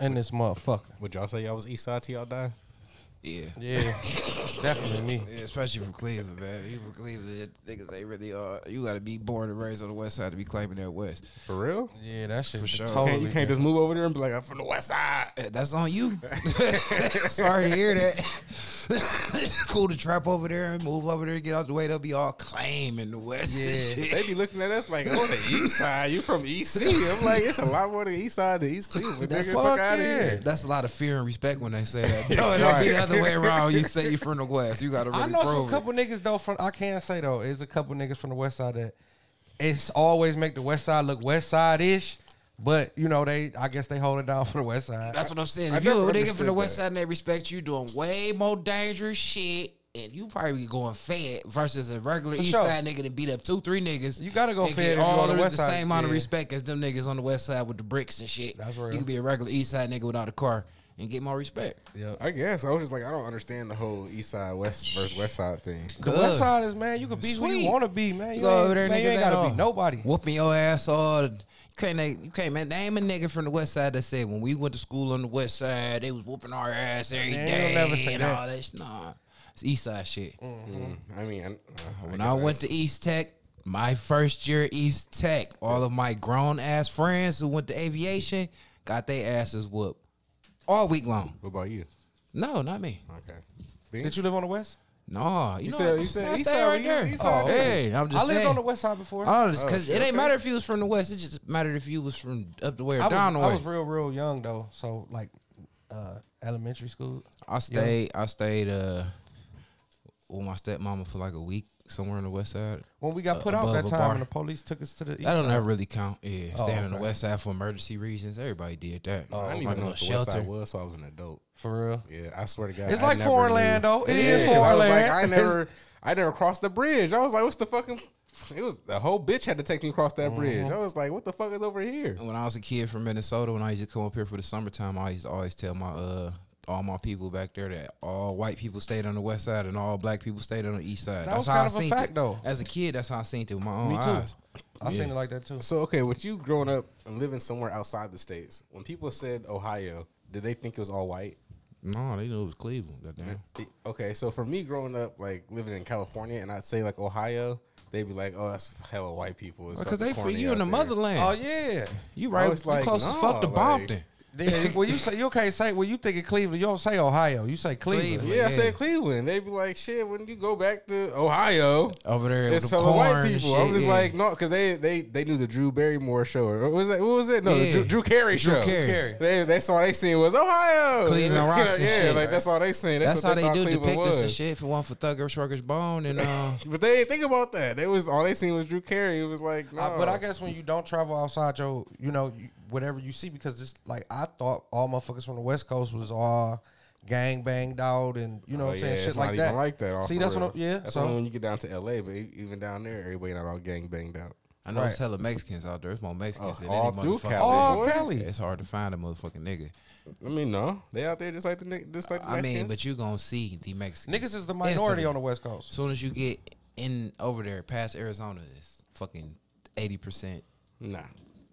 And this motherfucker. Would y'all say y'all was East Side till y'all die? Yeah. Yeah. Definitely me. Yeah, especially from Cleveland, man. You from Cleveland, niggas, they really are. You got to be born and raised on the West Side to be claiming that West. For real? Yeah, that shit. For sure. Totally, you can't just move over there and be like, I'm from the West Side. That's on you. Sorry to hear that. Cool to trap over there and move over there and get out the way. They'll be all claiming the West. Yeah. They be looking at us like, oh, the East Side. You from EC. I'm like, it's a lot more than East Side than East Cleveland. That's fuck out of here. That's a lot of fear and respect when they say that. No, it don't be the other way around. You say you're from the West. You got to really prove it. I know some couple niggas, though, I can't say, though, there's a couple niggas from the West Side that it's always make the West Side look West Side-ish, but, you know, I guess they hold it down for the West Side. That's what I'm saying. If you're a nigga from the West Side and they respect you, doing way more dangerous shit, and you probably going fed versus a regular East Side nigga that beat up 2-3 niggas. You gotta go fed all the West Side. The same amount of respect as them niggas on the West Side with the bricks and shit. That's real. You can be a regular East Side nigga without a car and get more respect. Yep. I guess I was just like, I don't understand the whole East Side West versus West Side thing. The West Side is, man, you can be who you want to be, man. You go over there, man, you ain't gotta be nobody. Whooping your ass all. You can't, man. Name a nigga from the West Side that said when we went to school on the West Side, they was whooping our ass every day. Never say and that. All that. Nah, it's East Side shit. Mm-hmm. I mean, when I went to East Tech, my first year East Tech, all of my grown ass friends who went to aviation got their asses whooped. All week long. What about you? No, not me. Okay. Beans? Did you live on the West? No. You said East Side right there. Oh, hey, I'm just saying. I lived on the West Side before. It ain't matter if you was from the West. It just mattered if you was from up the way or down the way. I was real young, though. So, like, elementary school. I stayed with my stepmama for like a week somewhere on the West Side. When we got put out that time and the police took us to the East Side. That don't really count. Yeah, staying on the West Side for emergency reasons. Everybody did that. I didn't even know what the West Side was, so I was an adult. For real? Yeah, I swear to God. It's like foreign land, though. It is foreign land. I was like, I never crossed the bridge. I was like, what's the fucking... It was the whole bitch had to take me across that bridge. I was like, what the fuck is over here? When I was a kid from Minnesota, when I used to come up here for the summertime, I used to always tell my... all my people back there that all white people stayed on the West Side and all black people stayed on the East Side. That's how I seen it. Though. As a kid, that's how I seen it with my own eyes. I seen it like that too. So, okay, with you growing up and living somewhere outside the states, when people said Ohio, did they think it was all white? No, they knew it was Cleveland. Goddamn. Okay, so for me growing up, like living in California, and I'd say like Ohio, they'd be like, oh, that's hella white people. Because they for you in the motherland. Oh, yeah. You right. You like, close as fuck to Bompton. Yeah, well, you say you can't say when you think of Cleveland, you don't say Ohio, you say Cleveland. Yeah, I say Cleveland. They be like, shit, when you go back to Ohio, over there, it's the white people. Shit, I was like, no, because they knew the Drew Barrymore show. Or what was it? No, the Drew Carey show. Carey. That's all they seen was Ohio, Cleveland rocks. And shit, like that's all they seen. That's how they do Cleveland depict us and shit. If it weren't for Thugger Shruggers Bone and but they didn't think about that. They was all they seen was Drew Carey. It was like, no. But I guess when you don't travel outside your, whatever you see, because it's like I thought all motherfuckers from the West Coast was all gang banged out and you know what I'm saying, shit like that. Even like that. See, that's what that's so when you get down to LA, but even down there, everybody not all gang banged out. I know it's hella Mexicans out there. It's more Mexicans than any motherfucker. All Cali. It's hard to find a motherfucking nigga. I mean, no, they out there just like the Mexicans. I mean, but you gonna see the Mexicans. Niggas is the minority instantly on the West Coast. As soon as you get in over there past Arizona, it's fucking 80%. Nah.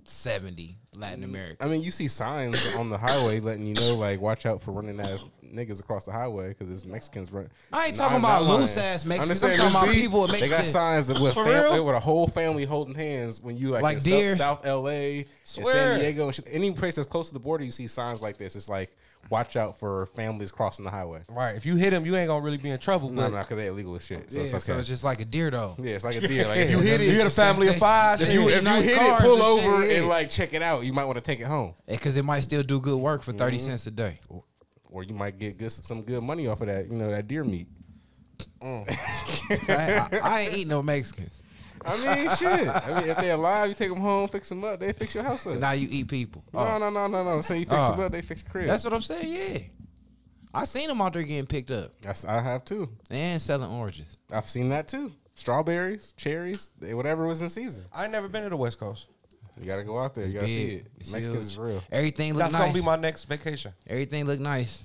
70 Latin America. I mean, you see signs on the highway letting you know, like, watch out for running ass niggas across the highway because it's Mexicans running. I ain't talking about loose ass Mexicans. I'm talking about people with Mexicans. They got signs that with a whole family holding hands when you like in South LA, San Diego, and shit. Any place that's close to the border, you see signs like this. It's like, watch out for families crossing the highway. Right. If you hit them, you ain't gonna really be in trouble. No, because they illegal as shit. So, so it's just like a deer, though. Yeah, it's like a deer. Like, if you hit it, you hit a family of five. If you hit it, pull over and like check it out. You might want to take it home because it might still do good work for 30 cents a day, or you might get some good money off of that. You know that deer meat. I ain't eating no Mexicans. I mean, shit. I mean, if they're alive, you take them home, fix them up. They fix your house up. Now you eat people. No. So you fix them up, they fix your crib. That's what I'm saying, yeah. I seen them out there getting picked up. I have, too. And selling oranges. I've seen that, too. Strawberries, cherries, whatever was in season. I ain't never been to the West Coast. You got to go out there. You got to see it. It's Mexicans is real. Everything looks nice. That's going to be my next vacation. Everything look nice.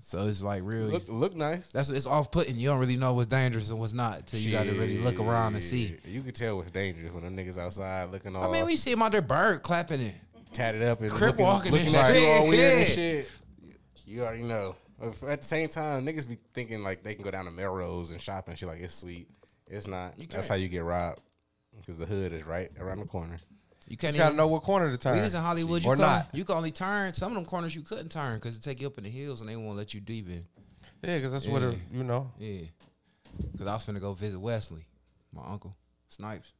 So it's like really look nice. That's it's off putting. You don't really know what's dangerous and what's not till you got to really look around and see. You can tell what's dangerous when them niggas outside looking all. I mean, we see them out there bird clapping it. tatted up and crip walking looking like you all weird and shit. You already know. At the same time, niggas be thinking like they can go down to Melrose and shop and shit like it's sweet. It's not. That's how you get robbed because the hood is right around the corner. You can't got to know what corner to turn. We was in Hollywood. You or not. You can only turn some of them corners you couldn't turn because it take you up in the hills and they won't let you deep in. Yeah, because that's what it, you know. Yeah. Because I was finna go visit Wesley, my uncle, Snipes.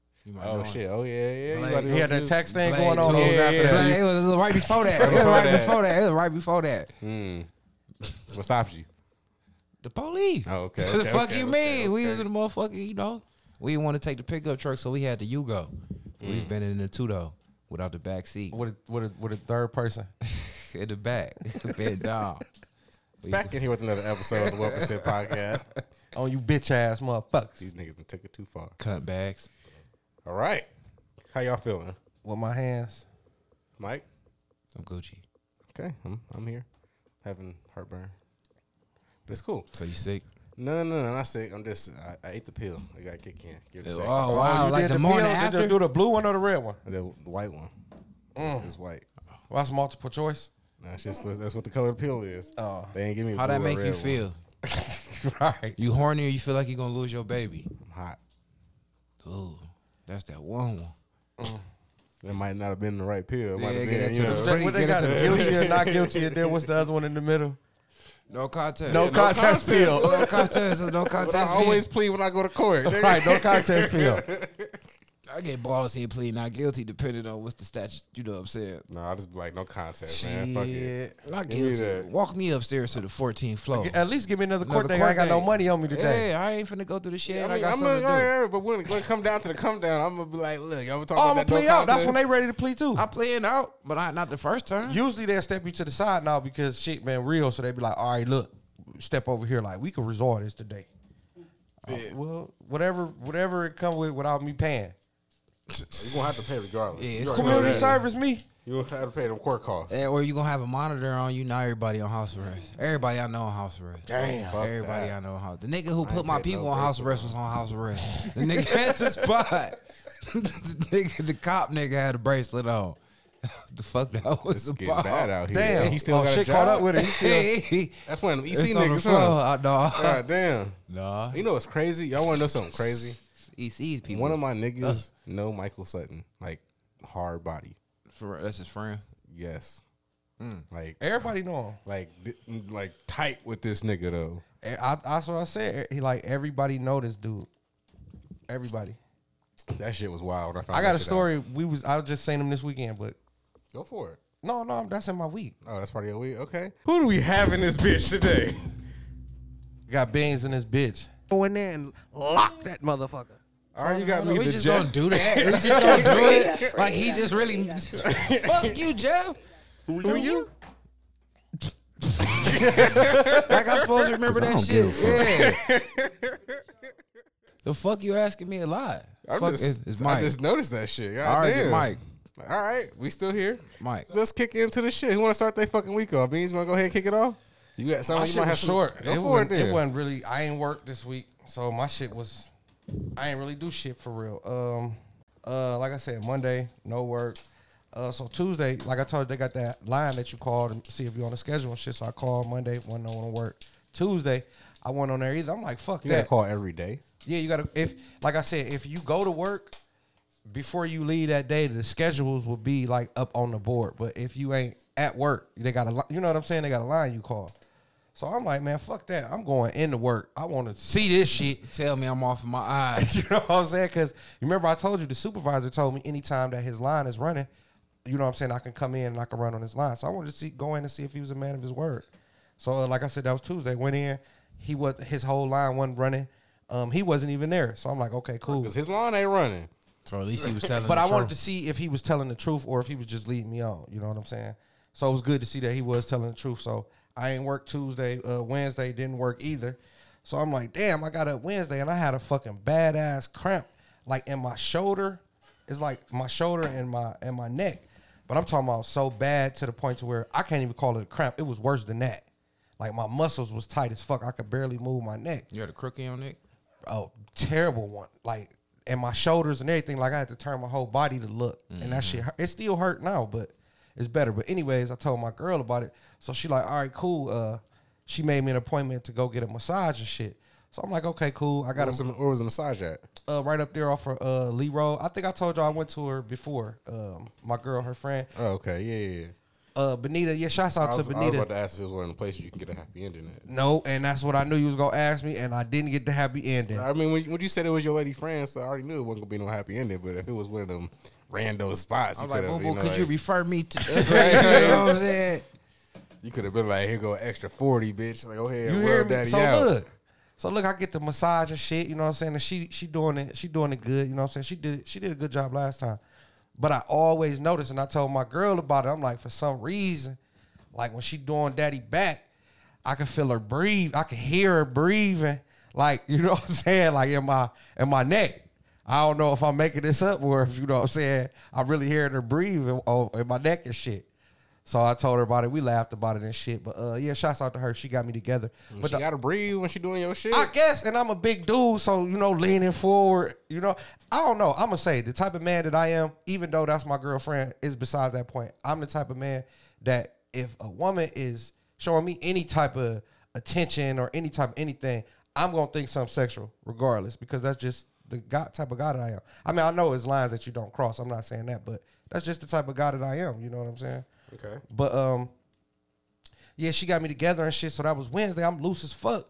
Oh, shit. Oh, yeah, yeah. He had that tax thing going on. It was right before that. It was right before that. What stops you? The police. Oh, okay. What the fuck you mean? We was in the motherfucker, you know. We didn't want to take the pickup truck, so we had the Yugo. We've been in the Tudo without the back seat. With a third person? In the back. Bed down. Back in here with another episode of the 1% Podcast. On you bitch ass motherfuckers. These niggas done took it too far. Cut bags. All right. How y'all feeling? With my hands. Mike? I'm Gucci. Okay. I'm here. Having heartburn. But it's cool. So you sick? No, not sick. I'm just, I ate the pill. I got to kick in. Give it a second. Oh, wow. You like the morning after? Did you do the blue one or the red one? The white one. It's white. Well, that's multiple choice. Nah, it's just, that's what the color of the pill is. Oh. They ain't give me a blue or red one. How that make you feel? Right. You horny or you feel like you're going to lose your baby? I'm hot. Ooh. That's that one. That might not have been the right pill. It might have been, what they got, guilty or not guilty, and then what's the other one in the middle? No contest. No contest pill. No contest. No contest pill. I always plead when I go to court. Right, no contest pill. I get balls here plead not guilty depending on what's the statute. You know what I'm saying? No, I just be like, no contest, man. Fuck it. Not guilty. Walk me upstairs to the 14th floor. At least give me another court thing. I ain't got no money on me today. Hey, I ain't finna go through the shit. Yeah, I mean, I'm something to do. But when it come down to the come down, I'm going to be like, look, y'all talking about that no contest. I'm going to plead out. That's when they ready to plead too. I'm pleading out, but not the first time. Usually they'll step you to the side now because shit been real. So they be like, all right, look, step over here. Like, we can resolve this today. Yeah. Well, whatever it come with without me paying. You're going to have to pay regardless. Yeah, it's community service me. You're going to have to pay them court costs. Yeah, or you're going to have a monitor on you. Now everybody on house arrest. Everybody I know on house arrest. Damn. Everybody I know on house arrest. The nigga who put my people on house arrest was on house arrest. The nigga had the spot. The cop nigga had a bracelet on. The fuck that was about. It's getting bad out here. Damn. He still got shit a job. Caught up with it. That's when EC niggas, huh? God damn. Nah. You know what's crazy? Y'all want to know something crazy? EC's people. One of my niggas know Michael Sutton, like hard body. For real, that's his friend. Yes, like everybody know him. Like tight with this nigga though. That's what I said. He like everybody know this dude. Everybody. That shit was wild. I got a story. Out. I just seen him this weekend, but go for it. No, that's in my week. Oh, that's part of your week. Okay. Who do we have in this bitch today? We got Beans in this bitch. Go in there and lock that motherfucker. All right, you got me. We just gonna do that. We just gonna do it. Like he just really. Fuck you, Jeff. Who are you? Like I'm supposed to remember that shit. Yeah. The fuck you asking me a lot? It's Mike. I just noticed that shit. God damn. Mike. All right, we still here. Mike, let's kick into the shit. Who want to start their fucking week off? Beans, wanna go ahead and kick it off? You got something you might have short. It wasn't really. I ain't worked this week, so my shit was. I ain't really do shit for real. Like I said, Monday, no work. So Tuesday, like I told you, they got that line that you call to see if you're on the schedule and shit. So I called Monday, wasn't on work. Tuesday, I wasn't on there either. I'm like, fuck that. You gotta call every day. Yeah, you gotta. If like I said, if you go to work before you leave that day, the schedules will be like up on the board. But if you ain't at work, they got a. You know what I'm saying? They got a line you call. So I'm like, man, fuck that. I'm going into work. I want to see this shit. Tell me I'm off of my eyes. You know what I'm saying? Because remember I told you the supervisor told me anytime that his line is running, you know what I'm saying, I can come in and I can run on his line. So I wanted to go in and see if he was a man of his word. So like I said, that was Tuesday. Went in. His whole line wasn't running. He wasn't even there. So I'm like, okay, cool. Because his line ain't running. So at least he was telling the truth. But I wanted to see if he was telling the truth or if he was just leading me on. You know what I'm saying? So it was good to see that he was telling the truth. So I ain't work Tuesday. Wednesday didn't work either. So I'm like, damn, I got up Wednesday and I had a fucking badass cramp like in my shoulder. It's like my shoulder and my neck. But I'm talking about so bad to the point to where I can't even call it a cramp. It was worse than that. Like my muscles was tight as fuck. I could barely move my neck. You had a crook in your neck? Oh, terrible one. Like, and my shoulders and everything. Like I had to turn my whole body to look. And that shit hurt. It still hurt now, but it's better. But anyways, I told my girl about it. So she like, all right, cool. She made me an appointment to go get a massage and shit. So I'm like, okay, cool. I got where was the massage at? Right up there off of Lero. I think I told y'all I went to her before. My girl, her friend. Oh, okay, yeah. Benita, yeah, shouts out to Benita. I was about to ask if it was one of the places you can get a happy ending at. No, and that's what I knew you was going to ask me, and I didn't get the happy ending. I mean, when you said it was your lady friend, so I already knew it wasn't going to be no happy ending, but if it was one of them rando spots, I'm like, boo-boo, could you refer me to right, you know what I'm saying? You could have been like, here go an extra 40, bitch. Like, go ahead and rub daddy out. So look, I get the massage and shit, you know what I'm saying? And she doing it good, you know what I'm saying? She did a good job last time. But I always notice, and I told my girl about it, I'm like, for some reason, like when she doing daddy back, I can feel her breathe. I can hear her breathing, like, you know what I'm saying, like in my neck. I don't know if I'm making this up or if, you know what I'm saying, I'm really hearing her breathing in my neck and shit. So I told her about it. We laughed about it and shit. But, yeah, shouts out to her. She got me together. But she got to breathe when she doing your shit. I guess, and I'm a big dude, so, you know, leaning forward, you know. I don't know. I'm going to say the type of man that I am, even though that's my girlfriend, is besides that point. I'm the type of man that if a woman is showing me any type of attention or any type of anything, I'm going to think something sexual regardless because that's just the type of guy that I am. I mean, I know it's lines that you don't cross. I'm not saying that, but that's just the type of guy that I am. You know what I'm saying? Okay. But, yeah, she got me together and shit, so that was Wednesday. I'm loose as fuck.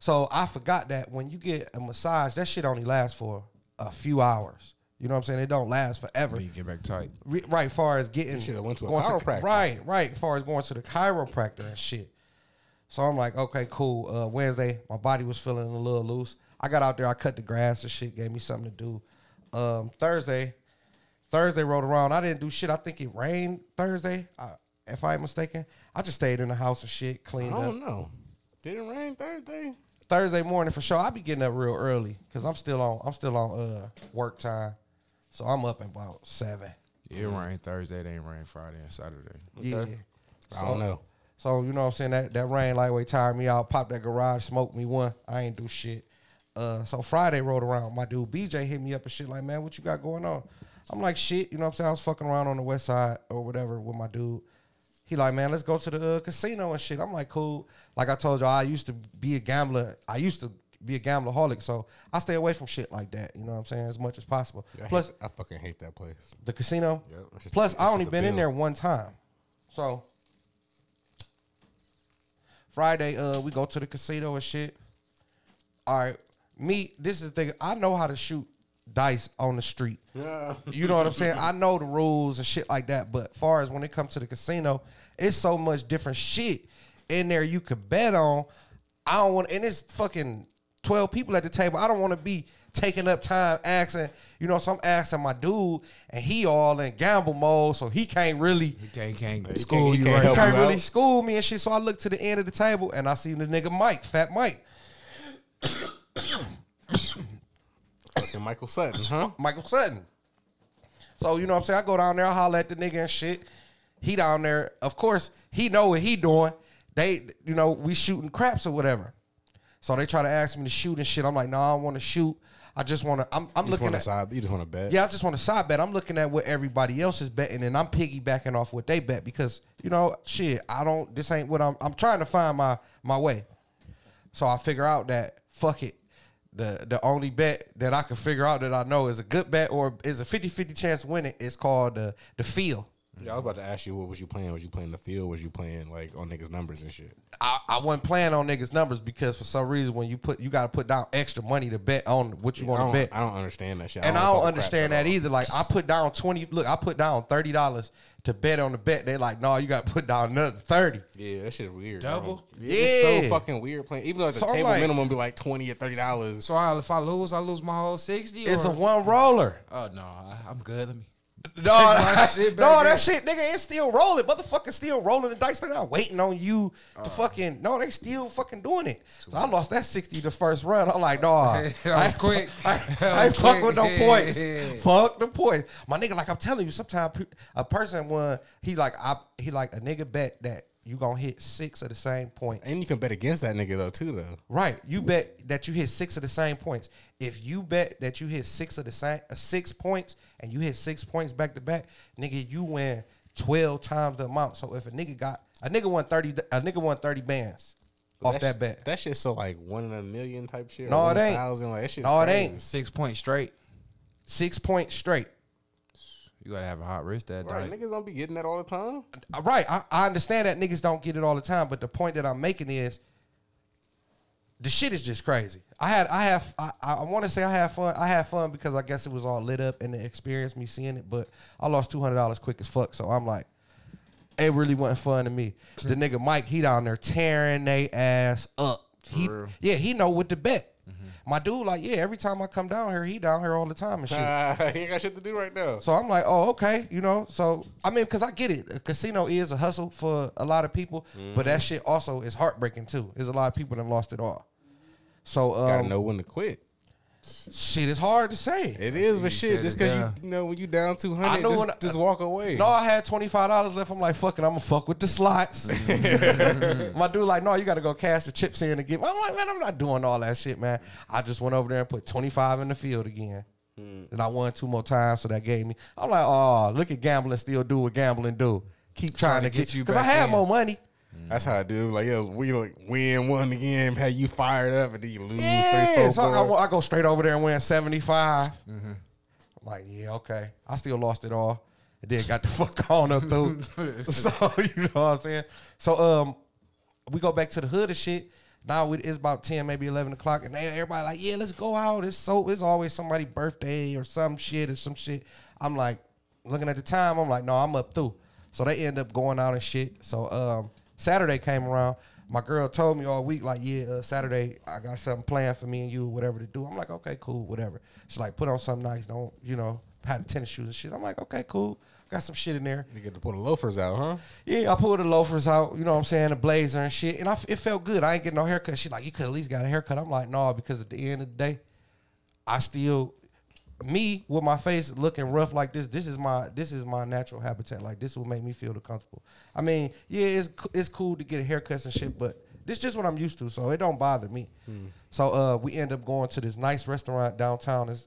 So I forgot that when you get a massage, that shit only lasts for a few hours. You know what I'm saying? It don't last forever. When you get back tight. Right, far as getting... You should have went to a chiropractor. Right, far as going to the chiropractor and shit. So I'm like, okay, cool. Wednesday, my body was feeling a little loose. I got out there, I cut the grass and shit, gave me something to do. Thursday rolled around. I didn't do shit. I think it rained Thursday, if I ain't mistaken. I just stayed in the house and shit, cleaned up. I don't know. Did it rain Thursday? Thursday morning for sure. I be getting up real early because I'm still on work time, so I'm up at about 7. It rained Thursday. It ain't rain Friday and Saturday. Yeah. Okay. So, I don't know. So you know what I'm saying, that rain lightweight tired me out. Popped that garage, smoked me one. I ain't do shit. So Friday rolled around. My dude BJ hit me up and shit like, man, what you got going on? I'm like, shit, you know what I'm saying? I was fucking around on the west side or whatever with my dude. He like, man, let's go to the casino and shit. I'm like, cool. Like I told y'all, I used to be a gambler. I used to be a gamblerholic, so I stay away from shit like that, you know what I'm saying, as much as possible. Yeah, plus, I fucking hate that place. The casino? Yeah, plus, I only been in there one time. So, Friday, we go to the casino and shit. All right, this is the thing. I know how to shoot dice on the street. Yeah. You know what I'm saying? I know the rules and shit like that, but far as when it comes to the casino, it's so much different shit in there you could bet on. I don't want, and it's fucking 12 people at the table. I don't want to be taking up time asking, you know, so I'm asking my dude, and he all in gamble mode, so he can't really school me and shit, so I look to the end of the table, and I see the nigga Mike, Fat Mike. Fucking Michael Sutton, huh? Michael Sutton. So, you know what I'm saying? I go down there, I holler at the nigga and shit. He down there. Of course, he know what he doing. They, you know, we shooting craps or whatever. So they try to ask me to shoot and shit. I'm like, no, I don't want to shoot. I just want to, I'm looking at. You just want to bet? Yeah, I just want to side bet. I'm looking at what everybody else is betting, and I'm piggybacking off what they bet because, you know, shit, this ain't what I'm trying to find my way. So I figure out that, fuck it. The only bet that I can figure out that I know is a good bet or is a 50-50 chance of winning. It's called the field. Yeah, I was about to ask you, what was you playing? Was you playing the field? Was you playing, like, on niggas' numbers and shit? I wasn't playing on niggas' numbers because for some reason when you got to put down extra money to bet on what you want to bet. I don't understand that shit. And I don't understand that either. Like, I put down I put down $30 to bet on the bet. They like, no, you got to put down another 30. Yeah, that shit weird. Double? Yeah. It's so fucking weird playing. Even though the table minimum be like $20 or $30. So if I lose my whole 60? It's a one roller. Oh, no, I'm good. Let me. That shit, nigga, it's still rolling. Motherfuckers still rolling the dice. They're not waiting on you to fucking. No, they still fucking doing it. So I lost that 60 the first run. I'm like, I was quick. I ain't fuck with no points. Fuck the points. My nigga, like I'm telling you, sometimes a person won. He like a nigga bet that you gonna hit 6 of the same points. And you can bet against that nigga though too though. Right. You bet that you hit 6 of the same points. If you bet that you hit 6 of the same 6 points and you hit 6 points back to back, nigga, you win 12 times the amount. So if a nigga won 30 bands off that bet. That shit's so like 1 in a million type shit. No, it ain't. Like, that shit ain't. 6 points straight. 6 points straight. You gotta have a hot wrist that night. Niggas don't be getting that all the time. Right. I understand that niggas don't get it all the time, but the point that I'm making is the shit is just crazy. I wanna say I had fun. I had fun because I guess it was all lit up and the experience, me seeing it, but I lost $200 quick as fuck. So I'm like, it really wasn't fun to me. The nigga Mike, he down there tearing they ass up. He know what to bet. Mm-hmm. My dude, like, yeah, every time I come down here, he down here all the time and shit. He ain't got shit to do right now. So I'm like, oh, okay, you know. So, I mean, because I get it. A casino is a hustle for a lot of people, but that shit also is heartbreaking, too. There's a lot of people that lost it all. So, gotta know when to quit. Shit, it's hard to say. It is, but shit, just because you know when you down 200, just walk away. No, I had $25 left. I'm like, fuck it, I'm gonna fuck with the slots. My dude like, no, you gotta go cash the chips in again. I'm like, man, I'm not doing all that shit, man. I just went over there and put 25 in the field again, and I won 2 more times, so that gave me. I'm like, oh, look at gambling still do what gambling do. Keep trying to get you back, because I had more money. That's how I do. Like, yeah, we like win one again, have you fired up, and then you lose 3, 4. So I go straight over there and win 75. Mm-hmm. I'm like, yeah, okay. I still lost it all. And then got the fuck on up through. So, you know what I'm saying? So, we go back to the hood and shit. Now it's about 10, maybe 11 o'clock, and everybody like, yeah, let's go out. It's always somebody's birthday or some shit. I'm like, looking at the time, I'm like, no, I'm up through. So they end up going out and shit. So, Saturday came around. My girl told me all week, like, yeah, Saturday, I got something planned for me and you, whatever to do. I'm like, okay, cool, whatever. She's like, put on something nice. Don't, had tennis shoes and shit. I'm like, okay, cool. Got some shit in there. You get to pull the loafers out, huh? Yeah, I pulled the loafers out, you know what I'm saying, the blazer and shit. And it felt good. I ain't getting no haircut. She's like, you could at least got a haircut. I'm like, no, because at the end of the day, I still, me with my face looking rough like this is my natural habitat. Like, this will make me feel comfortable. I mean, yeah, it's cool to get haircuts and shit, but this is just what I'm used to, so it don't bother me. So we end up going to this nice restaurant downtown. Is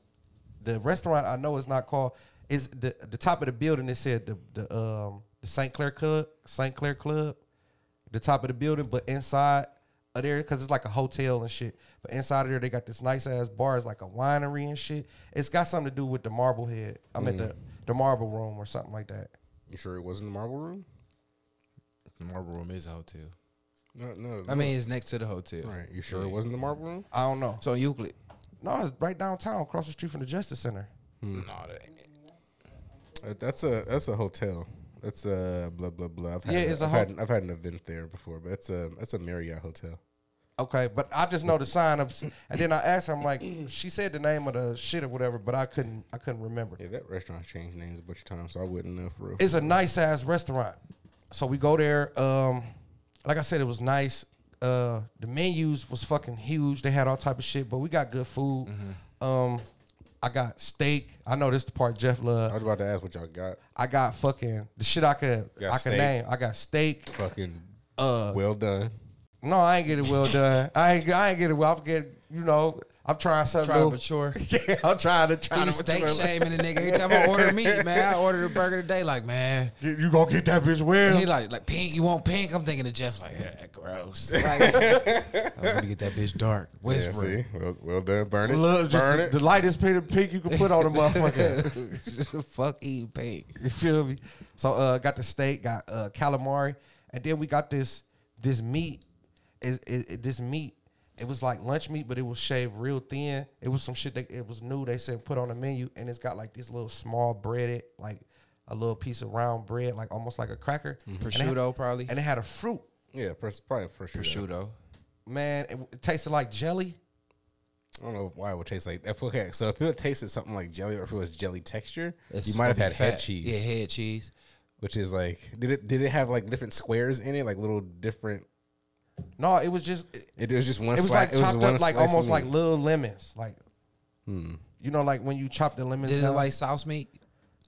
the restaurant, I know it's not called, is the top of the building. It said the St. Clair Club, the top of the building, but inside of there, because it's like a hotel and shit, but inside of there they got this nice ass bar. It's like a winery and shit. It's got something to do with the Marblehead. I mean the Marble Room or something like that. You sure it wasn't the Marble Room? The Marble Room is a hotel. No. I mean, it's next to the hotel. Right. You sure it wasn't the Marble Room? I don't know. So Euclid. No, it's right downtown, across the street from the Justice Center. No, that ain't it. That's a hotel. That's a blah blah blah. I've had an event there before, but that's a Marriott hotel. Okay, but I just know the sign up, and then I asked her, I'm like, she said the name of the shit or whatever, but I couldn't remember. Yeah, that restaurant changed names a bunch of times, so I wouldn't know for real. It's a nice ass restaurant, so we go there. Like I said, it was nice. The menus was fucking huge. They had all type of shit, but we got good food. Mm-hmm. I got steak. I know this is the part Jeff loved. I was about to ask what y'all got. I got fucking the shit I could name. I got steak. Fucking well done. No, I ain't get it well done. I ain't get it well. I'm getting, I'm trying something new. Trying to mature. Yeah, I'm trying to steak mature. Shaming the nigga. Every time I order meat, man, I ordered a burger today. Like, man, you gonna get that bitch well? And he like pink. You want pink? I'm thinking of Jeff. Like, yeah, gross. Like, I'm gonna get that bitch dark. Whispering. Yeah, well done, burn it. Look, burn it. The lightest paint of pink you can put on a motherfucker. Fuck eating pink. You feel me? So, got the steak, got calamari, and then we got this meat. It was like lunch meat, but it was shaved real thin. It was some shit that it was new. They said put on the menu, and it's got like this little small breaded, like a little piece of round bread, like almost like a cracker. Mm-hmm. Prosciutto, probably. And it had a fruit. Yeah, probably prosciutto. Man, it tasted like jelly. I don't know why it would taste like that. Okay, so if it tasted something like jelly, or if it was jelly texture, you might have had head cheese. Yeah, head cheese, which is like, did it have like different squares in it, like little different? No, it was just... It was just one slice. It was like chopped up, like almost like little lemons. Like, like when you chop the lemons down. Did it look like sauce meat?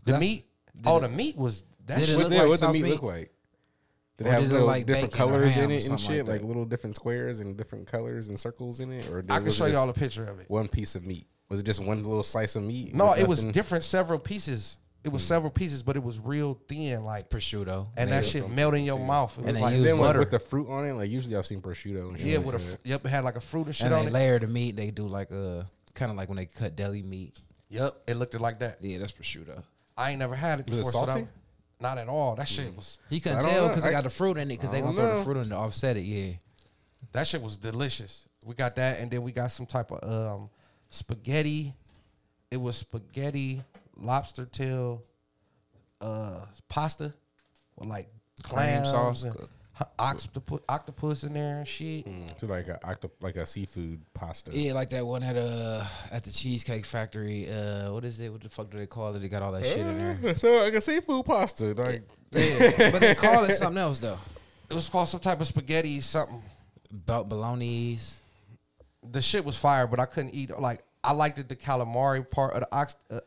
The meat? Oh, the meat was... That shit. What did the meat look like? Did it have little different colors in it and shit? Like little different squares and different colors and circles in it? Or I can show y'all a picture of it. One piece of meat. Was it just one little slice of meat? No, it was different, several pieces. It was several pieces, but it was real thin, like prosciutto, and that shit melt in your mouth. It was like then butter with the fruit on it. Like usually, I've seen prosciutto. And shit with a it had like a fruit and shit on it. And they layer the meat. They do like a kind of like when they cut deli meat. Yep, it looked like that. Yeah, that's prosciutto. I ain't never had it before. Was it salty? Not at all. That shit was. He couldn't tell because it got the fruit in it. Because they gonna throw the fruit in to offset it. Yeah, that shit was delicious. We got that, and then we got some type of spaghetti. It was spaghetti. Lobster tail pasta with like clam sauce, and octopus in there and shit. So like a seafood pasta. Yeah, like that one at the Cheesecake Factory. What is it? What the fuck do they call it? They got all that shit in there. So like a seafood pasta, like but they call it something else though. It was called some type of spaghetti something. Bolognese. The shit was fire, but I couldn't eat like. I liked it, the calamari part of the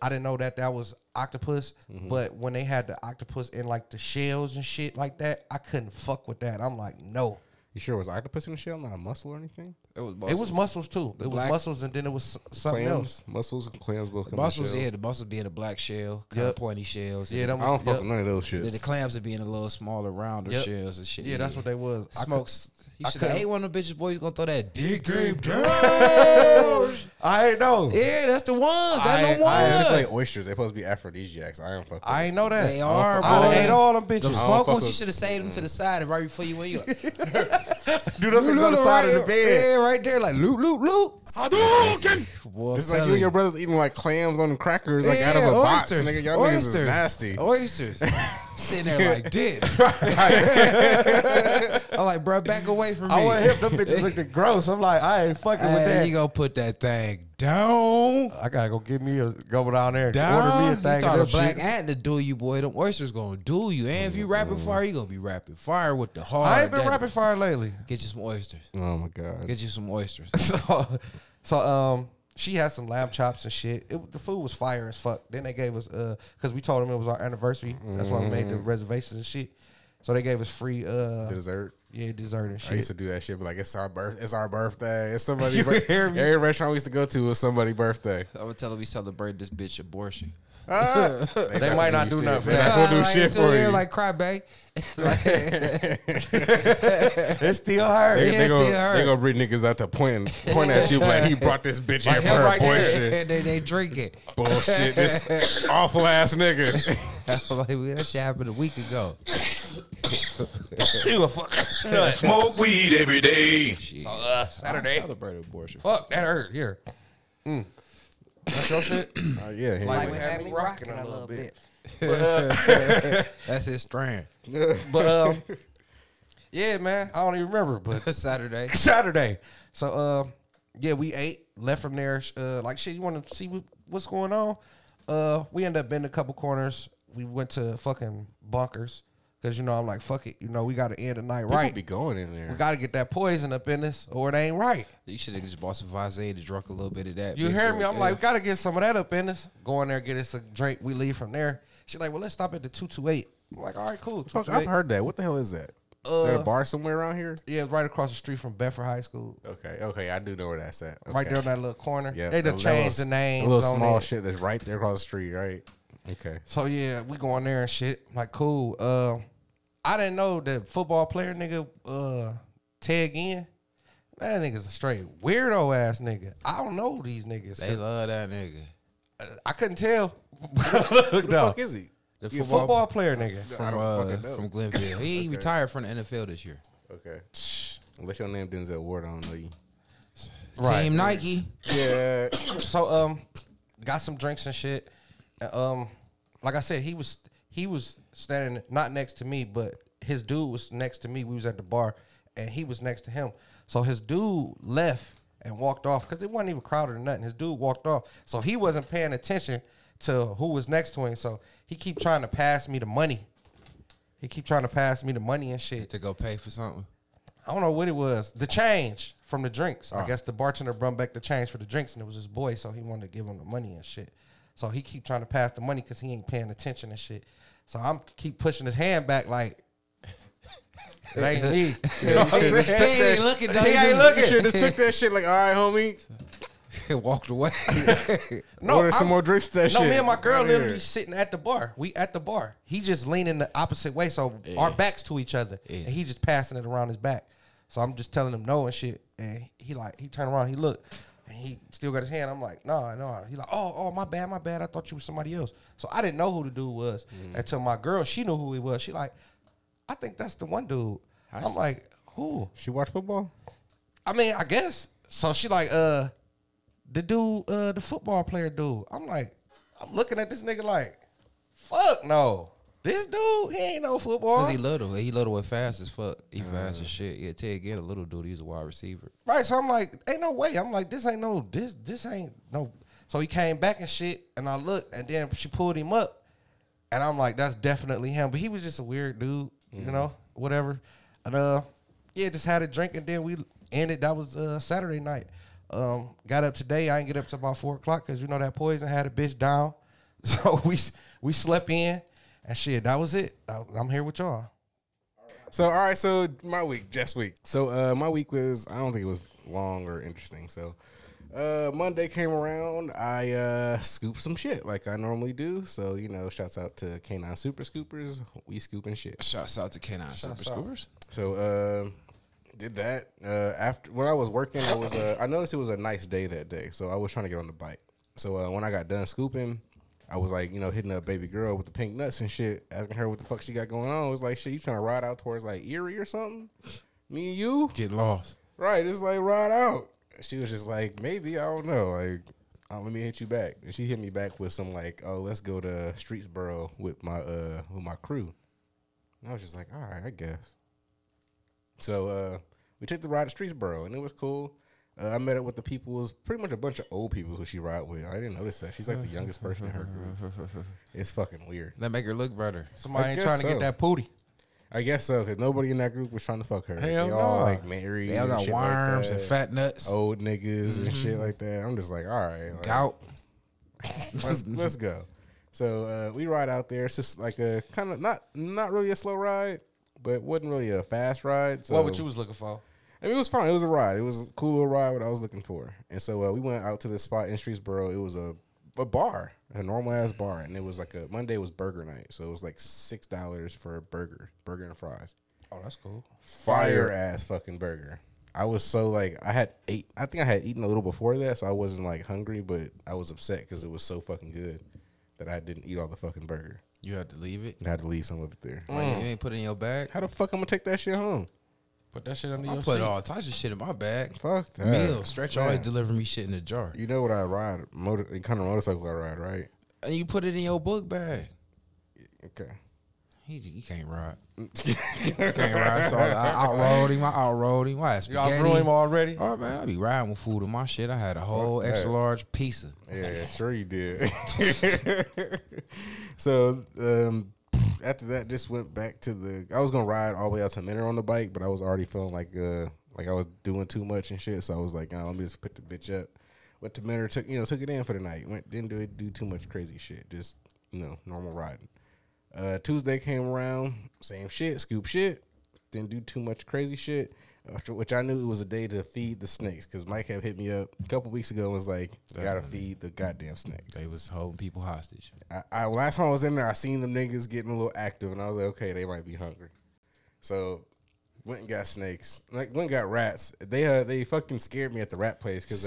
I didn't know that was octopus, but when they had the octopus in like the shells and shit like that, I couldn't fuck with that. I'm like, no. You sure it was octopus in the shell, not a mussel or anything? It was mussels. It was mussels too. It was mussels, and then it was something else. Mussels and clams both come in the shell. Mussels, yeah, the mussels being a black shell, kind of pointy shells. Yeah, them, I don't fuck with none of those shits. The clams are being a little smaller, rounder shells and shit. Yeah, that's what they was. Smokes. You should have ate one of them bitches, boy. You gonna throw that D game down. I ain't know. Yeah, that's the ones. That's the ones. It's just like oysters. They're supposed to be aphrodisiacs. I ain't fucking. I ain't know that. They are, bro. I ate all them bitches. The smoke ones, you should have saved them to the side and right before you went. You like, do them on the side of the bed. Yeah, right there. Like, loop. Hadouken. It's like you and your brothers eating like clams on crackers, like out of a box. Nigga, y'all niggas is nasty. Oysters. Sitting there like this. I'm like, bro, back away from me. I wasn't hip. Them bitches looked gross. I'm like, I ain't fucking with that. You gonna put that thing down. I gotta go get me a go down there and order me a thing. You thought a black ant to do you, boy. Them oysters gonna do you. And if you rapid fire, you gonna be rapid fire with the hard. I ain't been rapid fire lately. Get you some oysters. Oh my god. Get you some oysters. So she had some lamb chops and shit. The food was fire as fuck. Then they gave us, because we told them it was our anniversary. That's why we made the reservations and shit. So they gave us free dessert. Yeah, dessert and shit. I used to do that shit, but like, it's our birthday. It's somebody's birthday. Every restaurant we used to go to was somebody's birthday. I would tell them we celebrate this bitch abortion. They might not do nothing for that. They're not going to do shit for you. Like, cry, babe. It still hurt. They going to bring niggas out to point at you like, he brought this bitch here for her abortion. They drink it. Bullshit. This awful ass nigga. Like, that shit happened a week ago. Smoke weed every day. So, Saturday. Celebrate abortion. Fuck, that hurt. Here. That's your shit? Yeah. Here like we had me rocking a little bit. That's his strand. But, yeah, man. I don't even remember, but. Saturday. So, yeah, we ate. Left from there. Like, shit, you want to see what's going on? We ended up bending a couple corners. We went to fucking Bonkers. Because, you know, I'm like, fuck it. You know, we got to end the night right. People be going in there. We got to get that poison up in us or it ain't right. You should have just bought some Visine and drunk a little bit of that. You hear me? I'm like, we got to get some of that up in us. Go in there, get us a drink. We leave from there. She's like, well, let's stop at the 228. I'm like, all right, cool. I've heard that. What the hell is that? Is there a bar somewhere around here? Yeah, right across the street from Bedford High School. Okay, I do know where that's at. Okay. Right there in that little corner. Yep. They done changed the name. A little small shit that's right there across the street, right? Okay. So, yeah, we going there and shit. I'm like, cool. I didn't know that football player nigga Ted Ginn. That nigga's a straight weirdo ass nigga. I don't know these niggas. They love that nigga. I couldn't tell. Who the fuck is he? The football player nigga from Glenville. He retired from the NFL this year. Okay. Unless your name Denzel Ward, I don't know you. Right. Team Nike. Yeah. So got some drinks and shit. Like I said, he was standing not next to me, but his dude was next to me. We was at the bar, and he was next to him. So his dude left and walked off because it wasn't even crowded or nothing. His dude walked off, so he wasn't paying attention to who was next to him. So he keep trying to pass me the money. And shit to go pay for something. I don't know what it was. The change from the drinks. I guess the bartender brought back the change for the drinks, and it was his boy, so he wanted to give him the money and shit. So he keep trying to pass the money because he ain't paying attention and shit. So I'm keep pushing his hand back like, it ain't me. You know what I'm saying? He ain't looking. He ain't looking. Just took that shit like, all right, homie. Walked away. No, ordered some more drinks to that shit. No, me and my girl literally sitting at the bar. We at the bar. He just leaning the opposite way, so our backs to each other. Yeah. And he just passing it around his back. So I'm just telling him no and shit. And he turned around, he looked, and he still got his hand. I'm like, no. He like, oh, my bad. I thought you was somebody else. So I didn't know who the dude was. Mm. Until my girl, she knew who he was. She like, I think that's the one dude. I'm like, who? She watch football? I mean, I guess. So she like, the dude, the football player dude. I'm like, I'm looking at this nigga like, fuck no. This dude, he ain't no football. Cause he little. He little and fast as fuck. He fast as shit. Yeah, Ted Ginn, a little dude. He's a wide receiver. Right, so I'm like, ain't no way. I'm like, this ain't no. So he came back and shit, and I looked, and then she pulled him up, and I'm like, that's definitely him. But he was just a weird dude, you know, whatever. And just had a drink, and then we ended. That was Saturday night. Got up today. I didn't get up till about 4 o'clock because you know that poison had a bitch down. So we slept in. And shit, that was it. I'm here with y'all. So my week, Jeff's week. So my week was, I don't think it was long or interesting. So Monday came around, I scooped some shit like I normally do. So, you know, shouts out to K-9 Super Scoopers. We scooping shit. Shouts out to K-9 Super Scoopers. So did that. After when I was working, I noticed it was a nice day that day. So I was trying to get on the bike. So when I got done scooping, I was like, you know, hitting up baby girl with the pink nuts and shit, asking her what the fuck she got going on. It was like, shit, you trying to ride out towards like Erie or something? Me and you? Get lost. Right. It's like, ride out. She was just like, maybe, I don't know. Like, let me hit you back. And she hit me back with some like, oh, let's go to Streetsboro with my crew. And I was just like, all right, I guess. So we took the ride to Streetsboro and it was cool. I met up with the people. It was pretty much a bunch of old people who she ride with. I didn't notice that. She's like the youngest person in her group. It's fucking weird. That make her look better. Somebody ain't trying to get that booty. I guess so, because nobody in that group was trying to fuck her. Hell, they all like married. They all got worms and fat nuts. Old niggas and shit like that. I'm just like, all right. Like, gout. Let's go. So we ride out there. It's just like a kind of not really a slow ride, but wasn't really a fast ride. So. What you was looking for? I mean, it was fun. It was a ride. It was a cool little ride, what I was looking for. And so we went out to this spot in Streetsboro. It was a bar, a normal-ass bar. And it was like Monday was burger night. So it was like $6 for a burger and fries. Oh, that's cool. Fire-ass fucking burger. I was so like, I think I had eaten a little before that, so I wasn't like hungry, but I was upset because it was so fucking good that I didn't eat all the fucking burger. You had to leave it? I had to leave some of it there. Like, you ain't put it in your bag? How the fuck I'm going to take that shit home? Put that shit under your seat. I put all types of shit in my bag. Fuck that. Meal. Stretch always deliver me shit in a jar. You know what I ride? The kind of motorcycle I ride, right? And you put it in your book bag. Okay. He can't ride. So I outrode him. I outrode him already? All right, man. I be riding with food in my shit. I had a whole extra large pizza. Yeah, sure you did. So, after that, just went back to I was going to ride all the way out to Mentor on the bike, but I was already feeling like I was doing too much and shit. So I was like, nah, let me just put the bitch up. Went to Mentor, took it in for the night. Didn't do too much crazy shit. Just, normal riding. Tuesday came around. Same shit. Scoop shit. Didn't do too much crazy shit, which I knew it was a day to feed the snakes because Mike had hit me up a couple weeks ago and was like, you got to feed the goddamn snakes. They was holding people hostage. Last time I was in there, I seen them niggas getting a little active, and I was like, okay, they might be hungry. So went and got snakes. Like, went and got rats. They fucking scared me at the rat place because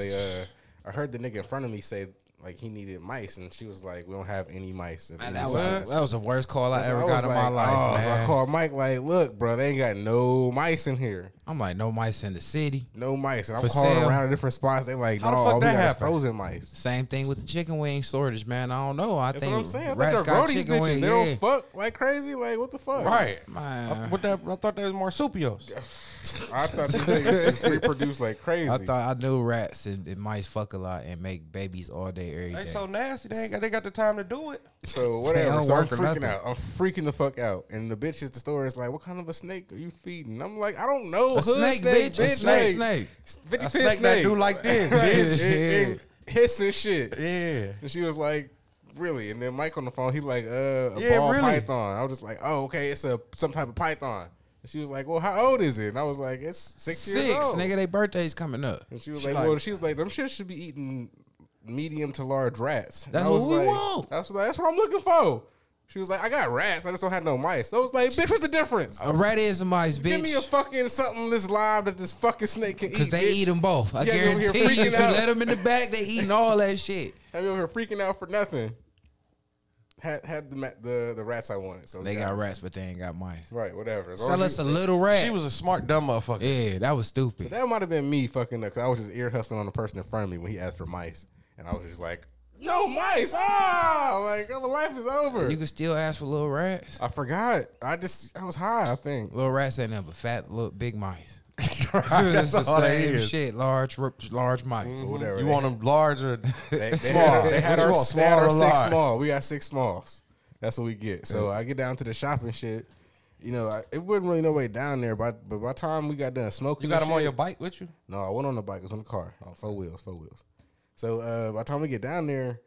I heard the nigga in front of me say, like, he needed mice, and she was like, we don't have any mice. Man, that was the worst call I ever got in my life, man. I called Mike like, look, bro, they ain't got no mice in here. I'm like, no mice in the city. No mice. And I'm calling around to different spots. They like, no, all we got is frozen mice. Same thing with the chicken wing shortage, man. I don't know. That's what I'm saying. I think they're roadies bitches. They don't fuck like crazy. Like, what the fuck? Right. I thought they was marsupials. I thought these niggas reproduce like crazy. I knew rats and mice fuck a lot and make babies all day. They so nasty. They got the time to do it. So whatever. So I'm freaking out. I'm freaking the fuck out. And the bitch at the store is like, "What kind of a snake are you feeding?" I'm like, "I don't know. A snake, bitch. A snake. 50 pin snake that do like this, bitch. And hiss and shit." Yeah. And she was like, "Really?" And then Mike on the phone, he like, a ball python." I was just like, "Oh, okay. It's some type of python." She was like, well, how old is it? And I was like, it's 6 years old. Nigga, their birthday's coming up. And she was like, them shit should be eating medium to large rats. And that's what we want. I was like, that's what I'm looking for. She was like, I got rats. I just don't have no mice. I was like, bitch, what's the difference? A rat is a mice, bitch. Give me a fucking something that's live that this fucking snake can eat. Because they eat them both. I guarantee you. If you let them in the back, they eating all that shit. Have you over here freaking out for nothing? Had the rats I wanted. So they got rats, but they ain't got mice. Right, whatever. Sell us a little rat. She was a smart, dumb motherfucker. Yeah, that was stupid. But that might have been me fucking up, because I was just ear hustling on the person in front of me when he asked for mice. And I was just like, no mice. Ah, like, my life is over. You can still ask for little rats. I forgot. I was high, I think. Little rats ain't never fat, little big mice. That's the same shit. Large mice. Mm-hmm. Whatever. You want them large or small? They had our six small. We got six smalls. That's what we get. So I get down to the shopping shit. You know, it wasn't really no way down there. But by the time we got done smoking, you got them on your bike with you? No, I went on the bike. It was on the car. Oh, four wheels. So by the time we get down there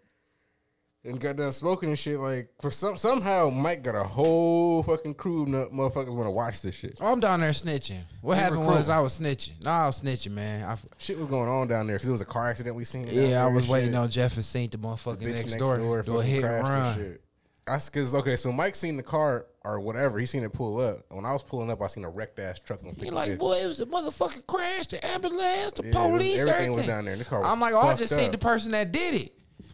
and got done smoking and shit, like, for somehow Mike got a whole fucking crew of motherfuckers want to watch this shit. Oh, I'm down there snitching. What happened was I was snitching. No, I was snitching, man. Shit was going on down there because it was a car accident we seen. Yeah, I was waiting on Jeff and seen the motherfucking next door do a hit and run. So Mike seen the car or whatever. He seen it pull up. When I was pulling up, I seen a wrecked ass truck. He like, boy, it was a motherfucking crash. The ambulance, the police, everything was down there. And this car was I just seen the person that did it.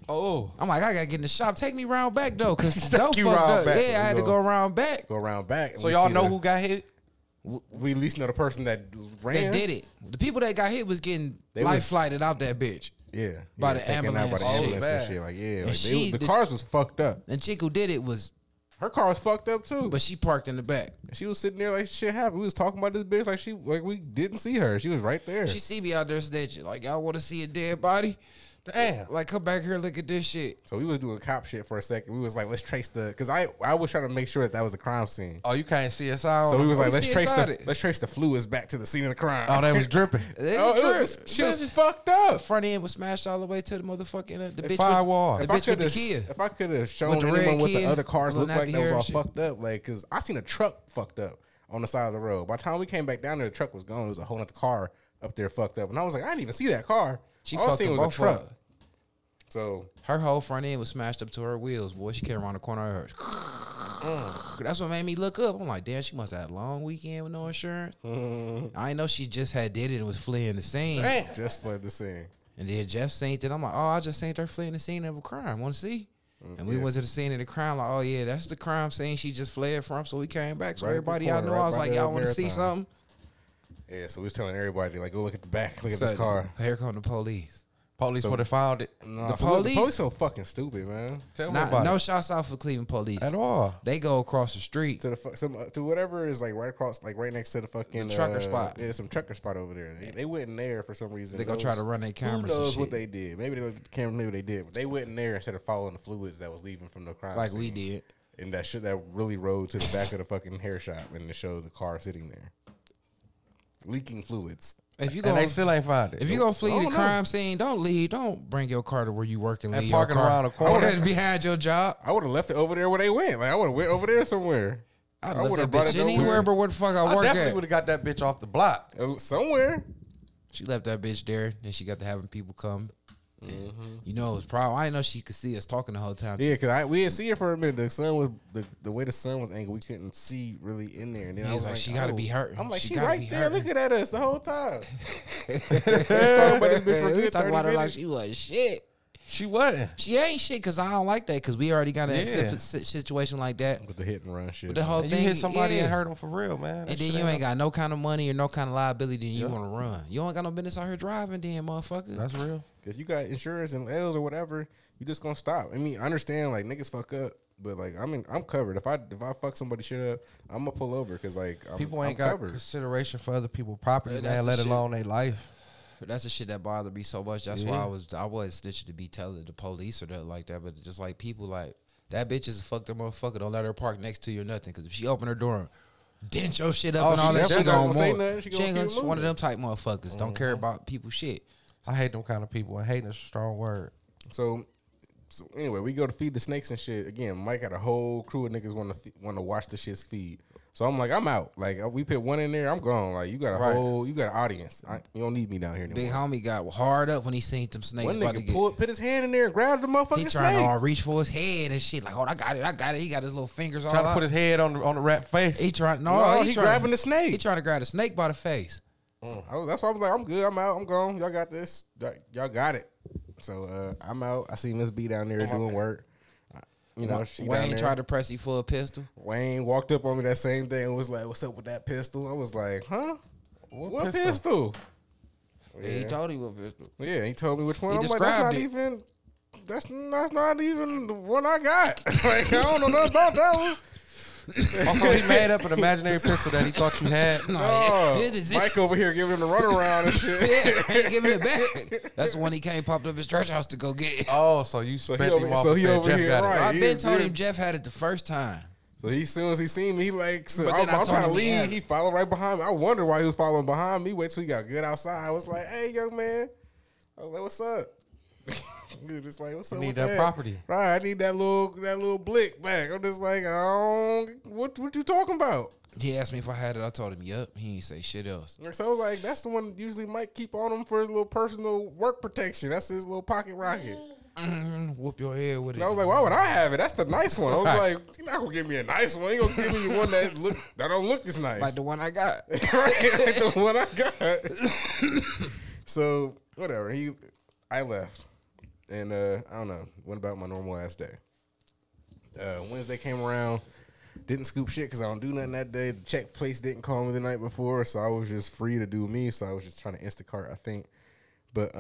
Oh, I'm like, I gotta get in the shop. Take me round back though, cause fucked up. Back. Yeah, I had to go around back. So y'all know who got hit. We at least know the person that ran. They did it. The people that got hit was getting flighted out that bitch. Yeah, by the ambulance. By the ambulance and shit. Like, yeah, like the cars was fucked up. And chick who did it was. Her car was fucked up too, but she parked in the back. She was sitting there like shit happened. We was talking about this bitch like we didn't see her. She was right there. She see me out there snitching. Like, y'all want to see a dead body? Damn. Like, come back here and look at this shit. So we was doing cop shit for a second. We was like, let's trace the... Because I was trying to make sure that was a crime scene. Oh, you can't CSI? So we was like, let's trace the fluids back to the scene of the crime. Oh, that was dripping. She was fucked up. Front end was smashed all the way to the motherfucking... the firewall. The bitch with the Kia. If I could have shown anyone what the other cars looked like, that was all fucked up. Like, because I seen a truck fucked up on the side of the road. By the time we came back down there, the truck was gone. There was a whole other car up there fucked up. And I was like, I didn't even see that car. All I seen was a truck. So her whole front end was smashed up to her wheels. Boy, she came around the corner of hers. That's what made me look up. I'm like, damn, she must have had a long weekend with no insurance. I know she just did it and was fleeing the scene. Just fled the scene. And then Jeff seen it. I'm like, oh, I just seen her fleeing the scene of a crime. Want to see? And we went to the scene of the crime. Like, oh yeah, that's the crime scene she just fled from. So we came back. So everybody I know, I was like, y'all want to see something? Yeah, so we was telling everybody, like, go look at the back, look at this car. Here come the police. Police would have found it. No, the police so fucking stupid, man. Tell me about it. No shots out for Cleveland police at all. They go across the street to to whatever is like right across, like right next to the fucking the trucker spot. Yeah, some trucker spot over there. They went in there for some reason. They gonna try to run their cameras. Who knows what they did? Maybe they looked at the camera. Maybe they did. But they went in there instead of following the fluids that was leaving from the crime scene. Like we did. And that shit that really rode to the back of the fucking hair shop, and it showed the car sitting there. Leaking fluids. And they still ain't found it. If you gonna flee the crime scene, don't leave. Don't bring your car to where you work and leave your car. Parking around a corner. Behind your job. I would have left it over there where they went. Like, I would have went over there somewhere. I would have brought it anywhere but where the fuck I work at. I definitely would have got that bitch off the block. Somewhere. She left that bitch there. Then she got to having people come. Mm-hmm. You know, it was probably. I didn't know she could see us talking the whole time. Yeah, because we didn't see her for a minute. The sun was the way the sun was angled. We couldn't see really in there. And then I was like, she gotta be hurting. I'm like, she right there looking at us the whole time. We talking about her like she was shit. She wasn't. She ain't shit because I don't like that because we already got an situation like that. With the hit and run shit. But the whole thing, you hit somebody and hurt them for real, man. And then you ain't got no kind of money or no kind of liability and you want to run. You don't got no business out here driving then, motherfucker. That's real. Because you got insurance and L's or whatever, you just going to stop. I mean, I understand, like, niggas fuck up. But, like, I mean, I'm covered. If I fuck somebody shit up, I'm going to pull over because, like, I'm covered. Consideration for other people's property, man, let alone their life. That's the shit that bothered me so much. That's why I was snitching to be telling the police or nothing like that. But just like people, like that bitch is a fucked up motherfucker. Don't let her park next to you or nothing. Because if she open her door, dent your shit up and all that, she gonna say nothing. She ain't gonna, one of them type motherfuckers. Mm-hmm. Don't care about people's shit. I hate them kind of people. And hating is a strong word. So anyway, we go to feed the snakes and shit. Again, Mike had a whole crew of niggas want to watch the shit's feed. So I'm like, I'm out. Like, we put one in there, I'm gone. Like, you got a whole, you got an audience. You don't need me down here anymore. Big homie got hard up when he seen them snakes. One nigga put his hand in there and grabbed the motherfucking snake. He trying to reach for his head and shit. Like, oh, I got it, I got it. He got his little fingers all out. Trying to put his head on the rat face. He trying, he grabbing the snake. He trying to grab the snake by the face. That's why I was like, I'm good, I'm out, I'm gone. Y'all got this. Y'all got it. So I'm out. I see Miss B down there doing work. You know, Wayne tried to press you for a pistol. Wayne walked up on me that same day and was like, "What's up with that pistol?" I was like, "Huh? What pistol?" Yeah, he told you what pistol. Yeah, he told me which one. I'm like, that's not even the one I got. Like, I don't know nothing about that one. Also, he made up an imaginary pistol that he thought you had. Mike over here giving him the runaround and shit. Yeah, he giving it back. That's the one he came popped up his trash house to go get. Oh, so he over here, right? I've been told him Jeff had it the first time. So he, as soon as he seen me, he like, so I'm trying to leave. He followed right behind me. I wonder why he was following behind me. Wait till he got good outside. I was like, "Hey, young man," I was like, "What's up?" Dude, it's like, what's up? Need that property, right? I need that little blick back. I'm just like, oh, what you talking about? He asked me if I had it. I told him, yep. He didn't say shit else. So I was like, that's the one usually Mike keep on him for his little personal work protection. That's his little pocket rocket. Whoop your head with it. And I was like, why would I have it? That's the nice one. I was like, you're not gonna give me a nice one. You gonna give me one that don't look as nice, like the one I got. Right, like the one I got. So whatever. I left. And I don't know, went about my normal ass day. Wednesday came around, didn't scoop shit because I don't do nothing that day. The check place didn't call me the night before, so I was just free to do me. So I was just trying to Instacart, I think. But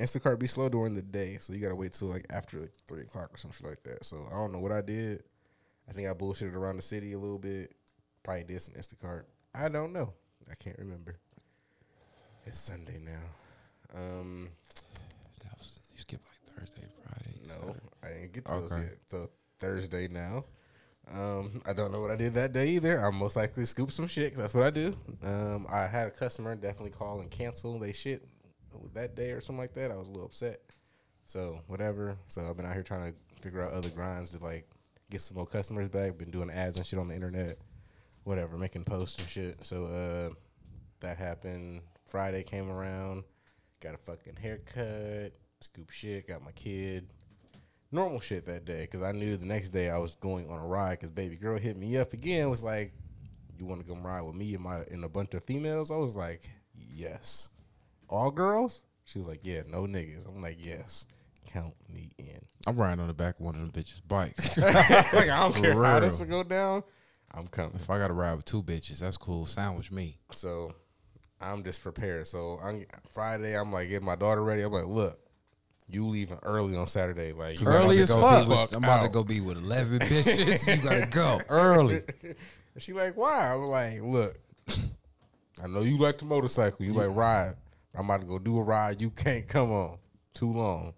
Instacart be slow during the day, so you gotta wait till like after 3 o'clock or something like that. So I don't know what I did. I think I bullshitted around the city a little bit. Probably did some Instacart. I don't know. I can't remember. It's Sunday now. Skip like Thursday, Friday. No, Saturday. I didn't get those yet. So Thursday now. I don't know what I did that day either. I most likely scooped some shit because that's what I do. I had a customer definitely call and cancel they shit that day or something like that. I was a little upset. So whatever. So I've been out here trying to figure out other grinds to like get some more customers back. Been doing ads and shit on the internet. Whatever, making posts and shit. So that happened. Friday came around. Got a fucking haircut. Scoop shit, got my kid. Normal shit that day, because I knew the next day I was going on a ride, because baby girl hit me up again, was like, you want to come ride with me and a bunch of females? I was like, yes. All girls? She was like, yeah, no niggas. I'm like, yes. Count me in. I'm riding on the back of one of them bitches' bikes. Like, I don't care how this will go down. I'm coming. If I got to ride with two bitches, that's cool. Sandwich me. So I'm just prepared. So Friday, I'm like, get my daughter ready. I'm like, look. You leaving early on Saturday, like early as fuck. I'm about to go be with 11 bitches. You gotta go early. She like, why? I'm like, look, I know you like the motorcycle. You like ride. I'm about to go do a ride. You can't come on too long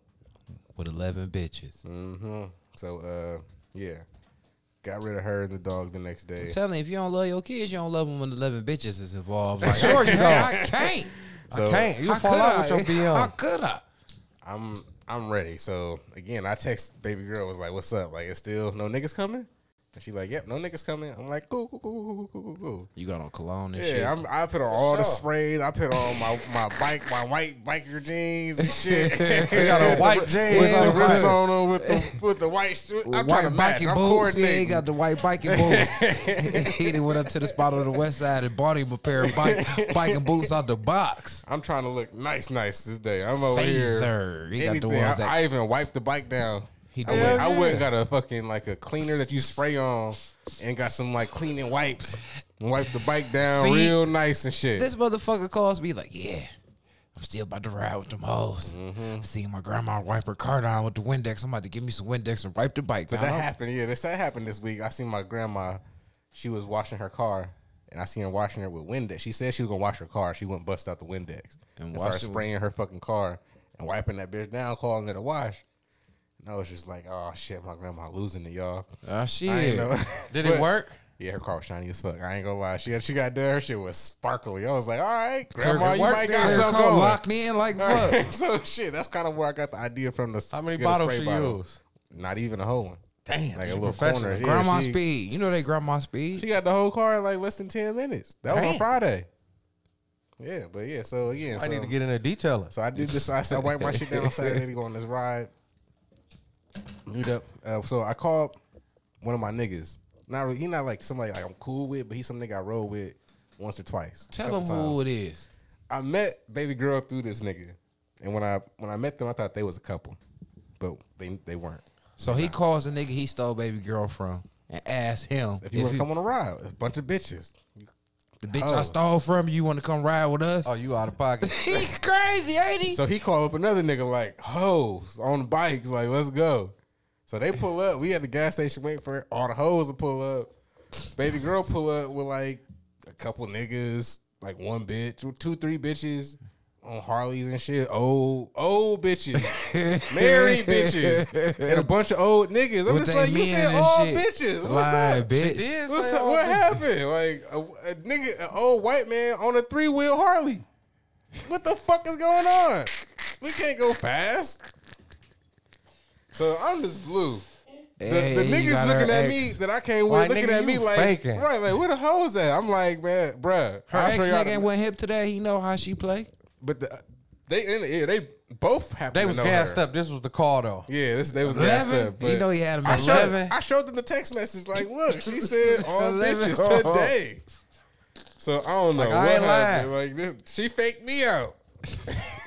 with 11 bitches. Mm-hmm. So yeah, got rid of her and the dog the next day. I'm telling you, if you don't love your kids, you don't love them when 11 bitches is involved. Like, sure you don't. I can't. So, I can't. You fall out with your BM. How could I? I'm ready. So again, I text baby girl, was like, what's up? Like, it's still no niggas coming? And she like, yep, no niggas coming. I'm like, cool. You got on cologne and shit? Yeah, I put on all the sprays. I put on my white biker jeans and shit. You got on white jeans. With the rips on them, with the white shoes. I'm trying to match. I'm coordinating. Yeah, he got the white biking boots. He went up to the spot on the west side and bought him a pair of biking boots out the box. I'm trying to look nice this day. I'm over here. He got the ones that I even wiped the bike down. I went and got a fucking like a cleaner that you spray on and got some like cleaning wipes and wiped the bike down real nice and shit. This motherfucker calls me like, yeah, I'm still about to ride with them hoes. Mm-hmm. Seeing my grandma wipe her car down with the Windex. I'm about to give me some Windex and wipe the bike down. So that happened. Yeah, that happened this week. I seen my grandma. She was washing her car. And I seen her washing it with Windex. She said she was going to wash her car. She wouldn't bust out the Windex. And started spraying her fucking car and wiping that bitch down, calling it a wash. I was just like, oh, shit, my grandma losing it, y'all. Oh, shit. Did it work? Yeah, her car was shiny as fuck. I ain't gonna lie. She got done. Her shit was sparkly. I was like, all right, grandma, you might got something going. Locked me in like fuck. So, shit, that's kind of where I got the idea from. How many bottles she used? Not even a whole one. Damn, like a little corner. Yeah, grandma speed. You know they grandma speed. She got the whole car in like less than 10 minutes. That was on Friday. Yeah, but yeah, so again. I need to get in a detailer. So I did this. I wiped my shit down on Saturday to go on this ride. Meet up. So I called one of my niggas. Not really, he not like somebody like I'm cool with, but he's some nigga I roll with once or twice. Tell him who it is. I met baby girl through this nigga. And when I met them, I thought they was a couple. But they weren't. So he calls the nigga he stole baby girl from and asks him if you want to come on a ride. It's a bunch of bitches. The bitch I stole from you want to come ride with us? Oh, you out of pocket. He's crazy, ain't he? So he called up another nigga like, hoes on bikes, like, let's go. So they pull up. We at the gas station waiting for all the hoes to pull up. Baby girl pull up with like a couple niggas, like one bitch, with 2-3 bitches. On Harleys and shit. Old bitches. Married bitches. And a bunch of old niggas. I'm just like, you said old bitches. What's up? Bitch. What's up? What happened? Like, a nigga, an old white man on a 3-wheel Harley. What the fuck is going on? We can't go fast. So I'm just blue. The niggas looking at me that I can't win, looking at me like, faking. Right, like, where the hoes at? I'm like, man, bruh. Her ex nigga went hip to that. He know how she play. But they both happened. They was to know gassed her. Up. This was the call though. Yeah, they was 11? Gassed up. You know he had him. I showed them the text message. Like, look, she said all bitches today. So I don't know. Like, I ain't lying. Like this, she faked me out.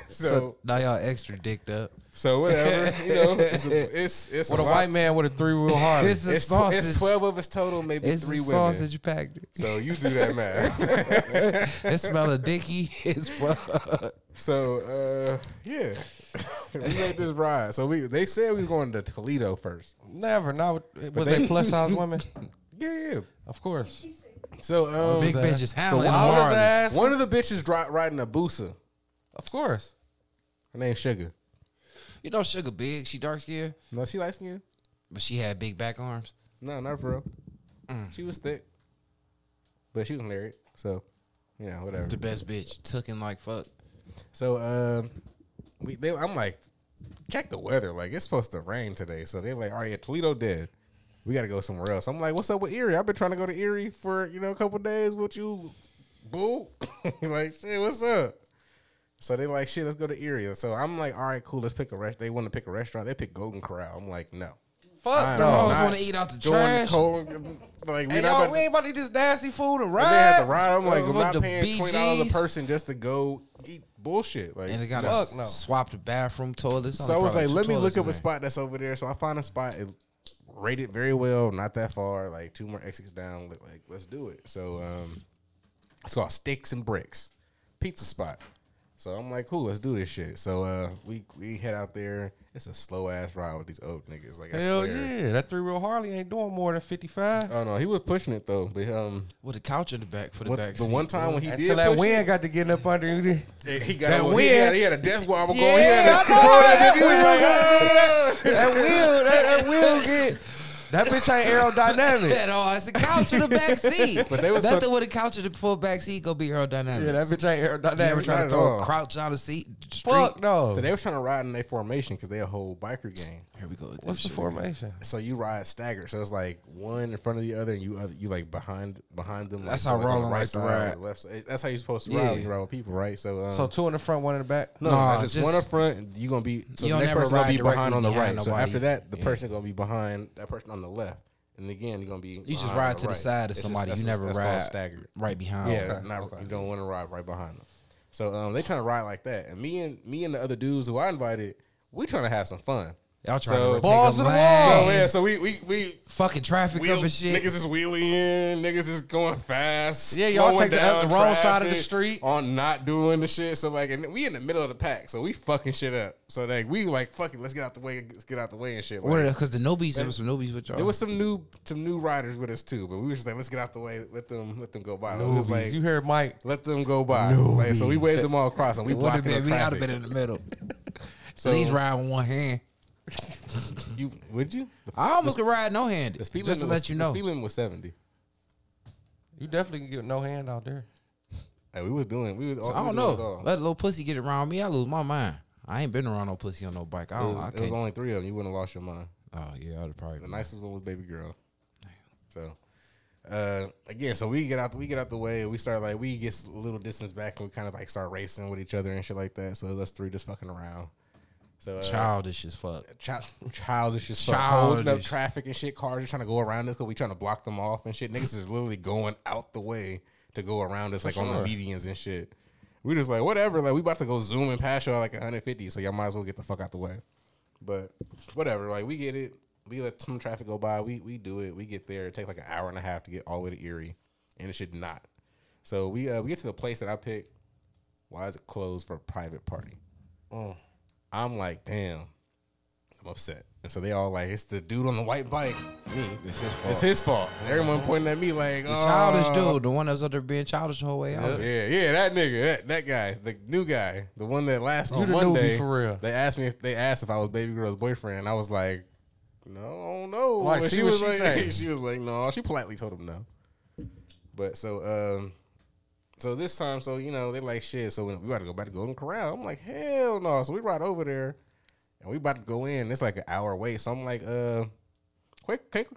So now y'all extra dicked up. So whatever, you know, it's with a white man with a 3-wheel Harley. It's sausage. It's 12 of us total, maybe it's 3 women. It's a sausage pack. So you do that math. It smell of dicky. It's fuck. So yeah, we made this ride. So they said we were going to Toledo first. Never, not was they plus size women. Yeah, of course. So big bitches howling. So one of the bitches riding a Boosa. Of course, her name's Sugar. You know Sugar big. She dark skinned. No, she light skinned. But she had big back arms. No, not for real. She was thick. But she was married. So, you know, whatever. The best bitch. Took him like fuck. So, I'm like, check the weather. Like, it's supposed to rain today. So, they're like, all right, yeah, Toledo dead. We got to go somewhere else. I'm like, what's up with Erie? I've been trying to go to Erie for, you know, a couple days with you, boo. Like, shit, what's up? So they like, shit, let's go to Erie. So I'm like, all right, cool, let's pick a restaurant. They want to pick a restaurant. They pick Golden Corral. I'm like, no. Fuck, the hoes want to eat out the trash. Like, we ain't about to eat this nasty food and ride. They had to ride. I'm like, I'm not paying $20 a person just to go eat bullshit. Like, and they got to swap the bathroom, toilets. So I was like, let me look up a spot that's over there. So I find a spot. It rated very well, not that far, like 2 more exits down. Like, let's do it. So it's called Sticks and Bricks. Pizza spot. So I'm like, cool, let's do this shit. So we head out there. It's a slow ass ride with these old niggas. Like, hell, I swear. Yeah, that 3-wheel Harley ain't doing more than 55. Oh no, he was pushing it though. But with a couch in the back for the back seat. The one time when he did that wind got to getting up under you. He had a death wobble going. Yeah, I know that wheel. That bitch ain't aerodynamic at all. It's a couch in the back seat. But they was nothing with a couch in the full back seat gonna be aerodynamic. Yeah, that bitch ain't aerodynamic. They were trying to throw a crouch out of the seat. Fuck no. So they were trying to ride in their formation because they a whole biker gang. Here we go. What's the formation? So you ride staggered. So it's like one in front of the other, and you like behind them. That's like, how Roland likes to ride. Left. That's how you're supposed to ride when you ride with people, right? So so 2 in the front, 1 in the back. No, just 1 in front. You gonna be so the next person gonna be behind on the right. So after that, the person gonna be behind that person on the left, and again you're gonna be. You just ride to the side of somebody. You never ride staggered right behind. Yeah, you don't want to ride right behind them. So they trying to ride like that, and me and the other dudes who I invited, we trying to have some fun. Y'all trying to balls to the wall. Oh yeah, so we fucking traffic up and shit. Niggas is wheeling, niggas is going fast. Yeah, y'all take the wrong side of the street on not doing the shit. So like, and we in the middle of the pack, so we fucking shit up. So like, we like fucking let's get out the way and shit. Like, because the nobies, there was some nobies with y'all. There was some new riders with us too, but we was just like, let's get out the way, let them go by. Nobies, was like, you heard Mike? Let them go by. Like, so we waved them all across, and we blocked the traffic. We ought to been in the middle. So these ride with one hand. You would you? I almost could ride no handed. Just to let you know, the speed limit was 70. You definitely can get no hand out there. Hey, we was. So I don't know. Let a little pussy get around me, I lose my mind. I ain't been around no pussy on no bike. It was only 3 of them. You wouldn't have lost your mind. Oh, yeah, I'd probably. The nicest one was baby girl. Damn. So, again, so we get out the way. We start, like, we get a little distance back, and we kind of, like, start racing with each other and shit like that. So, us three just fucking around. So childish as fuck. Childish as fuck. Holding up traffic and shit. Cars are trying to go around us because we trying to block them off and shit. Niggas is literally going out the way to go around us, like, on the medians and shit. We just like, whatever. Like, we about to go zooming past y'all like 150, so y'all might as well get the fuck out the way. But whatever. Like, we get it. We let some traffic go by. We do it. We get there. It takes like an hour and a half to get all the way to Erie, and it should not. So we get to the place that I picked. Why is it closed for a private party? Oh. I'm like, damn, I'm upset. And so they all like, it's the dude on the white bike. Me. It's his fault. It's his fault. Everyone pointing at me like, oh. The childish dude, the one that was up there being childish the whole way out. Yeah, that nigga, that guy, the new guy, the one that last on Monday. For real. They asked if I was baby girl's boyfriend, and I was like, no, I don't know. Like, but she was like, no. She politely told him no. But so this time, so, you know, they like, shit, so we about to go back to Golden Corral. I'm like, hell no. So we ride over there, and we about to go in. It's like an hour away. So I'm like,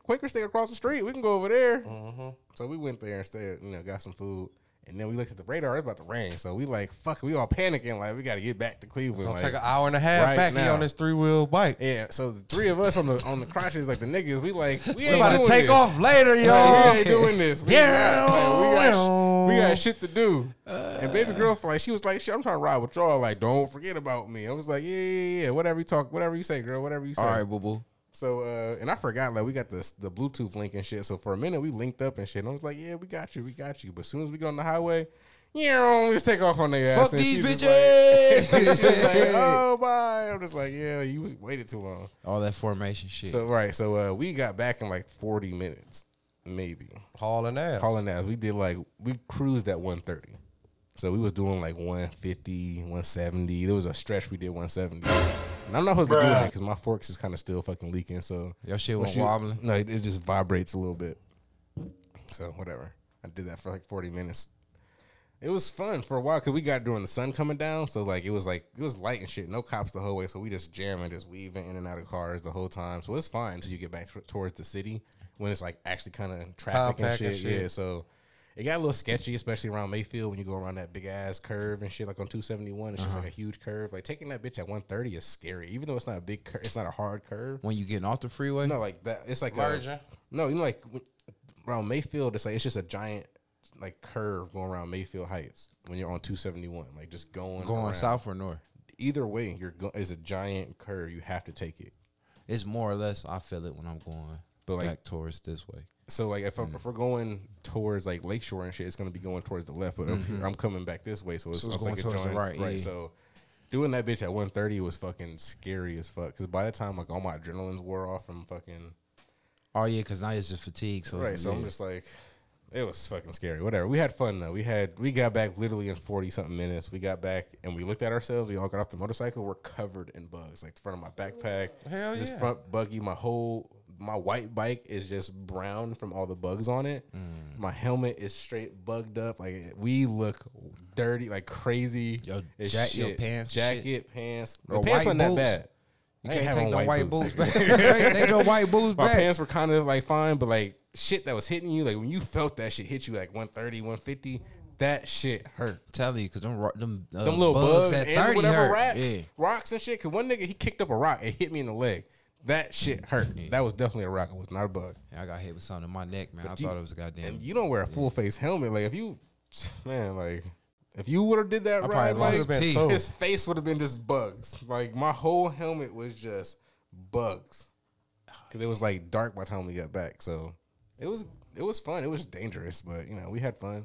Quaker stay across the street. We can go over there. Uh-huh. So we went there and stayed, you know, got some food. And then we looked at the radar. It's about to rain. So we like, fuck, we all panicking. Like, we got to get back to Cleveland. So like, take an hour and a half right back. Now. He on his 3-wheel bike. Yeah. So the three of us on the crotches, like the niggas, we like, we ain't about to take this. Off later, y'all. Like, we ain't doing this. We got shit to do. And baby girl, like, she was like, shit, I'm trying to ride with y'all. Like, don't forget about me. I was like, yeah. Whatever you say, girl. Whatever you say. All right, boo boo. So, and I forgot, like, we got the Bluetooth link and shit. So, for a minute, we linked up and shit. And I was like, yeah, we got you. But as soon as we get on the highway, let's take off on their ass. Fuck these bitches. Like, she was like, oh, bye. I'm just like, yeah, you waited too long. All that formation shit. So, right. So, we got back in, like, 40 minutes, maybe. Hauling ass. We did, like, we cruised at 130. So, we was doing, like, 150, 170. There was a stretch we did 170. And I'm not supposed to be doing it because my forks is kind of still fucking leaking. So your shit was wobbling? No, it just vibrates a little bit. So whatever. I did that for like 40 minutes. It was fun for a while because we got during the sun coming down. So it was light and shit. No cops the whole way. So we just jamming, just weaving in and out of cars the whole time. So it's fine until you get back towards the city when it's like actually kind of traffic and shit. Yeah, so it got a little sketchy, especially around Mayfield when you go around that big-ass curve and shit, like on 271. It's just like a huge curve. Like, taking that bitch at 130 is scary, even though it's not a big curve. It's not a hard curve. When you getting off the freeway? No, like that. It's like larger. No, you know, like around Mayfield, it's like it's just a giant, like, curve going around Mayfield Heights when you're on 271. Like, just going around. South or north? Either way, it's a giant curve. You have to take it. It's more or less, I feel it when I'm going back towards this way. So, like, if we're going towards, like, Lakeshore and shit, it's going to be going towards the left. But I'm coming back this way, so it's going like towards the right. Right. Yeah. So, doing that bitch at 130 was fucking scary as fuck. Because by the time, like, all my adrenalines wore off from fucking... Oh, yeah, because now it's just fatigue. So right, so I'm just like... It was fucking scary. Whatever. We had fun, though. We got back literally in 40-something minutes. We got back, and we looked at ourselves. We all got off the motorcycle. We're covered in bugs. Like, the front of my backpack. Hell yeah. This front buggy, my whole... My white bike is just brown from all the bugs on it. Mm. My helmet is straight bugged up. Like, we look dirty, like crazy. Your pants, jacket, pants. The pants wasn't that bad. You can't take the white boots back. Take the white boots back. My pants were kind of like fine, but like shit that was hitting you, like when you felt that shit hit you, like 130, 150. That shit hurt. Tell you, because them little bugs at 30 whatever hurt. Rocks and shit. Because one nigga, he kicked up a rock and hit me in the leg. That shit hurt. Yeah. That was definitely a rock. It was not a bug. Yeah, I got hit with something in my neck, man. I thought it was a goddamn. And you don't wear a full face helmet. Like, if you would have did that right, like, his face would have been just bugs. Like, my whole helmet was just bugs. Because it was, like, dark by the time we got back. So, it was fun. It was dangerous. But, you know, we had fun.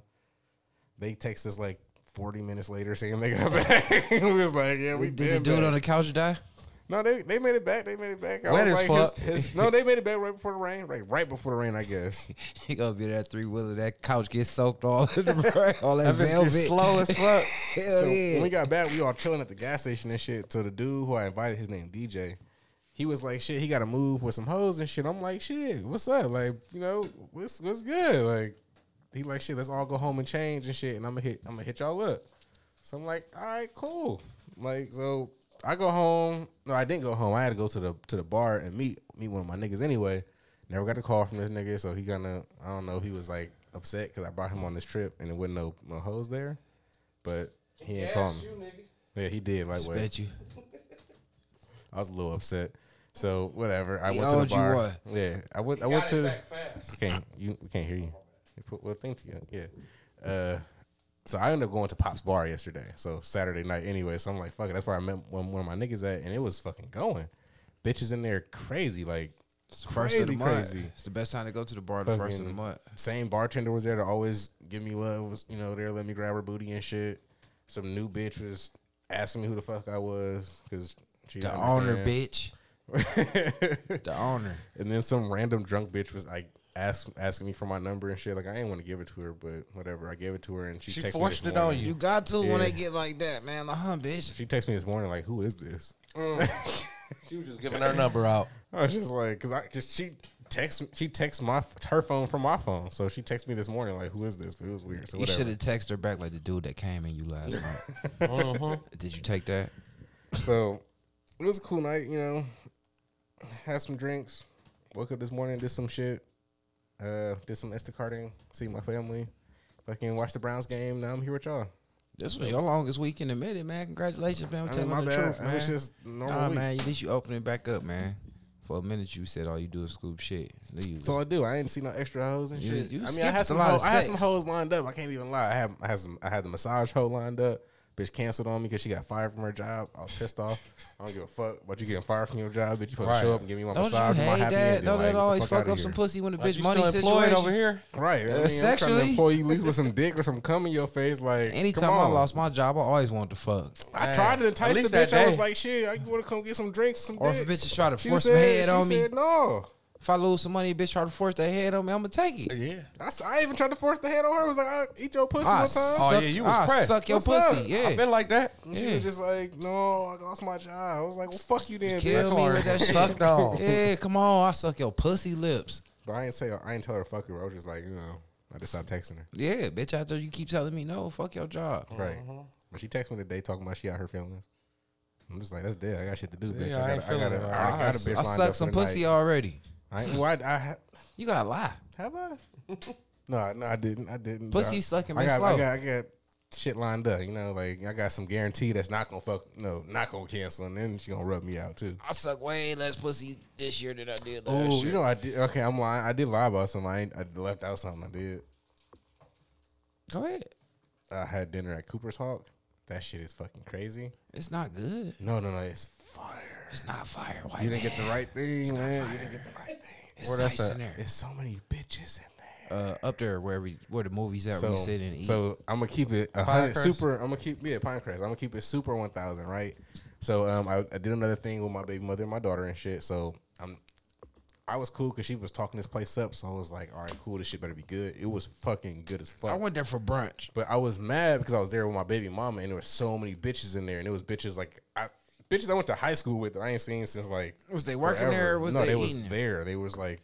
They text us, like, 40 minutes later saying they got back. We was like, yeah, we did. Did the dude on the couch die? No, they made it back. Wet as fuck. No, they made it back right before the rain. Right before the rain, I guess. He gonna be that 3-wheeler. That couch gets soaked all in the rain. All that velvet. Slow as fuck. Hell yeah. When we got back, we all chilling at the gas station and shit. So the dude who I invited, his name DJ, he was like, shit, he got to move with some hoes and shit. I'm like, shit, what's up? Like, you know, what's good? Like, he like, shit, let's all go home and change and shit. And I'm gonna hit y'all up. So I'm like, all right, cool. Like, so... I go home. No, I didn't go home. I had to go to the bar and meet one of my niggas anyway. Never got a call from this nigga, so he gonna, I don't know if he was like upset because I brought him on this trip and there wasn't no hoes there, but he ain't called me. Yeah, he did. Lightweight. Bet you. I was a little upset, so whatever. I went to the bar. You what? Yeah, I went to. Back fast. We can't hear you. You put what thing to you? Yeah. So I ended up going to Pop's bar yesterday. So Saturday night anyway. So I'm like, fuck it. That's where I met one of my niggas at, and it was fucking going. Bitches in there crazy, like it's crazy, first of the month. Crazy. It's the best time to go to the bar. Fucking the first of the month. Same bartender was there to always give me love. Was, you know, there let me grab her booty and shit. Some new bitch was asking me who the fuck I was because she the owner bitch. The owner. And then some random drunk bitch was like. Asking me for my number and shit. Like, I ain't want to give it to her, but whatever. I gave it to her, and she texted me this morning. She forced it on you. You got to when they get like that, man. Like, huh, bitch. She texted me this morning, like, who is this? She was just giving her number out. I was just like, because she texts her phone from my phone. So she texted me this morning, like, who is this? But it was weird. So you should have texted her back, like, the dude that came in you last night. Uh-huh. Did you take that? So it was a cool night, you know. Had some drinks. Woke up this morning, did some shit. Did some Instacarting, see my family, fucking watch the Browns game. Now I'm here with y'all. This was your longest week in a minute, man. Congratulations, man. I'm telling you the truth, man. It was just normal week. Man, at least you open it back up, man. For a minute, you said all you do is scoop shit. That's all I do. I ain't see no extra hoes and shit. I mean, I had some hoes lined up. I can't even lie. I had the massage hoe lined up. Bitch canceled on me because she got fired from her job. I was pissed off. I don't give a fuck about you getting fired from your job, bitch. You supposed to show up and give me my massage. You hate my that? Don't that always fuck up some pussy when the bitch money situation over here? Right. I mean, sexually, I'm trying to employ you at least with some dick or some cum in your face. Like, anytime I lost my job, I always wanted to fuck. I tried to entice the bitch. I was like, shit, I want to come get some drinks, some dick. Or if a bitch try to force her head on me. She said no. If I lose some money, bitch, try to force that head on me, I'm going to take it. Yeah. I even tried to force the head on her. I was like, I'll eat your pussy one time. Oh, yeah, you was pressed. Suck your pussy. Up? Yeah. I've been like that. And she was just like, no, I lost my job. I was like, well, fuck you then, bitch. Kill me with that shit. Sucked on. Yeah, come on. I suck your pussy lips. But I ain't tell her to fuck her. I was just like, you know, I just stopped texting her. Yeah, bitch, after you keep telling me, no, fuck your job. Right. But she texted me today talking about she out her feelings. I'm just like, that's dead. I got shit to do, bitch. I got a bitch lined up. I sucked some pussy already. You gotta lie. Have I? No, I didn't. Pussy sucking me slow. I got shit lined up. You know, like I got some guarantee that's not gonna not gonna cancel, and then she gonna rub me out too. I suck way less pussy this year than I did last year. Oh, you know I did. Okay, I'm lying. I did lie about something. I left out something. I did. Go ahead. I had dinner at Cooper's Hawk. That shit is fucking crazy. It's not good. No, it's fire. It's not fire. You didn't get the right thing, man. You didn't get the right thing. It's nice in there. There's so many bitches in there. Up there where the movies at, we sit and eat. So I'm gonna keep it 100 super. I'm gonna keep Pinecrest. I'm gonna keep it super 1,000, right? So I did another thing with my baby mother and my daughter and shit. So I was cool because she was talking this place up. So I was like, all right, cool. This shit better be good. It was fucking good as fuck. I went there for brunch, but I was mad because I was there with my baby mama and there were so many bitches in there, and it was bitches like bitches I went to high school with that I ain't seen since like. Was they working forever. There? Or was no, they was there. They was like,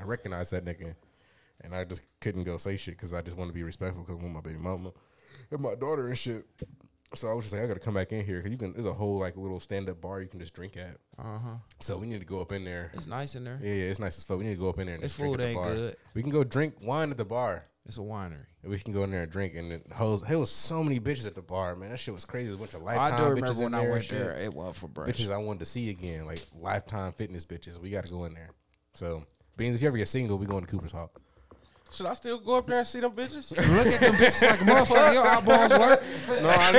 I recognized that nigga, and I just couldn't go say shit because I just want to be respectful because I'm with my baby mama and my daughter and shit. So I was just like, I gotta come back in here because there's a whole like little stand up bar you can just drink at. Uh huh. So we need to go up in there. It's nice in there. Yeah, it's nice as fuck. We need to go up in there and just drink at the bar. Food ain't good. We can go drink wine at the bar. It's a winery. We can go in there and drink, and there was so many bitches at the bar, man. That shit was crazy. It was a bunch of Lifetime bitches. I do remember when I went there, it was for brunch. Bitches I wanted to see again, like Lifetime Fitness bitches. We got to go in there. So, Beans, if you ever get single, we going to Cooper's Hawk. Should I still go up there and see them bitches? Look at them bitches like a motherfucker. Your eyeballs work. No, I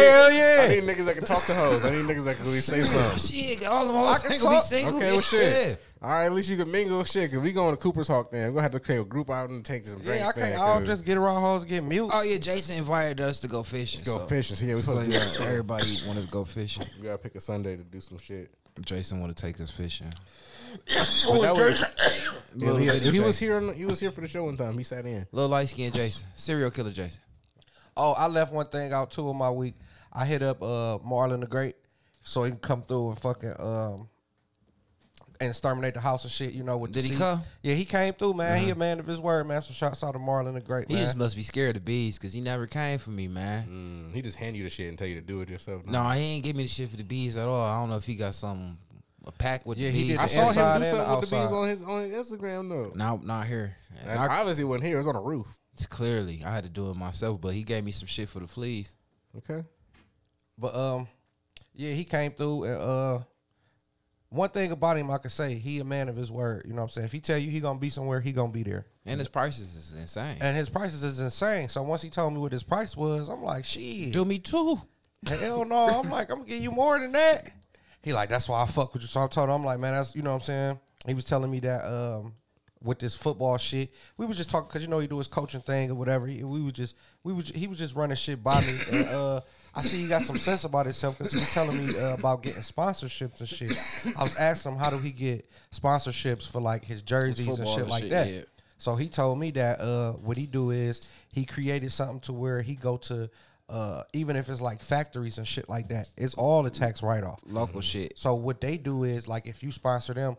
need niggas that can talk to hoes. I need niggas that can really say something. Shit, all the hoes ain't gonna be single. Okay, well, shit. Yeah. All right, at least you can mingle. Shit, because we going to Cooper's Hawk then. We're going to have to create a group out and take some drinks. Yeah, I can't all just get around hoes and get milk. Oh, yeah, Jason invited us to go fishing. So yeah, we supposed to do that. Everybody wanted to go fishing. We got to pick a Sunday to do some shit. Jason want to take us fishing. He was here for the show one time. He sat in. Little light skinned Jason, serial killer Jason. Oh, I left one thing out too in my week. I hit up Marlon the Great so he can come through and fucking and exterminate the house and shit, you know. With Did he come? Yeah, he came through, man. He a man of his word, man. So shouts out to Marlon the Great, man. He just must be scared of bees because he never came for me, man. He just hand you the shit and tell you to do it yourself. No, he ain't give me the shit for the bees at all. I don't know if he got something. A pack with the bees. He did. I saw him do something with the bees on his Instagram, though. No, not here. And obviously wasn't here. It was on the roof. It's clearly. I had to do it myself, but he gave me some shit for the fleas. Okay. But, yeah, he came through. And, one thing about him I could say, he a man of his word. You know what I'm saying? If he tell you he going to be somewhere, he going to be there. And his prices is insane. So once he told me what his price was, I'm like, shit. Do me too. Hell no. I'm like, I'm going to give you more than that. He like, that's why I fuck with you. So I told him, I'm like, man, that's, you know what I'm saying? He was telling me that with this football shit, we was just talking because, you know, he do his coaching thing or whatever. He was just running shit by me. And, I see he got some sense about himself because he was telling me about getting sponsorships and shit. I was asking him, how do he get sponsorships for, like, his jerseys and shit like that? Yeah. So he told me that what he do is he created something to where he go to, even if it's like factories and shit like that, it's all the tax write-off. Local shit. So what they do is, like, if you sponsor them,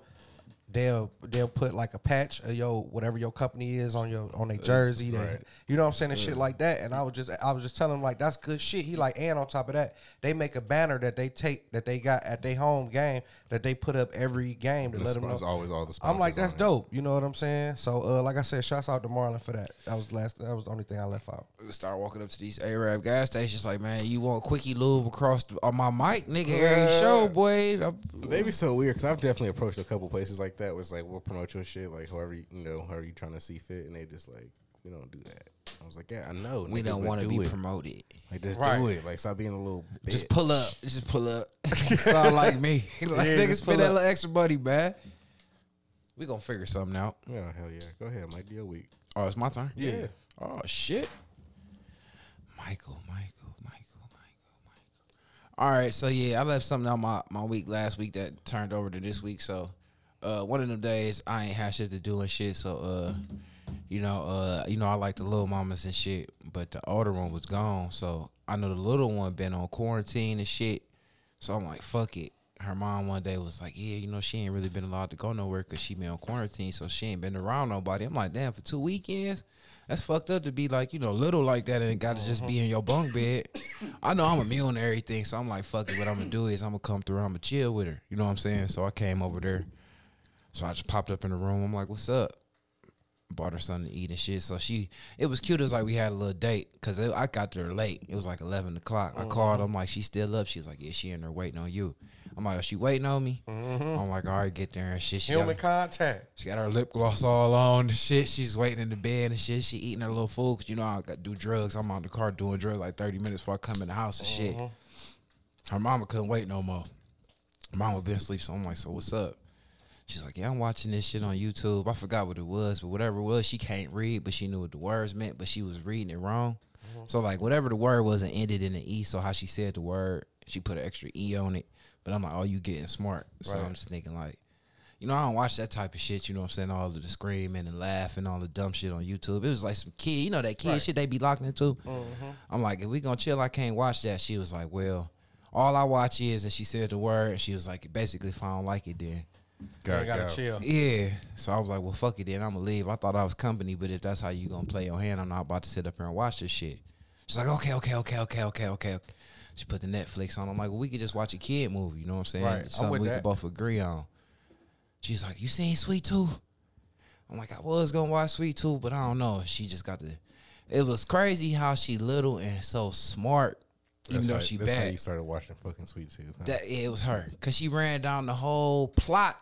they'll put like a patch of your whatever your company is on their jersey. Right. You know what I'm saying, and shit like that. And I was just telling him, like, that's good shit. He like, and on top of that, they make a banner that they take that they got at their home game that they put up every game to let them know. Always all the I'm like, that's dope. You know what I'm saying? So like I said, shouts out to Marlon for that. That was the only thing I left out. Start walking up to these A-Rab gas stations, like, man, you want quickie lube across on my mic, nigga? Every show, boy. They be so weird because I've definitely approached a couple places like that was like, we'll promote your shit, like however you trying to see fit, and they just like, we don't do that. I was like, yeah, I know. We don't want to be promoted. Like, just do it. Like, stop being a little bitch. Just pull up. Sound like me. Like, yeah, niggas spend that little extra money, man. We gonna figure something out. Yeah, hell yeah. Go ahead, Mike. Deal week. Oh, it's my turn? Yeah. Oh, shit. Michael. All right, so yeah, I left something out my week last week that turned over to this week, so one of them days I ain't had shit to do and shit, so I like the little mamas and shit, but the older one was gone, so I know the little one been on quarantine and shit, so I'm like, fuck it. Her mom one day was like, yeah, you know, she ain't really been allowed to go nowhere because she been on quarantine, so she ain't been around nobody. I'm like, damn, for 2 weekends? That's fucked up to be like, you know, little like that and gotta just be in your bunk bed. I know I'm immune and everything, so I'm like, fuck it, what I'm gonna do is I'm gonna come through, I'm gonna chill with her. You know what I'm saying? So I came over there. So I just popped up in the room. I'm like, what's up? Bought her something to eat and shit. So it was cute. It was like we had a little date because I got there late. It was like 11 o'clock. I called. I'm like, she's still up. She's like, yeah, she in there waiting on you. I'm like, oh, she waiting on me? I'm like, all right, get there and shit. She got her lip gloss all on and shit. She's waiting in the bed and shit. She eating her little food because, you know, I got to do drugs. I'm out the car doing drugs like 30 minutes before I come in the house and shit. Her mama couldn't wait no more. Mama been asleep. So I'm like, so what's up? She's like, yeah, I'm watching this shit on YouTube. I forgot what it was, but whatever it was, she can't read, but she knew what the words meant, but she was reading it wrong. So, like, whatever the word was, it ended in an E, so how she said the word, she put an extra E on it. But I'm like, oh, you getting smart. So I'm just thinking, like, you know, I don't watch that type of shit, you know what I'm saying, all of the screaming and laughing, all the dumb shit on YouTube. It was like some kid, you know, that kid shit they be locked into. I'm like, if we gonna chill, I can't watch that. She was like, well, all I watch is, and she said the word, and she was like, basically, if I don't like it, then. Gotta chill. Yeah. So I was like, well, fuck it then, I'm gonna leave. I thought I was company, but if that's how you gonna play your hand, I'm not about to sit up here and watch this shit. She's like, okay. She put the Netflix on. I'm like, well, we could just watch a kid movie, you know what I'm saying? Right. Something we could both agree on. She's like, you seen Sweet Tooth? I'm like, I was gonna watch Sweet Tooth, but I don't know. She just got the it was crazy how she little and so smart. Even though she bad. That's how you started watching fucking Sweet Tooth. Huh? It was her. Because she ran down the whole plot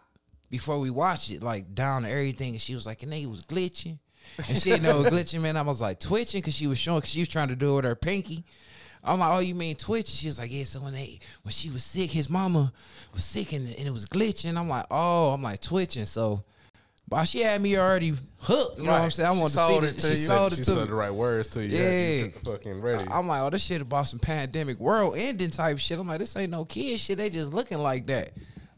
before we watched it, like down to everything. And she was like, and they was glitching. And she didn't know it was glitching, man. I was like twitching because she was showing, because she was trying to do it with her pinky. I'm like, oh, you mean twitch? She was like, yeah, so when she was sick, his mama was sick and it was glitching. I'm like, oh, I'm like twitching. So, but she had me already hooked. You know what I'm saying? I wanted to see it. She sold it to you. She said the right words to you. Yeah. You fucking ready. I'm like, oh, this shit about some pandemic world ending type shit. I'm like, this ain't no kid shit. They just looking like that.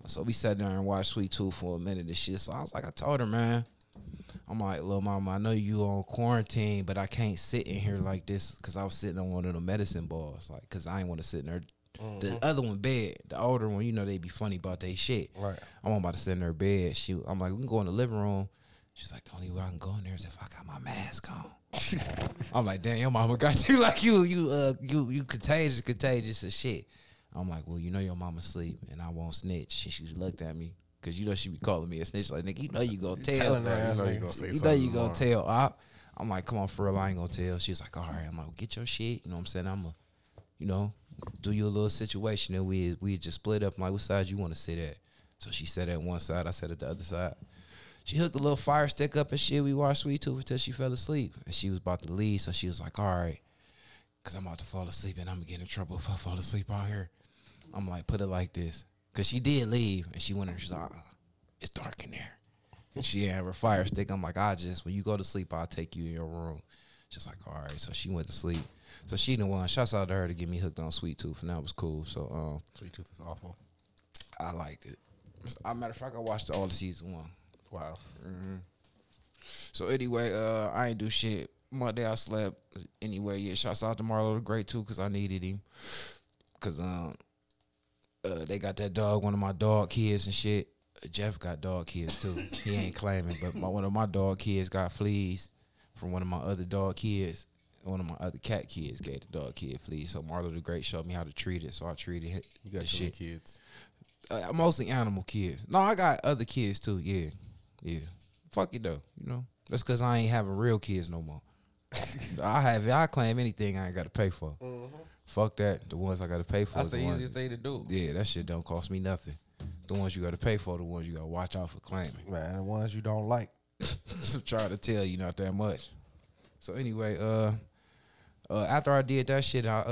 So we sat there and watched Sweet Tooth for a minute and shit. So I was like, I told her, man. I'm like, little mama, I know you on quarantine, but I can't sit in here like this because I was sitting on one of the medicine balls. Like, because I ain't want to sit in there Mm-hmm. The other one bed, the older one, you know they be funny about their shit. Right. I'm about to sit in her bed. I'm like, we can go in the living room. She's like, the only way I can go in there is if I got my mask on. I'm like, damn, your mama got you like you contagious as shit. I'm like, well, you know your mama sleep and I won't snitch. And she looked at me because you know she be calling me a snitch. Like, nigga, you know you gonna tell. You know you gonna tell. I'm like, come on, for real, I ain't gonna tell. She's like, all right. I'm like, well, get your shit. You know what I'm saying? I'm gonna, you know, do you a little situation, and we just split up. I'm like, what side you want to sit at? So she sat at one side. I sat at the other side. She hooked a little fire stick up and shit. We watched Sweet Tooth until she fell asleep. And she was about to leave, so she was like, all right, because I'm about to fall asleep and I'm going to get in trouble if I fall asleep out here. I'm like, put it like this. Because she did leave, and she went in, she's like, it's dark in there. And she had her fire stick. I'm like, when you go to sleep, I'll take you in your room. She's like, all right. So she went to sleep. So she the one. Shouts out to her to get me hooked on Sweet Tooth, and that was cool. So Sweet Tooth is awful. I liked it. As a matter of fact, I watched all the season one. Wow. Mm-hmm. So anyway, I ain't do shit. Monday I slept. Anyway, yeah, shouts out to Marlon the Great too, because I needed him. Because they got that dog, one of my dog kids and shit. Jeff got dog kids too. He ain't claiming, but one of my dog kids got fleas from one of my other dog kids. One of my other cat kids gave the dog kid fleas. So Marlon the Great showed me how to treat it, so I treated it. You got some kids? Mostly animal kids. No, I got other kids too, yeah. Yeah, fuck it though, you know. That's because I ain't having real kids no more. I claim anything I ain't got to pay for. Mm-hmm. Fuck that. The ones I got to pay for. That's the easiest thing to do. Yeah, that shit don't cost me nothing. The ones you got to pay for, the ones you got to watch out for claiming. Man, the ones you don't like. I'm trying to tell you not that much. So anyway, after I did that shit, I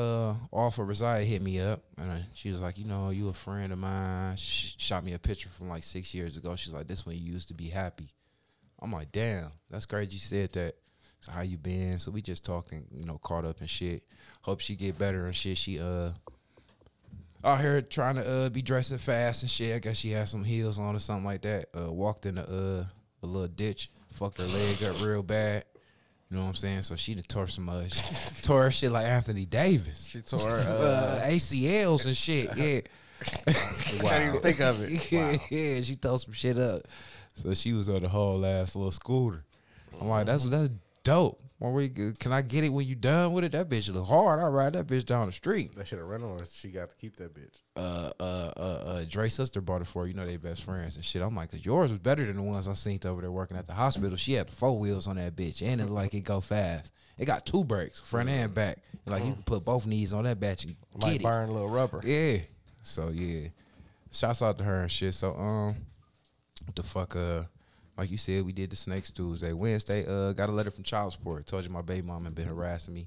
Offer Reside hit me up, and she was like, you know, you a friend of mine. She shot me a picture from like 6 years ago. She's like, this one you used to be happy. I'm like, damn, that's crazy you said that. So how you been? So we just talking, you know, caught up and shit. Hope she get better and shit. She out here trying to be dressing fast and shit. I guess she had some heels on or something like that. Walked in a little ditch, fucked her leg up real bad. You know what I'm saying? So she done tore some tore her shit like Anthony Davis. She tore ACLs and shit. Yeah. Wow. Can't even think of it. Yeah, wow. Yeah, she tore some shit up. So she was on the whole ass little scooter. I'm like, that's dope. Can I get it when you done with it? That bitch look hard. I ride that bitch down the street. That shit a rental, or she got to keep that bitch? Dre's sister bought it for her. You know they best friends and shit. I'm like, cause yours was better than the ones I seen over there working at the hospital. She had the 4 wheels on that bitch, and it like it go fast. It got 2 brakes, front and back. Like you can put both knees on that bitch and get like burn a little rubber. Yeah. So yeah, shouts out to her and shit. So what the fuck like you said, we did the Snakes Tuesday. Wednesday, got a letter from child support. Told you my baby mama been harassing me.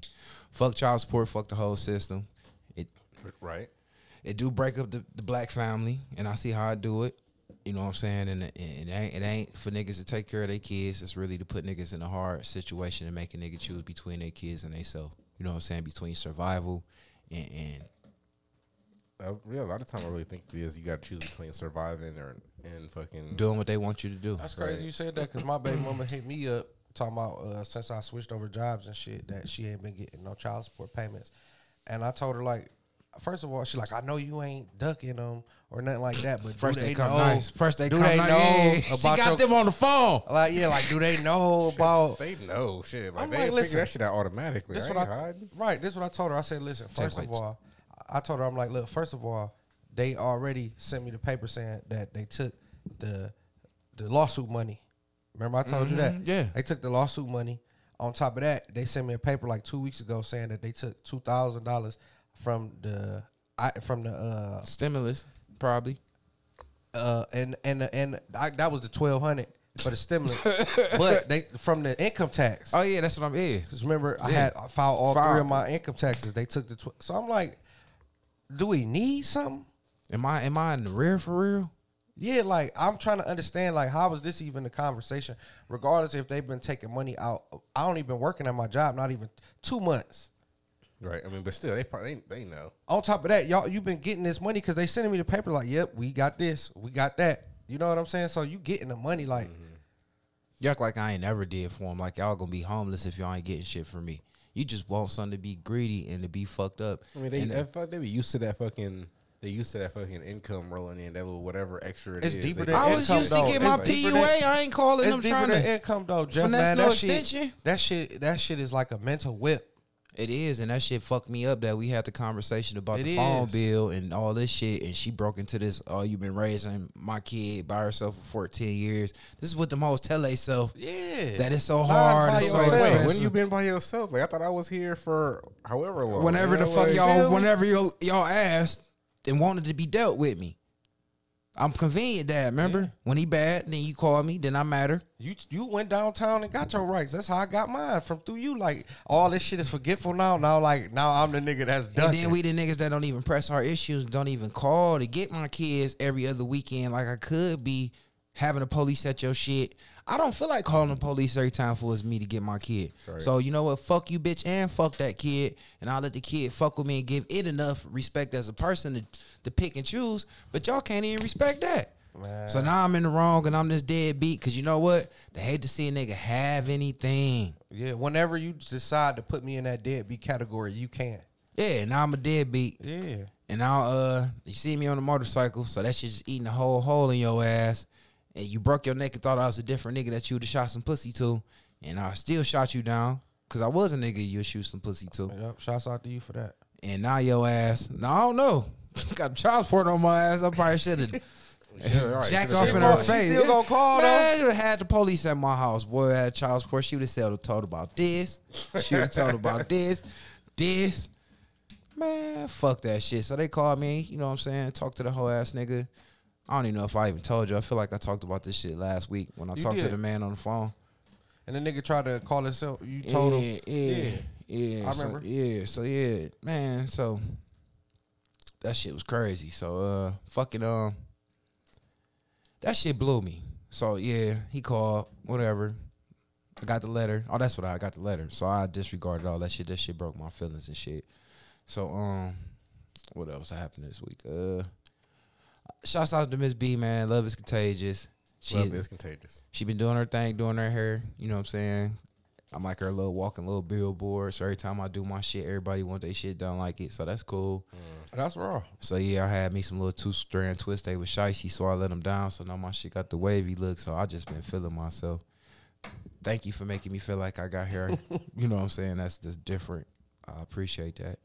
Fuck child support, fuck the whole system. It do break up the black family, and I see how I do it. You know what I'm saying? And it ain't for niggas to take care of their kids. It's really to put niggas in a hard situation and make a nigga choose between their kids and they self. You know what I'm saying? Between survival and a lot of time I really think it is you got to choose between surviving and fucking doing what they want you to do. That's crazy you said that, because my baby mama hit me up talking about since I switched over jobs and shit that she ain't been getting no child support payments. And I told her, like, first of all, she's like, I know you ain't ducking them or nothing like that, but first they come nice. First they come nice. She got them on the phone. Like, yeah, like, do they know about? They know shit. Like, they figure that shit out automatically. This is what I told her. I said, listen, first of all, I told her, I'm like, look, first of all, they already sent me the paper saying that they took the lawsuit money. Remember I told you that? Yeah. They took the lawsuit money. On top of that, they sent me a paper like 2 weeks ago saying that they took $2,000 from the stimulus, probably. That was the $1,200 for the stimulus, but they from the income tax. Oh yeah, that's what I'm in. Because remember, I filed all three of my income taxes. They took the so I'm like, do we need something? Am I in the rear for real? Yeah, like I'm trying to understand, like, how is this even a conversation? Regardless if they've been taking money out, I only been working at my job not even 2 months. Right, I mean, but still, they know. On top of that, y'all, you've been getting this money because they sending me the paper like, yep, we got this, we got that. You know what I'm saying? So you getting the money like. You act like I ain't never did for them. Like, y'all gonna be homeless if y'all ain't getting shit from me. You just want something to be greedy and to be fucked up. I mean, they be used to that fucking. They used to that fucking income rolling in, that little whatever extra it is. Deeper than I was used to get my PUA. I ain't calling them trying to income though, Jeff. Man, that shit, that shit is like a mental whip. It is, and that shit fucked me up that we had the conversation about the phone bill and all this shit, and she broke into this, oh, you've been raising my kid by herself for 14 years. This is what the most tell herself. Yeah. That it's so hard. It's so expensive. When you been by yourself? Like, I thought I was here for however long. Whenever the fuck y'all, whenever y'all asked and wanted to be dealt with me. I'm convenient, Dad, remember? Yeah. When he bad, then you call me, then I matter. You went downtown and got your rights. That's how I got mine, from through you. Like, all this shit is forgetful now. Now, like, now I'm the nigga that's done. And then we the niggas that don't even press our issues, don't even call to get my kids every other weekend. Like, I could be having the police at your shit. I don't feel like calling the police every time for it's me to get my kid. Right. So, you know what? Fuck you, bitch, and fuck that kid. And I'll let the kid fuck with me and give it enough respect as a person to pick and choose. But y'all can't even respect that. Man. So now I'm in the wrong and I'm just deadbeat. Because you know what? They hate to see a nigga have anything. Yeah, whenever you decide to put me in that deadbeat category, you can. Yeah, now I'm a deadbeat. Yeah. And now you see me on a motorcycle, so that shit just eating a whole hole in your ass. And you broke your neck and thought I was a different nigga that you would have shot some pussy to. And I still shot you down because I was a nigga you would shoot some pussy to. Yep, shouts out to you for that. And now your ass. No, I don't know. Got a child support on my ass. I probably should have jacked off in her face. She still gonna call, man, though. I would have had the police at my house. Boy, I had child support. She would have told about this. She would have told about this. This. Man, fuck that shit. So they called me. You know what I'm saying? Talk to the whole ass nigga. I don't even know if I even told you. I feel like I talked about this shit last week when I talked to the man on the phone. And the nigga tried to call himself. You told him. Yeah. I remember. Man, so that shit was crazy. So, fucking, that shit blew me. So, yeah, he called, whatever. I got the letter. Oh, that's what I got the letter. So I disregarded all that shit. That shit broke my feelings and shit. So, what else happened this week? Shouts out to Miss B, man. Love is contagious. She been doing her thing, doing her hair. You know what I'm saying? I'm like her little walking little billboard. So every time I do my shit, everybody want their shit done like it. So that's cool. That's raw. So yeah, I had me some little 2-strand twist. They was shicey, so I let them down. So now my shit got the wavy look. So I just been feeling myself. Thank you for making me feel like I got hair. You know what I'm saying? That's just different. I appreciate that.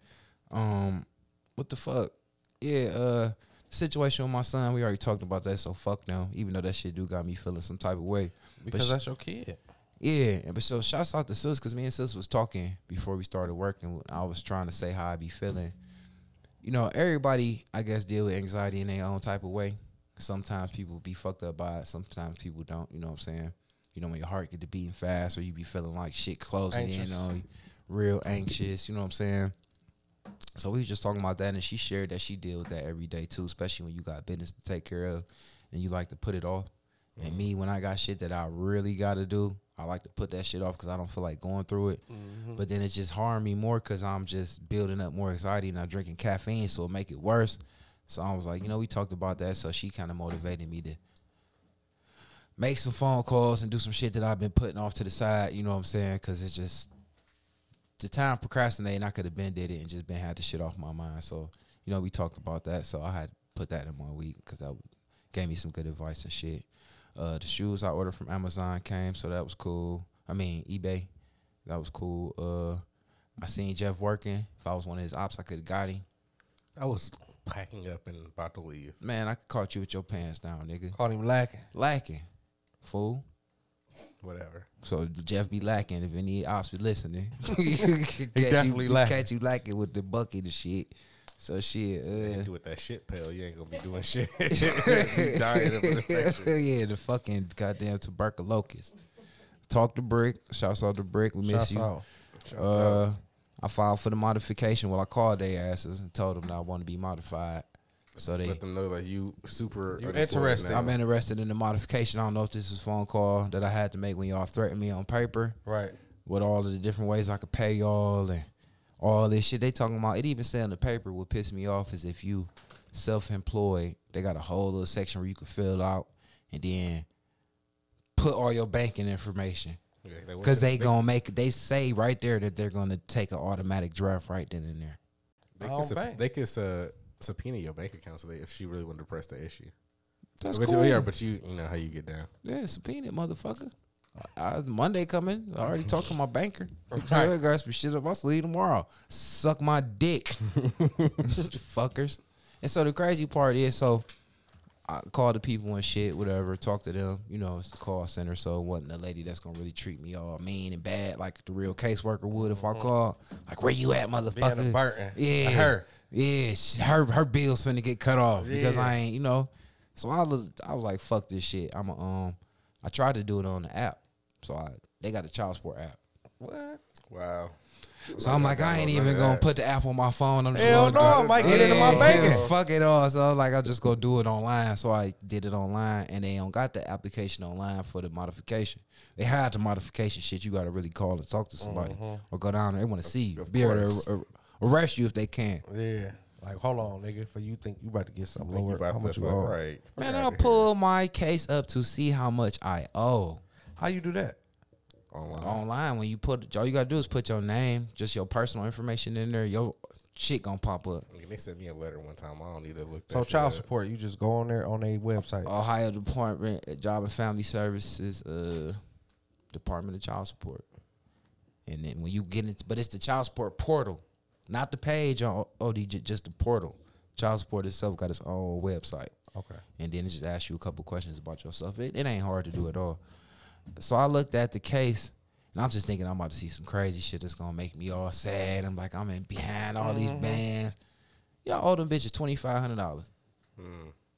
What the fuck? Yeah, situation with my son, we already talked about that, so fuck no. Even though that shit do got me feeling some type of way. Because that's your kid. Yeah, but so shouts out to Sis, because me and Sis was talking before we started working. I was trying to say how I be feeling. You know, everybody, I guess, deal with anxiety in their own type of way. Sometimes people be fucked up by it. Sometimes people don't, you know what I'm saying? You know, when your heart get to beating fast or you be feeling like shit closing in on you, real anxious, you know what I'm saying? So we was just talking about that, and she shared that she deal with that every day too, especially when you got business to take care of and you like to put it off. Mm-hmm. And me, when I got shit that I really got to do, I like to put that shit off because I don't feel like going through it. Mm-hmm. But then it just harmed me more because I'm just building up more anxiety and I'm drinking caffeine, so it make it worse. So I was like, you know, we talked about that, so she kind of motivated me to make some phone calls and do some shit that I've been putting off to the side, you know what I'm saying, because it's just the time procrastinating. I could have been did it and just been had the shit off my mind. So, you know, we talked about that. So I had put that in my week because that gave me some good advice and shit. The shoes I ordered from Amazon came, so that was cool. I mean, eBay, that was cool. I seen Jeff working. If I was one of his ops, I could have got him. I was packing up and about to leave. Man, I caught you with your pants down, nigga. Caught him lacking. Lacking, fool. Whatever. So Jeff be lacking. If any ops be listening, catch you lacking with the bucket and shit. So shit, you ain't do with that shit, pal. You ain't gonna be doing shit. You dying of an infection. Yeah, the fucking goddamn tuberculosis. Talk to Brick. Shouts out to Brick. We miss you. I filed for the modification. Well, I called their asses and told them that I want to be modified. So they let them know that you super interested. I'm interested in the modification. I don't know if this is a phone call that I had to make when y'all threatened me on paper. Right. With all of the different ways I could pay y'all and all this shit they talking about. It even said on the paper what pissed me off is if you self-employed, they got a whole little section where you can fill out and then put all your banking information. Because they gonna make, they say right there that they're gonna take an automatic draft right then and there. They could subpoena your bank account so if she really wanted to press the issue. That's cool. Yeah, but you know how you get down. Yeah, subpoena, motherfucker. Monday coming. I already talked to my banker. I'm trying to grab some shit up my sleeve tomorrow. Suck my dick, fuckers. And so the crazy part is, so I called the people and shit, whatever. Talked to them. You know, it's the call center, so it wasn't a lady that's gonna really treat me all mean and bad like the real caseworker would if I called. Like, where you at, motherfucker? Yeah, her. Yeah, her bill's finna get cut off because I ain't. You know, so I was like, fuck this shit. I tried to do it on the app. So they got a child support app. What? Wow. So I'm like, I ain't even going to put the app on my phone. I'm just going to do it. I might get into my banking. Fuck it all. So I was like, I'll just go do it online. So I did it online, and they don't got the application online for the modification. They hide the modification shit. You got to really call and talk to somebody or go down there. They want to see you. Be able to arrest you if they can. Yeah. Like, hold on, nigga, for you think you about to get something lower. How much you owe? Right. Man, I'll pull my case up to see how much I owe. How you do that? Online, when you put, all you got to do is put your name, just your personal information in there, your shit going to pop up. They sent me a letter one time. I don't need to look that. So child support, you just go on there on their website. Ohio Department of Job and Family Services, Department of Child Support. And then when you get into, but it's the child support portal. Not the page on OD, just the portal. Child support itself got its own website. Okay. And then it just asks you a couple questions about yourself. It ain't hard to do at all. So I looked at the case, and I'm just thinking I'm about to see some crazy shit that's going to make me all sad. I'm like, I'm in behind all these bands. Y'all owe them bitches $2,500.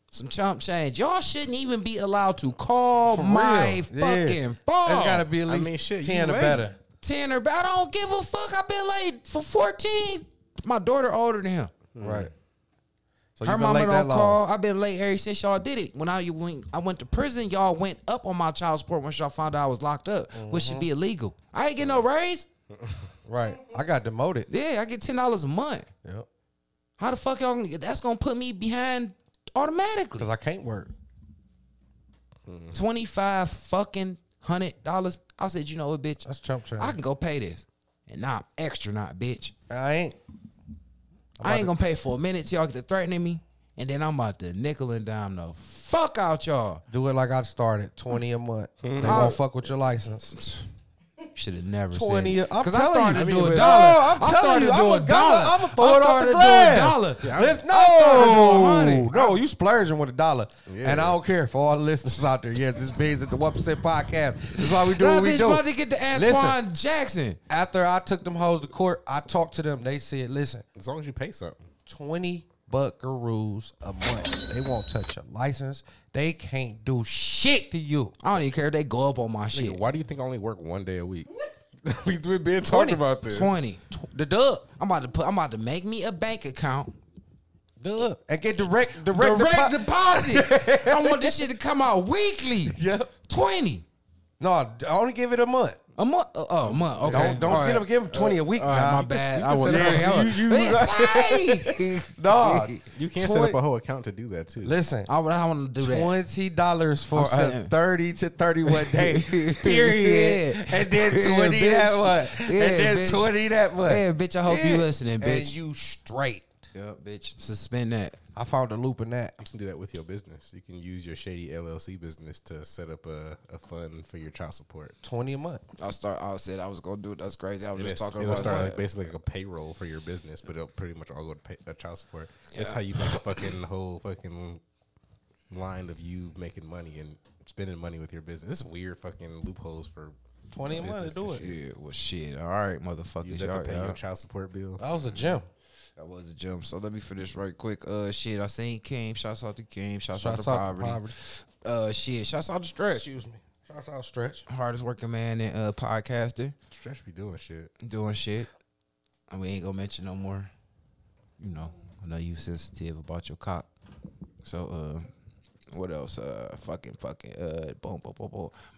Some chump change. Y'all shouldn't even be allowed to call my fucking phone. There's got to be at least 10 or better. 10 or I don't give a fuck. I've been late for 14. My daughter older than him. Right. So her mama don't call. I've been late ever since y'all did it. When I went to prison, y'all went up on my child support once y'all found out I was locked up, which should be illegal. I ain't get no raise. Right. I got demoted. Yeah, I get $10 a month. Yep. How the fuck y'all? That's gonna put me behind automatically because I can't work. $2,500. I said, you know what, bitch? That's Trump change. I can go pay this. And now I'm extra not, bitch. I ain't going to pay for a minute till y'all get to threatening me. And then I'm about to nickel and dime the fuck out y'all. Do it like I started. 20 a month. They won't fuck with your license. Should have never said it. Because I started to do a dollar. I started to do a dollar. I'm going to throw it off the glass. No, you splurging with a dollar. Yeah. And I don't care for all the listeners out there. Yes, this means that the 1% podcast. That's why we do what we do. About to get to Antoine Jackson. After I took them hoes to court, I talked to them. They said, listen. As long as you pay something. 20 buckaroos a month. They won't touch your license. They can't do shit to you. I don't even care if they go up on my shit. Why do you think I only work one day a week? We've been talking about this. 20. The dub. I'm about to make me a bank account. Dub. And get direct deposit. I want this shit to come out weekly. Yep. 20. No, only give it a month. A month? Oh, a month. Okay. Don't give him 20 a week. Nah, my bad. I would say. Nah. You can't set up a whole account to do that, too. Listen. I want to do $20 that. $20 for a 30 to 31 day period. Yeah. And then 20 that month. Yeah, and then 20 that month. Yeah, bitch, I hope you listening, bitch. And you straight. Yep, bitch. Suspend that. I found a loop in that. You can do that with your business. You can use your shady LLC business to set up a fund for your child support. 20 a month. I said I was going to do it. That's crazy. I was just talking about that. It'll start like basically like a payroll for your business, but it'll pretty much all go to child support. Yeah. That's how you make a fucking whole fucking line of you making money and spending money with your business. This is weird fucking loopholes for 20 a month to do it. Yeah, well, shit. All right, motherfuckers. You have to pay your child support bill. That was a gem. That was a jump. So let me finish right quick. Shit, I seen Kim. Shouts out to Kim. Shouts out to poverty. Shit. Shouts out to Stretch. Excuse me. Shouts out Stretch. Hardest working man in podcasting. Stretch be doing shit. And we ain't gonna mention no more. You know, I know you sensitive about your cock. So What else? Boom.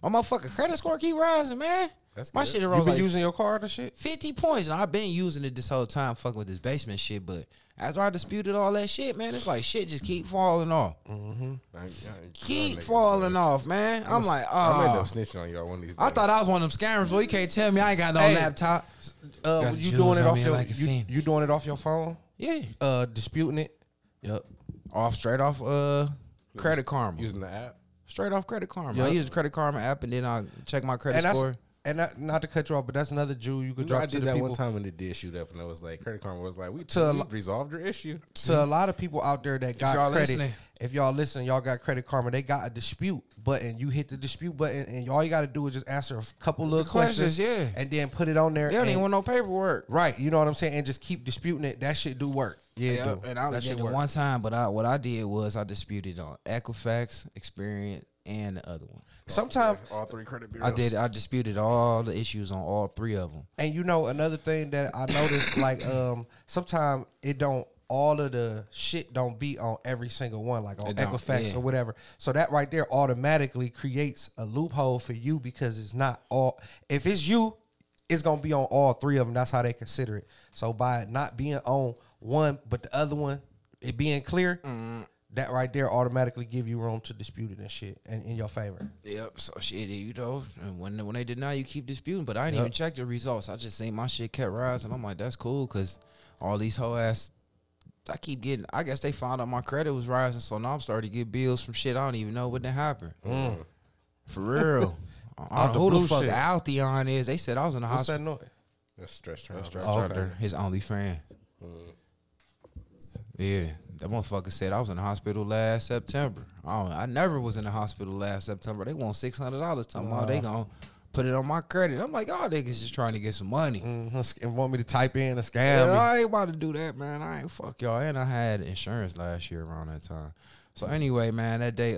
My motherfucking credit score keep rising, man. That's my good. Shit rose. You been like using your card and shit? 50 points. And I've been using it this whole time, fucking with this basement shit. But after I disputed all that shit, man, it's like shit just keep falling off. Mm-hmm. Keep falling off, man. I'm like, oh. I end up snitching on y'all one of these. I thought I was one of them scammers, but you can't tell me I ain't got no laptop. You doing it off your you doing it off your phone? Yeah. Disputing it. Yep. Straight off Credit Karma. Using the app? Straight off Credit Karma. Yep. I use the Credit Karma app and then I check my credit score. And not to cut you off, but that's another jewel you could drop to the people. I did that one time and it did shoot up and I was like, Credit Karma was like, we resolved your issue. To a lot of people out there that got credit, if y'all listen, y'all got Credit Karma, they got a dispute button. You hit the dispute button and all you got to do is just answer a couple little questions. Yeah. And then put it on there. They don't even want no paperwork. Right. You know what I'm saying? And just keep disputing it. That shit do work. Yeah, and I did it one time, but what I did was I disputed on Equifax, Experian, and the other one. Sometimes all three credit bureaus. I disputed all the issues on all three of them. And you know another thing that I noticed, like sometimes it don't. All of the shit don't be on every single one, like on Equifax or whatever. So that right there automatically creates a loophole for you because it's not all. If it's you, it's gonna be on all three of them. That's how they consider it. So by not being on one, but the other one, it being clear, that right there automatically give you room to dispute it and shit, and in your favor. Yep. So shit, you know, and when they deny, you keep disputing. But I didn't even check the results. I just seen my shit kept rising. I'm like, that's cool, cause all these whole ass. I keep getting. I guess they found out my credit was rising, so now I'm starting to get bills from shit I don't even know what the happened. For real. I don't know who the fuck Altheon is. They said I was in the hospital. What's that noise? That's Stretch Alder, his only fan. Yeah, that motherfucker said I was in the hospital last September. I never was in the hospital last September. They want $600. Talking about they gonna put it on my credit. I'm like, y'all niggas just trying to get some money and want me to type in a scam. Yeah, I ain't about to do that, man. I ain't fuck y'all. And I had insurance last year around that time. So anyway, man, that day,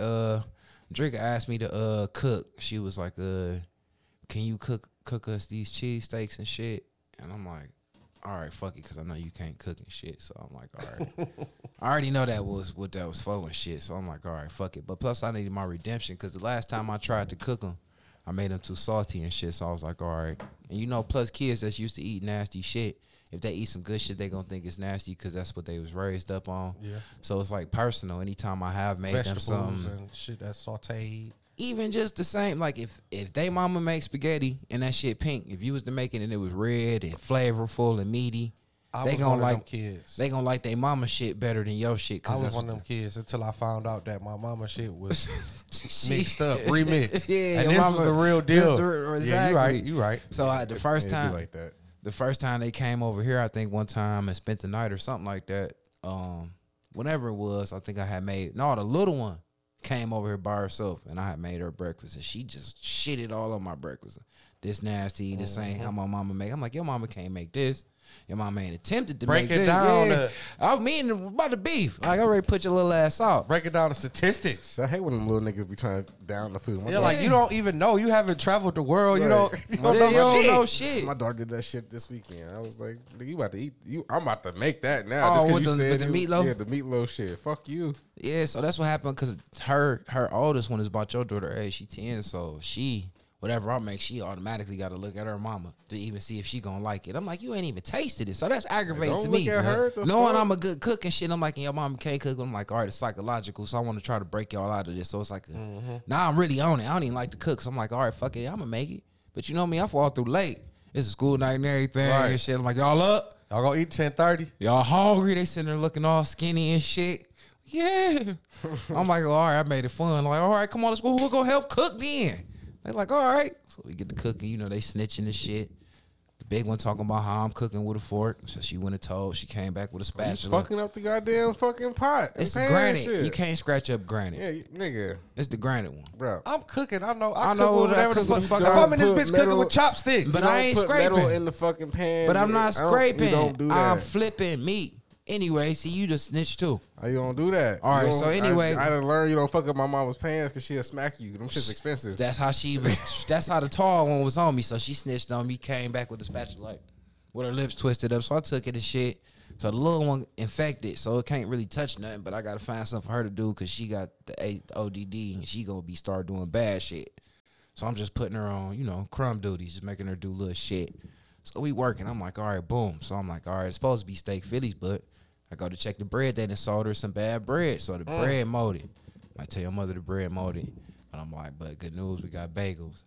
Drinker asked me to cook. She was like, can you cook us these cheesesteaks and shit? And I'm like, all right, fuck it, because I know you can't cook and shit. So I'm like, all right. I already know that was what that was for and shit. So I'm like, all right, fuck it. But plus, I needed my redemption because the last time I tried to cook them, I made them too salty and shit. So I was like, all right. And you know, plus kids that's used to eat nasty shit, if they eat some good shit, they gonna think it's nasty because that's what they was raised up on. Yeah. So it's like personal. Anytime I have made them something and shit that's sauteed. Even just the same, like if they mama make spaghetti and that shit pink, if you was to make it and it was red and flavorful and meaty, they gonna like they mama shit better than your shit. I was one of them kids until I found out that my mama shit was mixed up, remixed. Yeah, and this mama was the real deal. Exactly. Yeah, you right. So the first time they came over here, I think one time and spent the night or something like that. Whenever it was, I think I had made the little one came over here by herself, and I had made her breakfast, and she just shitted all on my breakfast. This nasty, this ain't how my mama make. I'm like, your mama can't make this. Your mama ain't attempted to break it down. Yeah. I mean, about the beef. Like, I already put your little ass out. Break it down to statistics. I hate when them little niggas be trying to down the food. Yeah, like, you don't even know. You haven't traveled the world. Right. You don't know shit. My dog did that shit this weekend. I was like, nigga, you about to eat. I'm about to make that now. Oh, with the meatloaf? Yeah, the meatloaf shit. Fuck you. Yeah, so that's what happened because her oldest one is about your daughter age. She 10, so she... Whatever I make, she automatically got to look at her mama to even see if she gonna like it. I'm like, you ain't even tasted it, so that's aggravating to me. Don't look at her. Knowing I'm a good cook and shit, I'm like, and your mama can't cook. I'm like, all right, it's psychological, so I want to try to break y'all out of this. So it's like, now I'm really on it. I don't even like to cook, so I'm like, all right, fuck it, I'm gonna make it. But you know me, I fall through late. It's a school night and everything and shit. I'm like, y'all up? Y'all gonna eat 10:30? Y'all hungry? They sitting there looking all skinny and shit. Yeah. I'm like, well, all right, I made it fun. Like, all right, come on, let's go. We'll go help cook then. They like, all right. So we get to cooking. You know, they snitching and shit. The big one talking about how I'm cooking with a fork. So she went and told. She came back with a spatula. You fucking up the goddamn fucking pot. It's the granite. Shit. You can't scratch up granite. Yeah, nigga. It's the granite one. Bro. I'm cooking. I know what the fuck. If I'm in this bitch cooking with chopsticks. But I ain't scraping. Metal in the fucking pan. But I'm not scraping. Don't do that. I'm flipping meat. Anyway, see, you just snitch too. How you gonna do that? All right, so anyway, I done learned you don't fuck up my mama's pants because she'll smack you. Them shit's expensive. That's how she was. That's how the tall one was on me. So she snitched on me, came back with the spatula, like, with her lips twisted up. So I took it and shit. So the little one infected, so it can't really touch nothing. But I gotta find something for her to do because she got the ODD and she gonna be start doing bad shit. So I'm just putting her on, you know, crumb duties, just making her do little shit. So we working. I'm like, all right, boom. So I'm like, all right, it's supposed to be steak Phillies, but I go to check the bread. They done sold her some bad bread, so the bread molded. I tell your mother the bread molded, and I'm like, but good news, we got bagels.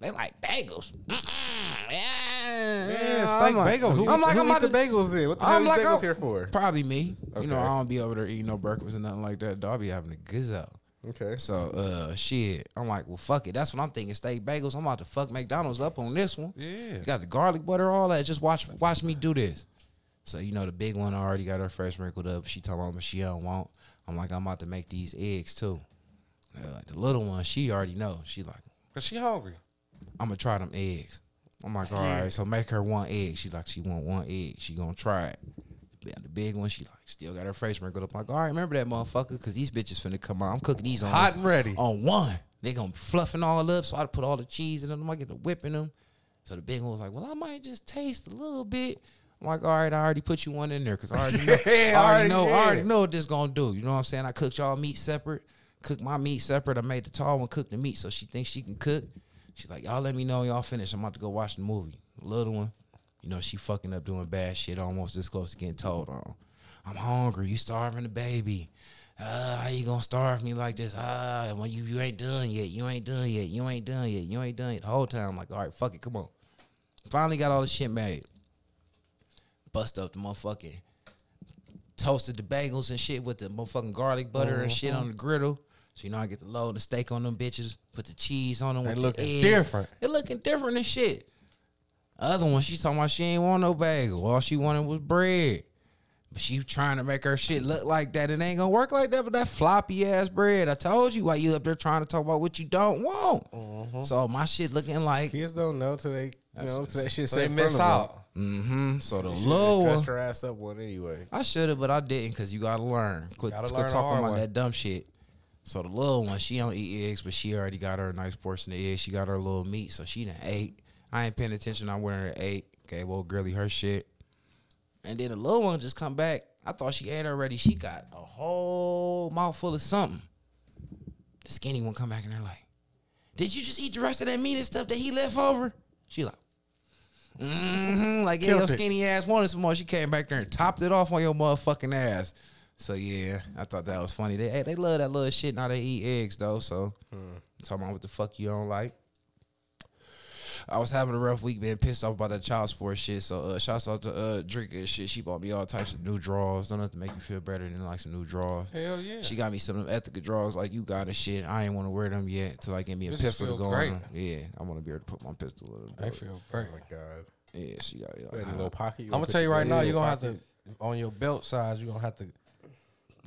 They like bagels. Yeah, steak like, bagels. I'm like, I'm the bagels in. What the hell is bagels here for? Probably me. Okay. You know, I don't be over there eating no breakfast and nothing like that. Dog be having a gizzo. Okay. So, shit. I'm like, well, fuck it. That's what I'm thinking. Steak bagels. I'm about to fuck McDonald's up on this one. Yeah. You got the garlic butter, all that. Just watch me do this. So, you know, the big one already got her fresh wrinkled up. She talking about she don't want. I'm like, I'm about to make these eggs too. The little one, she already know. She like, cause she hungry. I'm gonna try them eggs. I'm like, all right. So make her one egg. She like, she want one egg. She gonna try it. The big one, she like, still got her face wrinkled up. I'm like, all right, remember that motherfucker, cause these bitches finna come out. I'm cooking these on hot and ready on one. They gonna be fluffing all up. So I put all the cheese in them. I get to whipping them. So the big one was like, well, I might just taste a little bit. I'm like, all right, I already put you one in there, cause I already know. I already know what this gonna do. You know what I'm saying? I cooked y'all meat separate. Cook my meat separate. I made the tall one cook the meat, so she thinks she can cook. She's like, y'all let me know when y'all finish. I'm about to go watch the movie. The little one, you know, she fucking up doing bad shit, almost this close to getting told on. I'm hungry. You starving the baby. How you gonna starve me like this? When you ain't done yet. You ain't done yet. You ain't done yet. You ain't done yet. The whole time, I'm like, all right, fuck it, come on. Finally got all the shit made. Bust up the motherfucking toasted the bagels and shit with the motherfucking garlic butter and shit on the griddle. So, you know, I get to load the steak on them bitches, put the cheese on them. They looking different. They looking different and shit. Other one, she talking about she ain't want no bagel. All she wanted was bread. But she trying to make her shit look like that. It ain't gonna work like that with that floppy ass bread. I told you why you up there trying to talk about what you don't want. Uh-huh. So my shit looking like kids don't know till they, you know, till that shit say miss out. Mm-hmm. So the low one, her ass up one anyway. I should have, but I didn't, cause you gotta learn. Quit talking about that dumb shit. So the little one, she don't eat eggs, but she already got her a nice portion of eggs. She got her a little meat, so she done ate. I ain't paying attention. I went her ate. Gave old girly her shit. And then the little one just come back. I thought she ate already. She got a whole mouthful of something. The skinny one come back and they're like, "Did you just eat the rest of that meat and stuff that he left over?" She like, mm-hmm. Like, yeah, your skinny ass wanted some more. She came back there and topped it off on your motherfucking ass. So yeah, I thought that was funny. They love that little shit. Now they eat eggs though. So talking about what the fuck you don't like. I was having a rough week, being pissed off about that child support shit. So shouts out to Drinker and shit. She bought me all types of new draws. Don't have to make you feel better than like some new draws. Hell yeah. She got me some of them ethical draws like you got and shit. I ain't want to wear them yet till I get me a pistol to go great on. Yeah, I want to be able to put my pistol in them. I feel great. Oh my God. Yeah, she got me like, little pocket. I'm gonna tell you right now, you're gonna have to, on your belt size, you're gonna have to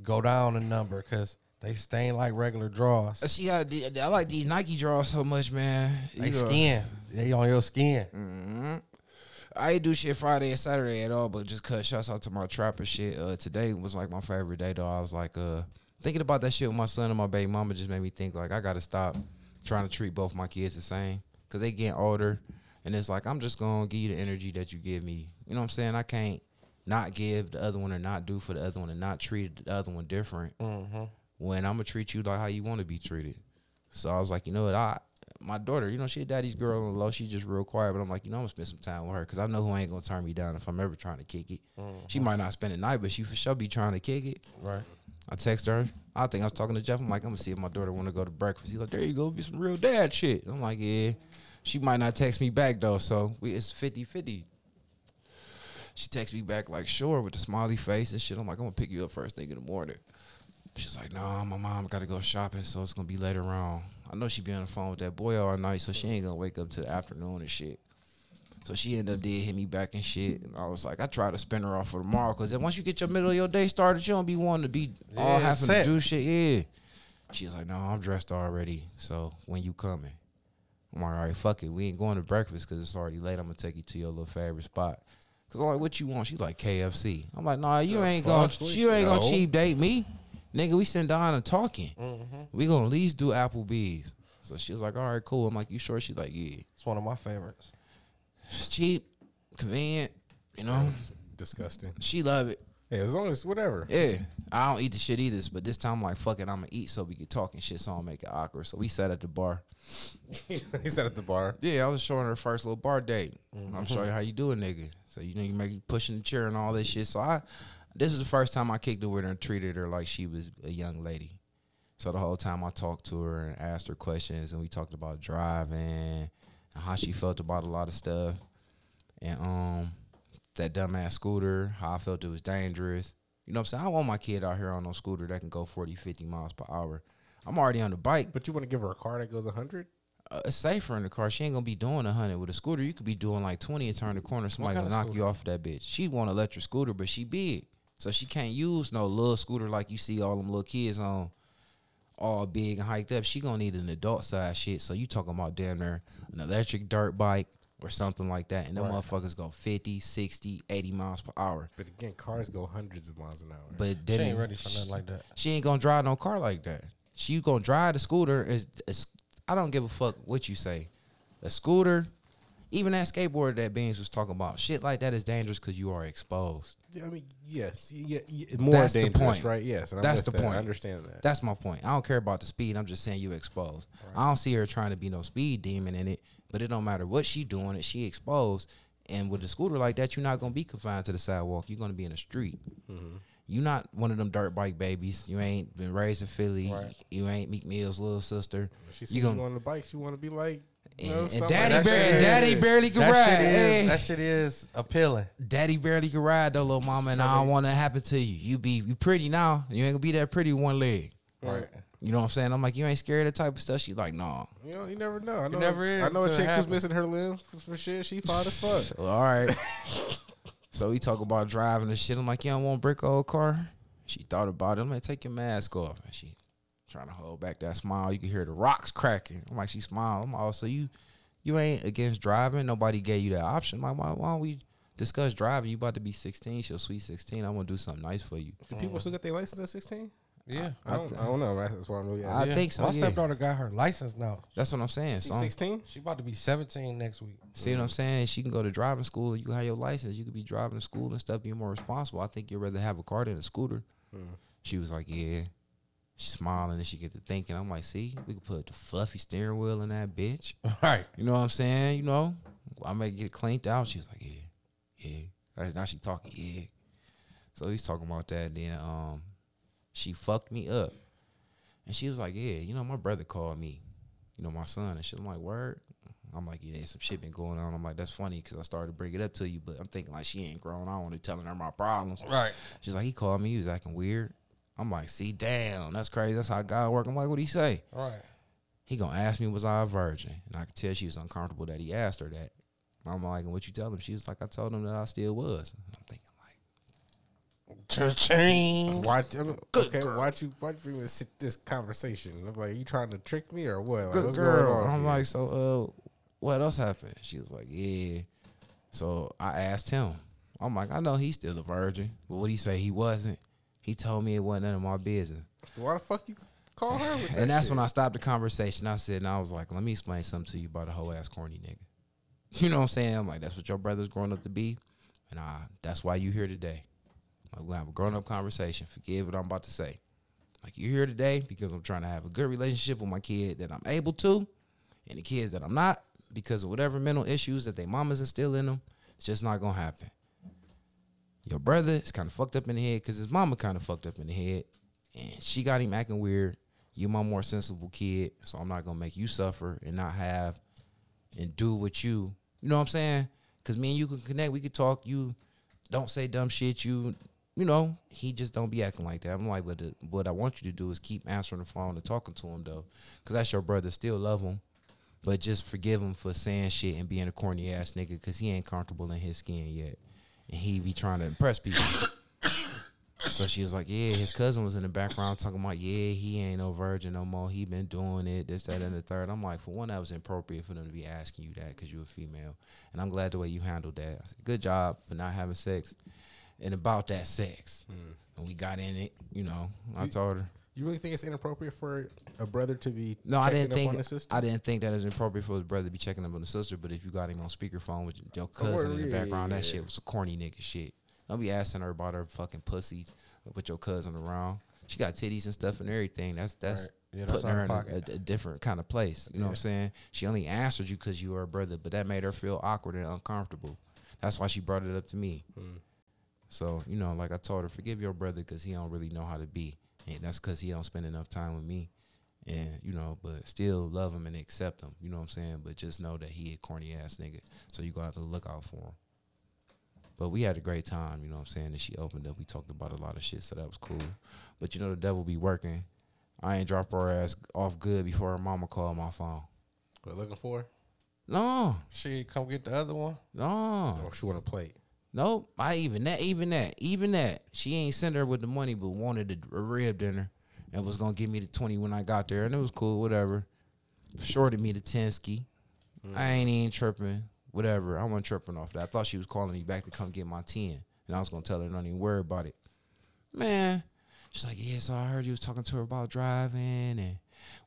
go down a number, cause they stain like regular draws. She got, I like these Nike draws so much, man. They skin. They on your skin. Mm-hmm. I ain't do shit Friday and Saturday at all, but just cut shouts out to my trapper shit. Today was like my favorite day though. I was like thinking about that shit with my son and my baby mama just made me think like I gotta stop trying to treat both my kids the same, cause they getting older and it's like I'm just gonna give you the energy that you give me. You know what I'm saying? I can't not give the other one or not do for the other one and not treat the other one different when I'm going to treat you like how you want to be treated. So I was like, you know what, my daughter, you know, she a daddy's girl on the low. She just real quiet, but I'm like, you know, I'm going to spend some time with her because I know who ain't going to turn me down if I'm ever trying to kick it. She might not spend the night, but she for sure be trying to kick it. Right. I text her. I think I was talking to Jeff. I'm like, I'm going to see if my daughter want to go to breakfast. He's like, there you go. Be some real dad shit. I'm like, yeah. She might not text me back, though, so it's 50-50. She texts me back like, sure, with the smiley face and shit. I'm like, I'm going to pick you up first thing in the morning. She's like, no, my mom got to go shopping, so it's going to be later on. I know she be on the phone with that boy all night, so she ain't going to wake up till the afternoon and shit. So she ended up did hit me back and shit. And I was like, I try to spin her off for tomorrow, because then once you get your middle of your day started, you don't be wanting to be all having to do shit. Yeah. She's like, no, I'm dressed already, so when you coming? I'm like, all right, fuck it. We ain't going to breakfast because it's already late. I'm going to take you to your little favorite spot. Because I'm like, what you want? She's like, KFC. I'm like, nah, you ain't going to cheap date me. Nigga, we sitting down and talking. We gonna at least do Applebee's. So she was like, all right, cool. I'm like, you sure? She's like, yeah. It's one of my favorites. It's cheap, convenient, you know. disgusting. She love it. Yeah, as long as whatever. Yeah, I don't eat the shit either, but this time I'm like, fuck it, I'm gonna eat so we can talk and shit, so I don't make it awkward. So we sat at the bar. He sat at the bar. Yeah, I was showing her first little bar date. Mm-hmm. I'm showing her how you do it, nigga. So you know you make you pushing the chair and all this shit. So this is the first time I kicked it with her and treated her like she was a young lady. So the whole time I talked to her and asked her questions, and we talked about driving and how she felt about a lot of stuff, and that dumbass scooter, how I felt it was dangerous. You know what I'm saying? I don't want my kid out here on no scooter that can go 40, 50 miles per hour. I'm already on the bike. But you want to give her a car that goes 100? It's safer in the car. She ain't going to be doing 100 with a scooter. You could be doing like 20 and turn the corner. Somebody going to knock you off that bitch. She want an electric scooter, but she big. So she can't use no little scooter like you see all them little kids on, all big and hiked up. She going to need an adult size shit. So you talking about damn near an electric dirt bike or something like that, and them motherfuckers go 50, 60, 80 miles per hour. But again, cars go hundreds of miles an hour. But then she ain't ready for nothing like that. She ain't gonna drive no car like that. She gonna drive the scooter. I don't give a fuck what you say. A scooter, even that skateboard that Beans was talking about, shit like that is dangerous because you are exposed. Yeah, I mean, yes. Yeah, more that's dangerous, the point. Right? Yes. And that's the point. I understand that. That's my point. I don't care about the speed. I'm just saying you exposed. Right. I don't see her trying to be no speed demon in it. But it don't matter what she doing, she exposed. And with a scooter like that, you're not going to be confined to the sidewalk. You're going to be in the street. Mm-hmm. You're not one of them dirt bike babies. You ain't been raised in Philly. Right. You ain't Meek Mill's little sister. She's going on the bike. She want to be like, you know, and daddy barely can ride. That shit is appealing. Daddy barely can ride though, little mama. And I don't want that to happen to you. You pretty now. You ain't going to be that pretty one leg. Right. You know what I'm saying? I'm like, you ain't scared of that type of stuff? She like, nah. You know, you never know. I know a chick who's missing her limb for shit. She fine as fuck. Well, all right. So we talk about driving and shit. I'm like, you don't want to brick an old car? She thought about it. I'm like, take your mask off. And she trying to hold back that smile. You can hear the rocks cracking. I'm like, she smiled. I'm also, you ain't against driving. Nobody gave you that option. I'm like, why don't we discuss driving? You about to be 16. She'll sweet 16. I'm going to do something nice for you. Do people still get their license at 16? Yeah, I don't know. That's why I'm really. I think so. My stepdaughter got her license now. That's what I'm saying. She's 16. She about to be 17 next week. See what I'm saying? She can go to driving school. You can have your license. You could be driving to school and stuff. You're more responsible. I think you'd rather have a car than a scooter. Mm. She was like, yeah. She's smiling and she get to thinking. I'm like, see, we could put the fluffy steering wheel in that bitch. All right. You know what I'm saying? You know, I may get it cleaned out. She was like, yeah. Right, now she talking, yeah. So he's talking about that. Then she fucked me up. And she was like, yeah, you know, my brother called me, you know, my son. And shit. I'm like, word? I'm like, yeah, some shit been going on. I'm like, that's funny because I started to bring it up to you. But I'm thinking, like, she ain't grown. I don't want to telling her my problems. Right. She's like, he called me. He was acting weird. I'm like, see, damn, that's crazy. That's how God works. I'm like, what'd he say? Right. He going to ask me, was I a virgin? And I could tell she was uncomfortable that he asked her that. I'm like, and what you tell him? She was like, I told him that I still was. I'm thinking. Why'd you bring this conversation? I'm like, you trying to trick me or what? Like, what's going on? I'm like, so what else happened? She was like, yeah. So I asked him. I'm like, I know he's still a virgin, but what he say he wasn't? He told me it wasn't none of my business. Why the fuck you call her with that? And that's shit? When I stopped the conversation. I said, and I was like, let me explain something to you about a whole ass corny nigga. You know what I'm saying? I'm like, that's what your brother's growing up to be, and that's why you here today. We're going to have a grown-up conversation. Forgive what I'm about to say. Like, you're here today because I'm trying to have a good relationship with my kid that I'm able to, and the kids that I'm not, because of whatever mental issues that their mamas instill in them, it's just not going to happen. Your brother is kind of fucked up in the head because his mama kind of fucked up in the head, and she got him acting weird. You're my more sensible kid, so I'm not going to make you suffer and not have and do what you know what I'm saying? Because me and you can connect. We can talk. You don't say dumb shit. You know, he just don't be acting like that. I'm like, but what I want you to do is keep answering the phone and talking to him, though, because that's your brother. Still love him, but just forgive him for saying shit and being a corny-ass nigga because he ain't comfortable in his skin yet, and he be trying to impress people. So she was like, yeah, his cousin was in the background talking about, yeah, he ain't no virgin no more. He been doing it, this, that, and the third. I'm like, for one, that was inappropriate for them to be asking you that because you a female, and I'm glad the way you handled that. I said, good job for not having sex. And about that sex. Mm. And we got in it, you know. I told her. You really think it's inappropriate for a brother to be checking up on his sister? I didn't think that it's inappropriate for his brother to be checking up on his sister, but if you got him on speakerphone with your cousin in the background, that shit was a corny nigga shit. Don't be asking her about her fucking pussy with your cousin around. She got titties and stuff and everything. That's right. Yeah, putting her in a different kind of place. You know what I'm saying? She only answered you because you were her brother, but that made her feel awkward and uncomfortable. That's why she brought it up to me. Mm. So, you know, like I told her, forgive your brother because he don't really know how to be. And that's because he don't spend enough time with me. And, you know, but still love him and accept him. You know what I'm saying? But just know that he a corny-ass nigga, so you gotta look out for him. But we had a great time, you know what I'm saying? And she opened up. We talked about a lot of shit, so that was cool. But, you know, the devil be working. I ain't drop her ass off good before her mama called my phone. What, looking for her? No. She come get the other one? No. Or she want to play? Nope. Even that. She ain't send her with the money, but wanted a rib dinner and was going to give me the 20 when I got there. And it was cool, whatever. Shorted me the 10 ski. Mm. I ain't even tripping, whatever. I wasn't tripping off that. I thought she was calling me back to come get my 10. And I was going to tell her, don't even worry about it. Man. She's like, yeah, so I heard you was talking to her about driving, and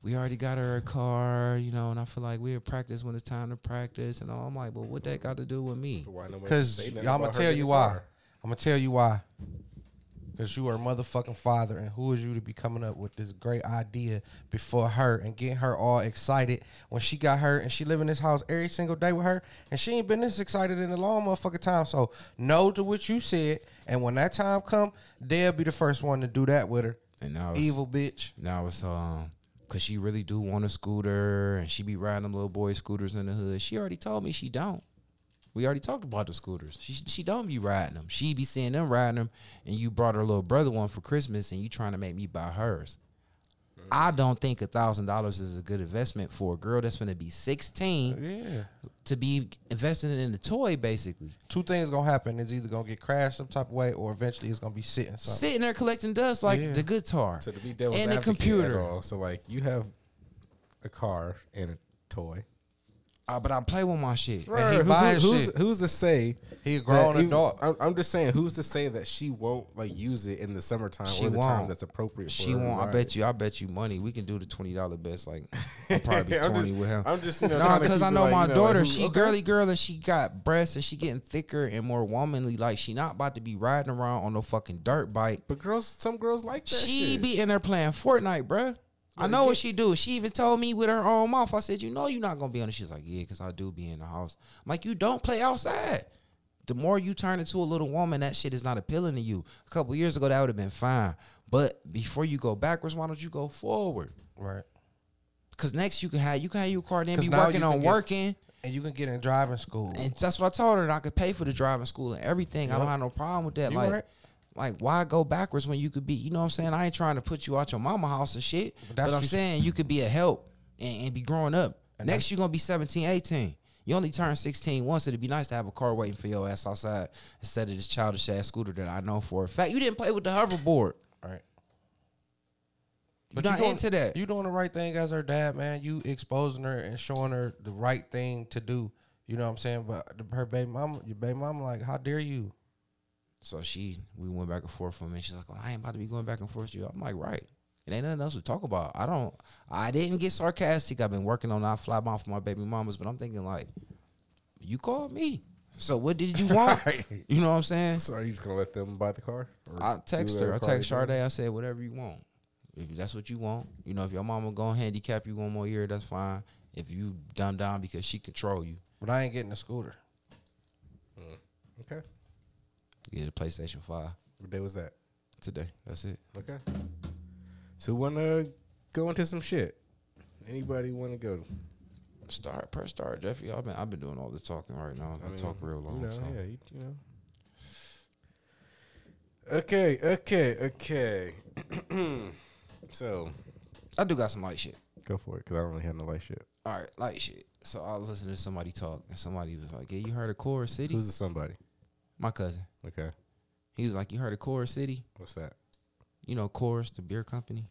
we already got her a car, you know, and I feel like we'll practice when it's time to practice. And all. I'm like, well, what that got to do with me? Because I'm going to tell you why. Because you are a motherfucking father, and who is you to be coming up with this great idea before her and getting her all excited when she got her and she live in this house every single day with her, and she ain't been this excited in a long motherfucking time. So no to what you said, and when that time come, they'll be the first one to do that with her. And now it's, evil bitch. Now it's because she really do want a scooter, and she be riding them little boy scooters in the hood. She already told me she don't. We already talked about the scooters. She don't be riding them. She be seeing them riding them, and you brought her little brother one for Christmas, and you trying to make me buy hers. Mm-hmm. I don't think $1,000 is a good investment for a girl that's going to be 16 to be investing in the toy, basically. Two things going to happen. It's either going to get crashed some type of way, or eventually it's going to be sitting there collecting dust like the guitar so and the computer. So, like, you have a car and a toy. But I play with my shit. Right. And who's to say he a grown adult? I'm just saying, who's to say that she won't like use it in the summertime or the time that's appropriate for her? She won't. Right? I bet you money. We can do the $20 best. Like I'll probably be 20 with him. I'm just because I know my daughter. Like, she girly girl, and she got breasts, and she getting thicker and more womanly. Like she not about to be riding around on no fucking dirt bike. But some girls like that. She be in there playing Fortnite, bruh. I know what she do. She even told me with her own mouth. I said, you know you're not going to be on it. She's like, yeah, because I do be in the house. I'm like, you don't play outside. The more you turn into a little woman, that shit is not appealing to you. A couple years ago, that would have been fine. But before you go backwards, why don't you go forward? Right. Because next you can have your car, then be working on working. And you can get in driving school. And that's what I told her. And I could pay for the driving school and everything. Yep. I don't have no problem with that. Like, why go backwards when you could be, you know what I'm saying? I ain't trying to put you out your mama house and shit. But I'm saying you could be a help and be growing up. And next, you're going to be 17, 18. You only turn 16 once. It'd be nice to have a car waiting for your ass outside instead of this childish ass scooter that I know for a fact. You didn't play with the hoverboard. All right. But you're not into that. You doing the right thing as her dad, man. You exposing her and showing her the right thing to do. You know what I'm saying? But her baby mama, your baby mama, like, how dare you? So we went back and forth for a minute. She's like, well, I ain't about to be going back and forth to you. I'm like, right. It ain't nothing else to talk about. I didn't get sarcastic. I've been working on not fly bomb for my baby mamas, but I'm thinking like, you called me. So what did you want? You know what I'm saying? So are you just going to let them buy the car? I text her. I text Shardae. I said, whatever you want. If that's what you want. You know, if your mama going to handicap you one more year, that's fine. If you dumb down because she control you. But I ain't getting a scooter. Okay. Get a PlayStation 5. What day was that? Today. That's it. Okay. So wanna go into some shit? Anybody wanna go? Start, Jeffy. I've been doing all the talking right now. I talk real long. You know, so. Yeah, you know. Okay. So I do got some light shit. Go for it, cause I don't really have no light shit. All right, light shit. So I was listening to somebody talk, and somebody was like, "Yeah, you heard of Coors City?" Who's the somebody? My cousin. Okay. He was like, you heard of Coors City? What's that? You know Coors, the beer company?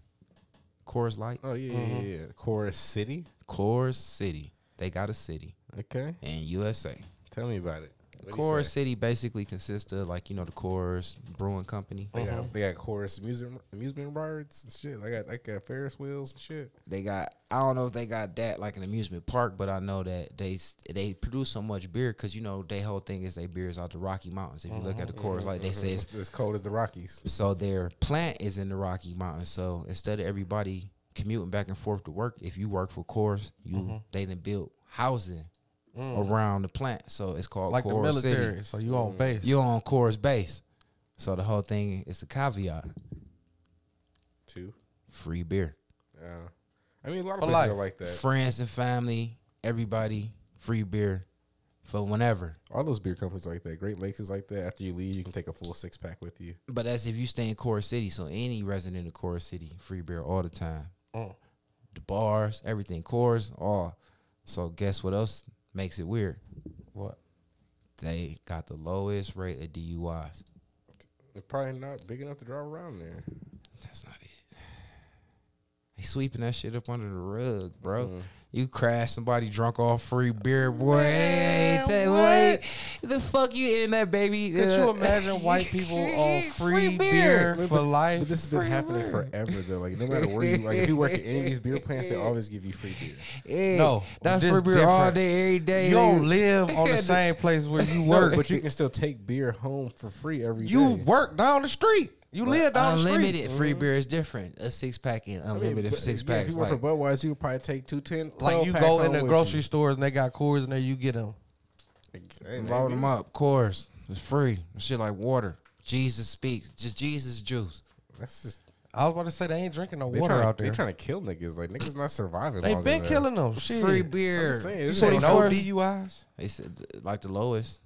Coors Light? Oh, yeah, yeah. Coors City? Coors City. They got a city. Okay. In USA. Tell me about it. Coors City basically consists of, like, you know, the Coors Brewing Company. They got Coors amusement rides and shit. They got Ferris wheels and shit. They got, I don't know if they got that like an amusement park, but I know that they produce so much beer because, you know, their whole thing is they beers out the Rocky Mountains. If you look at the Coors, like they say, it's as cold as the Rockies. So their plant is in the Rocky Mountains. So instead of everybody commuting back and forth to work, if you work for Coors, they done built housing around the plant, so it's called like Coors the military. City. So you on base, you on Coors base. So the whole thing is a caveat. Two free beer. Yeah, I mean a lot of people like that. Friends and family, everybody, free beer for whenever. All those beer companies like that. Great Lakes is like that. After you leave, you can take a full 6-pack with you. But that's if you stay in Coors City. So any resident of Coors City, free beer all the time. The bars, everything, Coors, all. So guess what else makes it weird? What? They got the lowest rate of DUIs. They're probably not big enough to drive around there. That's not it. They sweeping that shit up under the rug, bro. You crash somebody drunk off free beer, boy. Man, what the fuck you in that, baby? Could you imagine white people on free beer for life? But this has been happening forever, though. Like, no matter where you, like, if you work at any of these beer plants, they always give you free beer. Yeah, no, that's free beer different. All day, every day. You don't live on the same place where you work, but you can still take beer home for free every day. You work down the street. You live down the street. Unlimited free beer is different. A 6-pack and unlimited six packs. Yeah, if you work for Budweiser, you would probably take 2 10. Like you go in the grocery stores and they got Coors in there, you get them. Load them up. Coors, it's free. It's shit like water. Jesus speaks. Just Jesus juice. That's just. I was about to say they ain't drinking no water out there. They trying to kill niggas. Like niggas not surviving. They been killing them. Shit. Free beer. You said no DUIs. They said like the lowest.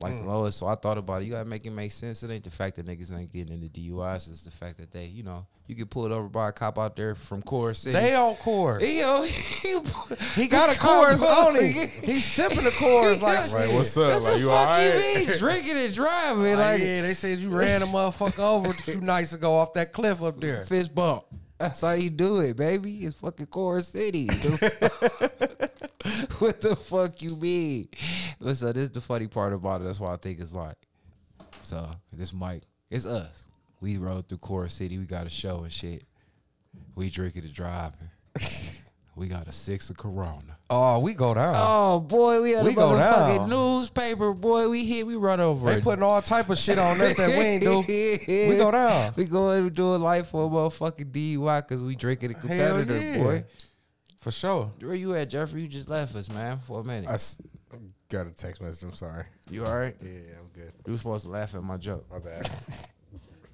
Like the lowest, so I thought about it. You gotta make it make sense. It ain't the fact that niggas ain't getting into DUIs. It's the fact that they, you know, you get pulled over by a cop out there from Coors City. They on Coors. You know, he got a Coors on him. He's sipping the Coors like what's up? Like, you all right? You mean, drinking and driving. Like, yeah, they said you ran a motherfucker over 2 nights ago off that cliff up there. Fist bump. That's how you do it, baby. It's fucking Coors City. What the fuck you mean? But so this is the funny part about it. That's why I think it's like, so this mic, it's us. We rode through Coors City. We got a show and shit. We drinking and driving. We got a 6 of Corona. Oh, we go down. Oh, boy, we had a motherfucking newspaper, boy. We run over it. They putting all type of shit on us that we ain't do. We go down. We go and do a life for a motherfucking DUI because we drinking a competitor, boy. For sure. Where you at, Jeffrey? You just left us, man, for a minute. I got a text message. I'm sorry. You all right? Yeah, I'm good. You were supposed to laugh at my joke. My bad.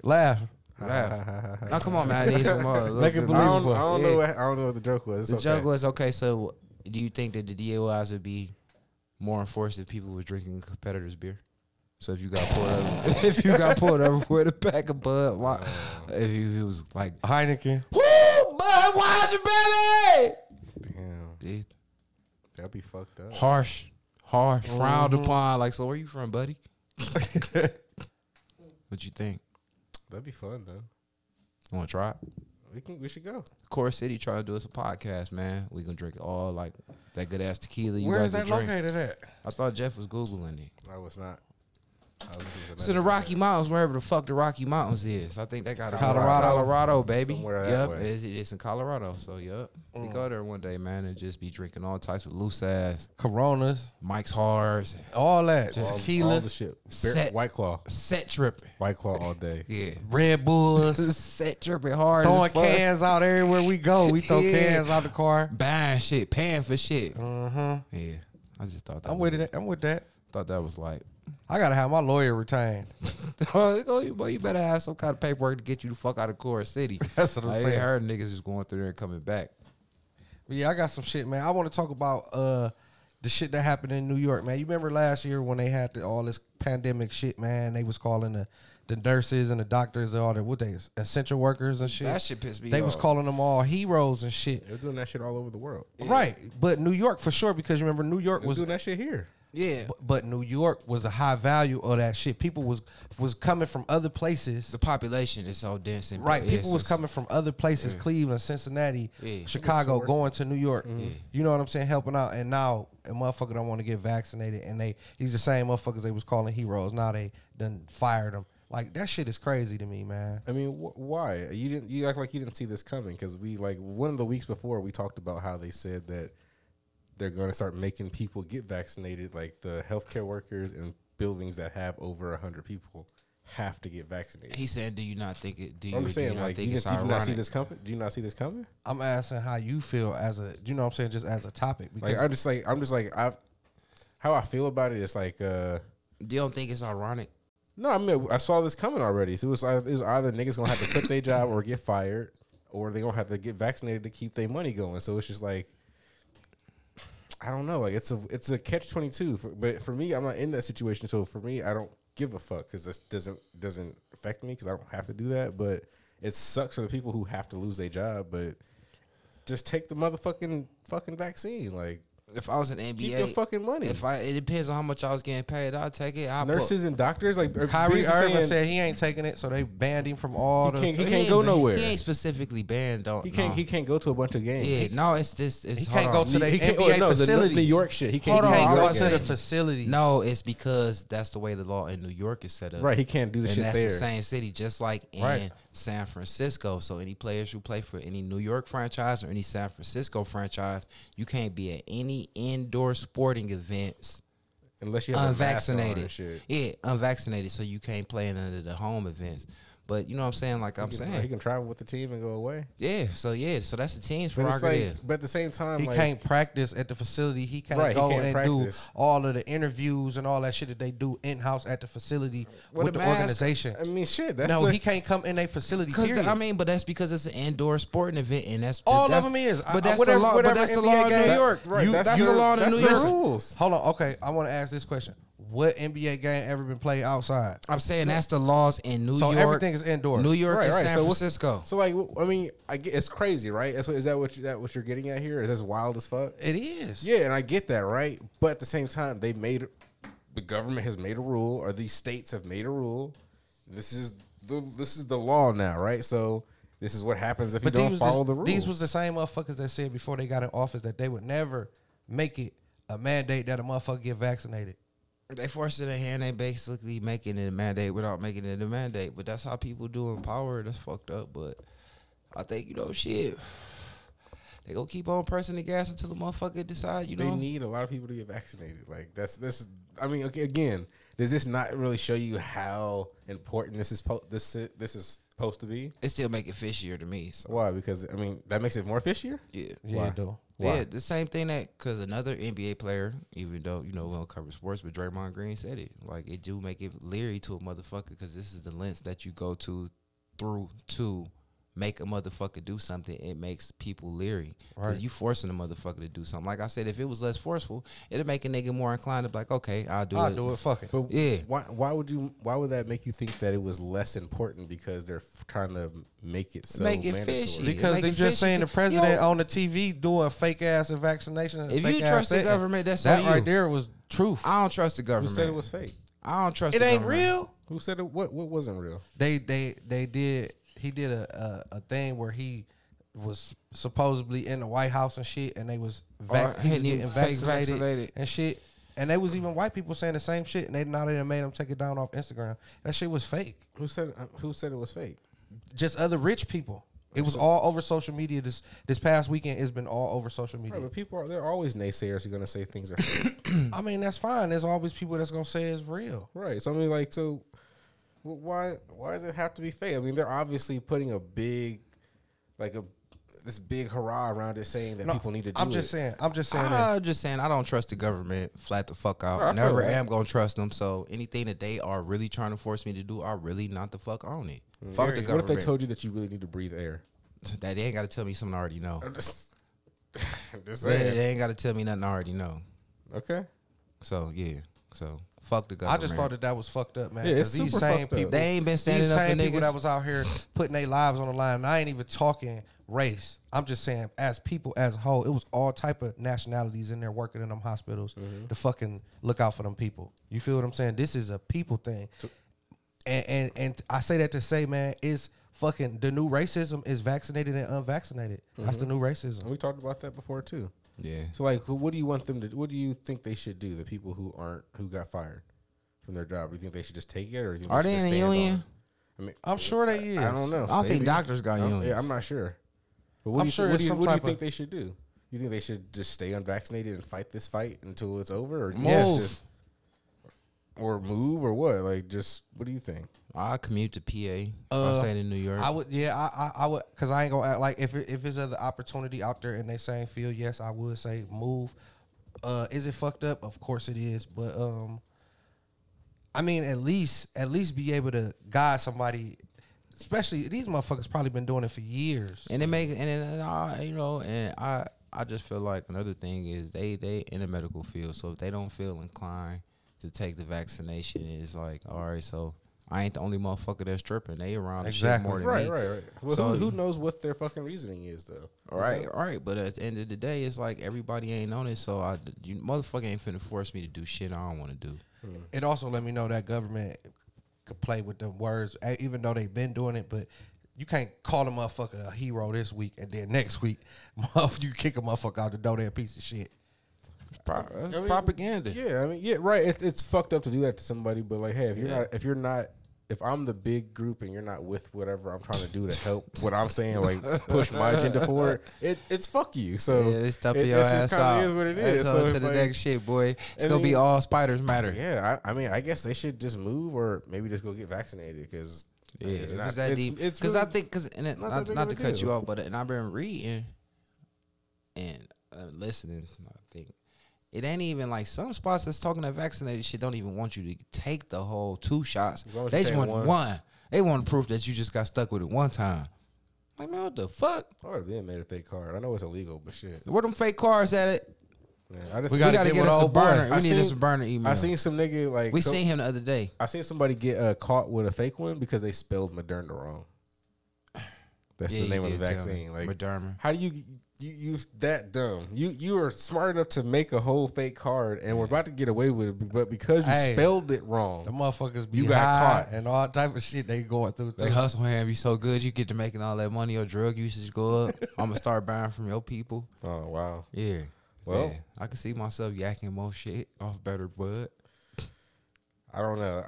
Laugh. Now, come on, man. Make it believable. I don't know what the joke was. The joke was, okay, so do you think that the DUIs would be more enforced if people were drinking competitors' beer? So if you got pulled over, with a pack of Bud, why, if it was like Heineken. Woo! Budweiser, baby! Damn. Dude. That'd be fucked up. Harsh. Mm-hmm. Frowned upon. Like, so where you from, buddy? What you think? That'd be fun, though. You want to try it? We should go. Coors City try to do us a podcast, man. We gonna drink all like that good ass tequila. Where is that located at? I thought Jeff was Googling it. No, it's not. So the Rocky Mountains, wherever the fuck the Rocky Mountains is, I think they got Colorado, baby. Yep, it's in Colorado. So yep, we go there one day, man, and just be drinking all types of loose ass Coronas, Mike's Hards, all that, just tequila, all the shit, White Claw, set tripping, White Claw all day, yeah, Red Bulls, set tripping hard, throwing cans out everywhere we go. We throw cans out the car, buying shit, paying for shit. Yeah, I just thought that I'm with that. Thought that was like. I gotta have my lawyer retained. Boy, you better have some kind of paperwork to get you the fuck out of Coors City. That's what I'm saying. I heard niggas just going through there and coming back. But yeah, I got some shit, man. I want to talk about the shit that happened in New York, man. You remember last year when they had all this pandemic shit, man? They was calling the nurses and the doctors and all that, essential workers and shit. That shit pissed me off. They was calling them all heroes and shit. They were doing that shit all over the world. Yeah. Right, but New York for sure, because you remember New York was doing that shit here. Yeah. But New York was a high value of that shit. People was coming from other places. The population is so dense. And right. People was coming from other places, yeah. Cleveland, Cincinnati, yeah. Chicago, going to New York. Mm-hmm. Yeah. You know what I'm saying? Helping out. And now a motherfucker don't want to get vaccinated. And these the same motherfuckers they was calling heroes. Now they done fired them. Like, that shit is crazy to me, man. I mean, why? You act like you didn't see this coming, because we, like, one of the weeks before, we talked about how they said that they're going to start making people get vaccinated. Like, the healthcare workers in buildings that have over 100 people have to get vaccinated. He said, do you not think it? Do you, I'm saying, do you like, not think you, it's do you not see this coming? Do you not see this coming? I'm asking how you feel as a, you know what I'm saying, just as a topic. Because like, I'm just like, how I feel about it is like. You don't think it's ironic? No, I mean, I saw this coming already. So it was either niggas gonna have to quit their job or get fired, or they gonna have to get vaccinated to keep their money going. So it's just like, I don't know. Like, it's a catch-22. But for me, I'm not in that situation. So for me, I don't give a fuck, because this doesn't affect me, because I don't have to do that. But it sucks for the people who have to lose their job. But just take the motherfucking fucking vaccine, like. If I was an NBA, keep your fucking money. It depends on how much I was getting paid. I'll take it. Nurses and doctors, like Kyrie Irving said, he ain't taking it, so they banned him from all. He can't go nowhere. He ain't specifically banned. He can't go to a bunch of games. Yeah, no, it's just it's. He can't go to the NBA facilities. New York shit. He can't go to the facilities. No, it's because that's the way the law in New York is set up. Right, he can't do the shit there. And that's the same city, just like in San Francisco. So any players who play for any New York franchise or any San Francisco franchise, you can't be at any indoor sporting events unless you have unvaccinated. A mask on and shit. Yeah, unvaccinated, so you can't play in any of the home events. But you know what I'm saying? Like I'm saying, he can travel with the team and go away. Yeah, so that's the team's prerogative. Like, but at the same time, he can't practice at the facility. He can't go and practice. Do all of the interviews and all that shit that they do in house at the facility with the organization. I mean, shit. He can't come in a facility. But that's because it's an indoor sporting event, and that's all of them is. But that's the law. But that's the law in New York. Right. That's the law in New York rules. Hold on. Okay, I want to ask this question. What NBA game ever been played outside? I'm saying that's the laws in New York. So everything is indoors. New York and San Francisco. So like, I mean, I get, it's crazy, right? Is that what you're getting at here? Is that wild as fuck? It is. Yeah, and I get that, right? But at the same time, the government has made a rule, or these states have made a rule. This is the law now, right? So this is what happens if you don't follow the rules. These was the same motherfuckers that said before they got in office that they would never make it a mandate that a motherfucker get vaccinated. They force it in hand. They basically making it a mandate without making it a mandate. But that's how people do in power. That's fucked up. But I think, you know, shit, they gonna keep on pressing the gas until the motherfucker decide. They need a lot of people to get vaccinated. Like that's. I mean, okay. Again, does this not really show you how important this is supposed to be? It still make it fishier to me. So. Why? Because I mean, that makes it more fishier. Yeah. Why? Yeah. Why? Yeah, the same thing because another NBA player, even though, you know, we don't cover sports, but Draymond Green said it. Like, it do make it leery to a motherfucker, because this is the lens that you go through to make a motherfucker do something. It makes people leery. Because you forcing a motherfucker to do something. Like I said, if it was less forceful, it'd make a nigga more inclined to be like, okay, I'll do it. Fuck it. But yeah. Why would that make you think that it was less important because they're trying to make it so make it mandatory? Fishy. Because they're just saying the president on the TV doing fake ass and vaccination. If you trust the government, that's all you. That right there was truth. I don't trust the government. Who said it was fake? I don't trust the government. It ain't real? Who said it? What wasn't real? They did... He did a thing where he was supposedly in the White House and shit, and they was vaccinated and shit, and they was even white people saying the same shit, and they made him take it down off Instagram. That shit was fake. Who said it was fake? Just other rich people. It was all over social media this past weekend. It's been all over social media. Right, but they're always naysayers who are gonna say things are fake. I mean, that's fine. There's always people that's gonna say it's real. Right. So I mean, like, so. Why does it have to be fake? I mean, they're obviously putting a big, like this big hurrah around it, saying that people need to do it. I'm just saying, I don't trust the government flat the fuck out. Right, never am going to trust them. So anything that they are really trying to force me to do, I really not the fuck own it. Mm-hmm. Fuck the government. What if they told you that you really need to breathe air? That they ain't got to tell me something I already know. I'm just saying. They ain't got to tell me nothing I already know. Okay. So, yeah. So fuck the government. I just thought that was fucked up, man. Yeah, it's these super same fucked people, up. They ain't been standing up for niggas. These same people that was out here putting their lives on the line. And I ain't even talking race. I'm just saying, as people as a whole, it was all type of nationalities in there working in them hospitals to fucking look out for them people. You feel what I'm saying? This is a people thing. And I say that to say, man, it's fucking the new racism is vaccinated and unvaccinated. That's the new racism. And we talked about that before too. Yeah. So like, what do you want them to? What do you think they should do? The people who got fired from their job. Do you think they should just take it, or do you think are they in a union? I mean, I'm sure they is. I don't know. I don't think doctors got unions. Yeah, I'm not sure. But what do you think they should do? You think they should just stay unvaccinated and fight this fight until it's over, or move, or what? Like, just what do you think? I commute to PA. I'm staying in New York. I would, I would, because I ain't gonna act like if it's the opportunity out there in the same field. Yes, I would say move. Is it fucked up? Of course it is, but I mean, at least be able to guide somebody. Especially these motherfuckers probably been doing it for years, and I just feel like another thing is they in the medical field, so if they don't feel inclined to take the vaccination, it's like, all right, so I ain't the only motherfucker that's tripping. They around the shit more than me. Right. Well, so who knows what their fucking reasoning is, though? All right. But at the end of the day, it's like everybody ain't on it, so you motherfucker ain't finna force me to do shit I don't want to do. It also let me know that government could play with them words, even though they've been doing it, but you can't call a motherfucker a hero this week, and then next week, you kick a motherfucker out the door, they're a piece of shit. Propaganda. Yeah, I mean, yeah, right. It's fucked up to do that to somebody, but like, hey, if I'm the big group and you're not with whatever I'm trying to do to help what I'm saying, like push my agenda forward, it's fuck you. So yeah, it's tough to your ass off. Is what it is. So to the next shit, boy. It's gonna be all spiders matter. Yeah, I mean, I guess they should just move or maybe just go get vaccinated because it's not that deep. Because I think not to cut you off, but and I've been reading and listening. I think. It ain't even like some spots that's talking that vaccinated shit don't even want you to take the whole two shots. They just want one. They want proof that you just got stuck with it one time. Like, man, what the fuck? Or they made a fake card. I know it's illegal, but shit. Where them fake cards at it? Man, we gotta get us a burner. We need us a burner email. I seen some nigga like seen him the other day. I seen somebody get caught with a fake one because they spelled Moderna wrong. That's the name of the vaccine. Like Moderna. How do you that dumb. You are smart enough to make a whole fake card, and we're about to get away with it, but because you spelled it wrong, the motherfuckers be got caught and all type of shit they going through. They hustle hand be so good, you get to making all that money. Your drug usage go up. I'm gonna start buying from your people. Oh wow, yeah. Well, yeah. I can see myself yakking more shit off better, but I don't know.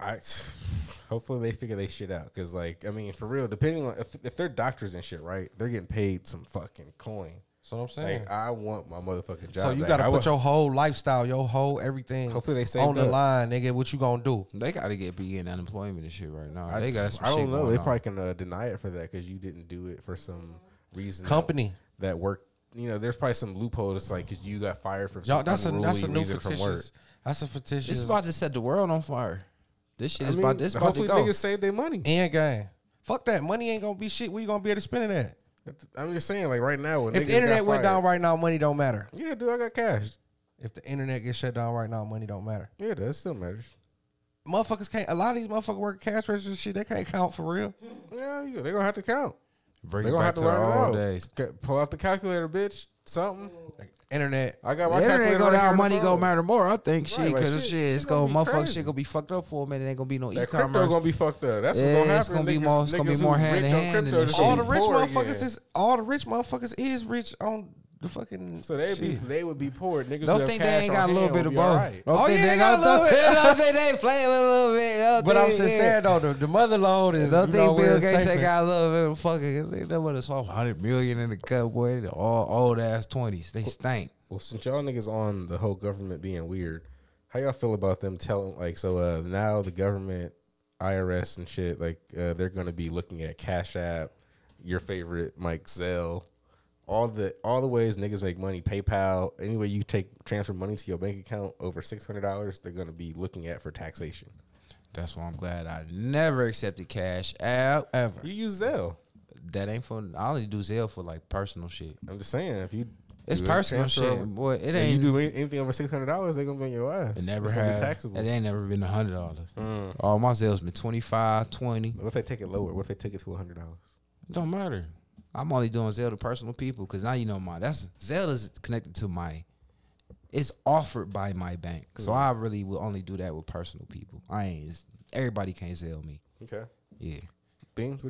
Hopefully they figure they shit out, because like I mean for real, depending on if they're doctors and shit, right? They're getting paid some fucking coin. So I'm saying, like, I want my motherfucking job. So you gotta put your whole lifestyle, your whole everything, hopefully they save on the line, nigga. What you gonna do? They gotta be in unemployment and shit right now. They got some shit. I don't know. They probably can deny it for that because you didn't do it for some reason. Company that work. You know, there's probably some loophole. It's like because you got fired for some unruly reason from work. That's a fictitious. This is about to set the world on fire. This shit is about this. Hopefully, niggas save their money. End game. Fuck that. Money ain't gonna be shit. Where you gonna be able to spend it at? I'm just saying, like right now, if the internet went down right now, money don't matter. Yeah, dude, I got cash. If the internet gets shut down right now, money don't matter. Yeah, that still matters. Motherfuckers can't. A lot of these motherfuckers work cash registers and shit. They can't count for real. Yeah, they're gonna have to count. Bring it back to the old days. Pull out the calculator, bitch. Something. Internet. I got my internet go down. Money gonna matter more. I think shit, because shit, it's gonna motherfucker shit gonna be fucked up for a minute. Ain't gonna be no e-commerce. Crypto gonna be fucked up. That's what's gonna happen. It's gonna be more. It's gonna be more hand in hand than shit. All the rich motherfuckers is rich on the fucking. So they would be poor. Niggas don't think they ain't got a little bit of both. Oh yeah, they got a little bit. Don't think they playing with a little bit. But I'm just saying though, the mother load is. Don't think Bill Gates ain't got a little bit of fucking. They want to swap 100 million in the cut, boy. They're all old ass 20s. They stink. Well, since y'all niggas on the whole government being weird, how y'all feel about them telling like so now the government, IRS and shit like they're gonna be looking at Cash App, your favorite Mike Zelle. All the ways niggas make money, PayPal, any way you transfer money to your bank account over $600, they're gonna be looking at for taxation. That's why I'm glad I never accepted Cash App ever. You use Zelle. That ain't for. I only do Zelle for like personal shit. I'm just saying if you. It's personal shit, boy. It ain't. If you do anything over $600, they gonna be on your ass. It never has. Taxable. It ain't never been $100. All my Zelle's been 25, 20. What if they take it lower? What if they take it to $100? It don't matter. I'm only doing Zelle to personal people because now you know my Zelle is connected to my. It's offered by my bank, so I really will only do that with personal people. I ain't. Everybody can't Zelle me. Okay. Yeah. Beans,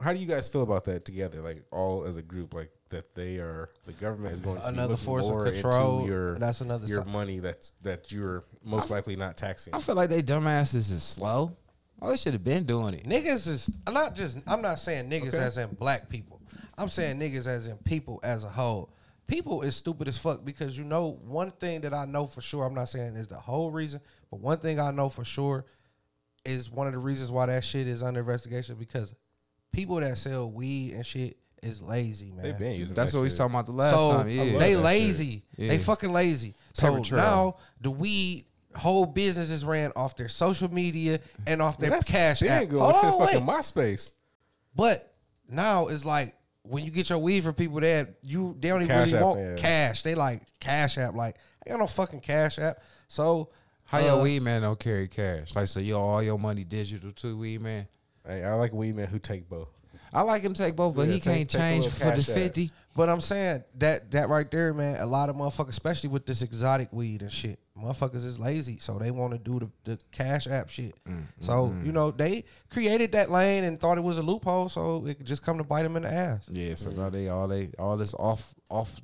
how do you guys feel about that together, like all as a group, like that they are, the government is going to another be force more of control into your, that's another your money that you're most likely not taxing. I feel like they dumbasses is slow. Oh, they should have been doing it. Niggas is not just, I'm not saying niggas as in black people. I'm saying niggas as in people as a whole. People is stupid as fuck because you know one thing that I know for sure, I'm not saying is the whole reason, but one thing I know for sure is one of the reasons why that shit is under investigation because people that sell weed and shit is lazy, man. They've been using that's that what we was talking about the last time. Yeah. They lazy. Yeah. They fucking lazy. So now the weed whole business is ran off their social media and off their cash app. It's just fucking MySpace. But now it's like when you get your weed from people that they don't even really want cash. They like cash app. Like they got no fucking cash app. So how your weed man don't carry cash? Like, so you all your money digital too, weed man? Hey, I like weed man who take both. I like him take both, but he can't change for the 50. But I'm saying that right there, man, a lot of motherfuckers, especially with this exotic weed and shit, motherfuckers is lazy, so they want to do the cash app shit. So, you know, they created that lane and thought it was a loophole, so it could just come to bite them in the ass. Yeah, so now all this off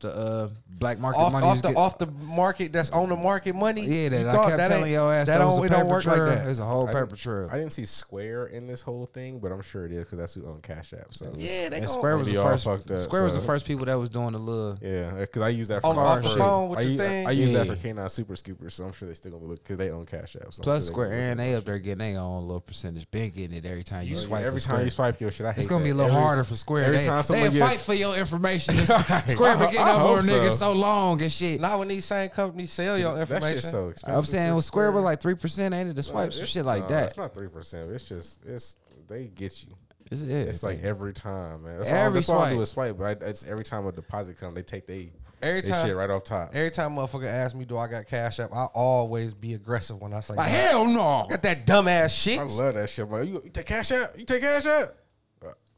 the black market money. Off the market, that's on the market money. Yeah, that I kept telling your ass it don't work like that. It's a whole paper trail. I didn't see Square in this whole thing, but I'm sure it is because that's who owned cash app. So yeah, they Square was the first people that was doing the little. Yeah, because I use that for off the phone with the thing. I use that for K-9 Super Scoopers, so I'm sure they still gonna look because they own cash apps. So plus Square and they up there getting their own little percentage. Been getting it every time you swipe. Every time you swipe your shit, it's gonna be a little harder for Square. Every time somebody fight for your information, Square been getting over a nigga so long and shit. Not when these same companies sell your information. That shit's so expensive. I'm saying with Square was like 3%, ain't it? The swipes and shit like that. It's not 3%. It's just they get you. It's like every time, man. That's all I do is swipe, but it's every time a deposit comes, they take their shit right off top. Every time motherfucker asks me, do I got cash app, I always be aggressive when I say, like, hell no. Got that dumbass shit. I love that shit, man. You take cash app? You take cash app?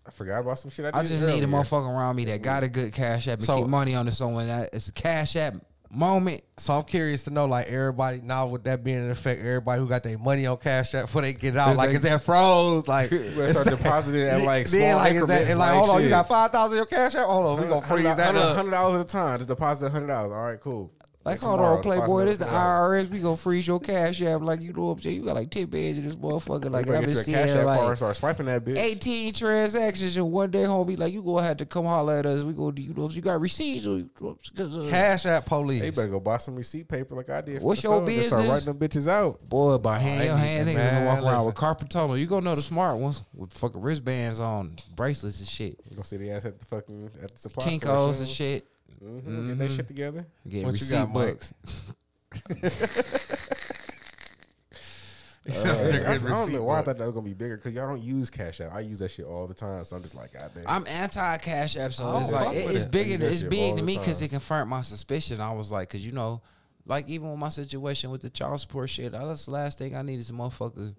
I forgot about some shit I just need a motherfucker around me that got a good cash app and keep money on someone. It's a cash app moment. So I'm curious to know, like, everybody now with that being in effect, everybody who got their money on cash app before they get it out, like, is that froze? Like, start depositing at like small increments. Like, hold on, you got 5,000 your cash app? Hold on, we gonna freeze that up. $100 at a time. Just deposit $100. All right, cool. Like, hold on, Playboy, this the IRS. We gonna freeze your cash app like you know what I'm saying. You got like 10 beds in this motherfucker. Like, I've been seeing like swiping that bitch. 18 transactions in one day, homie. Like, you gonna have to come holler at us. We gonna do, you know, you got receipts. Cash app police. They better go buy some receipt paper like I did. What's your business? Start writing them bitches out. Boy, by hand, your hand, niggas gonna walk around with carpentolo. You gonna know the smart ones with fucking wristbands on, bracelets and shit. You gonna see the ass at the fucking at the supply store. Kinkos and shit. Get that shit together. Get receipt books. I don't know why I thought that was gonna be bigger because y'all don't use Cash App. I use that shit all the time, so I'm just like, God damn. I'm anti Cash App, so it's like it's bigger. It's big to me because it confirmed my suspicion. I was like, because you know, like even with my situation with the child support shit, that's the last thing I need is a motherfucker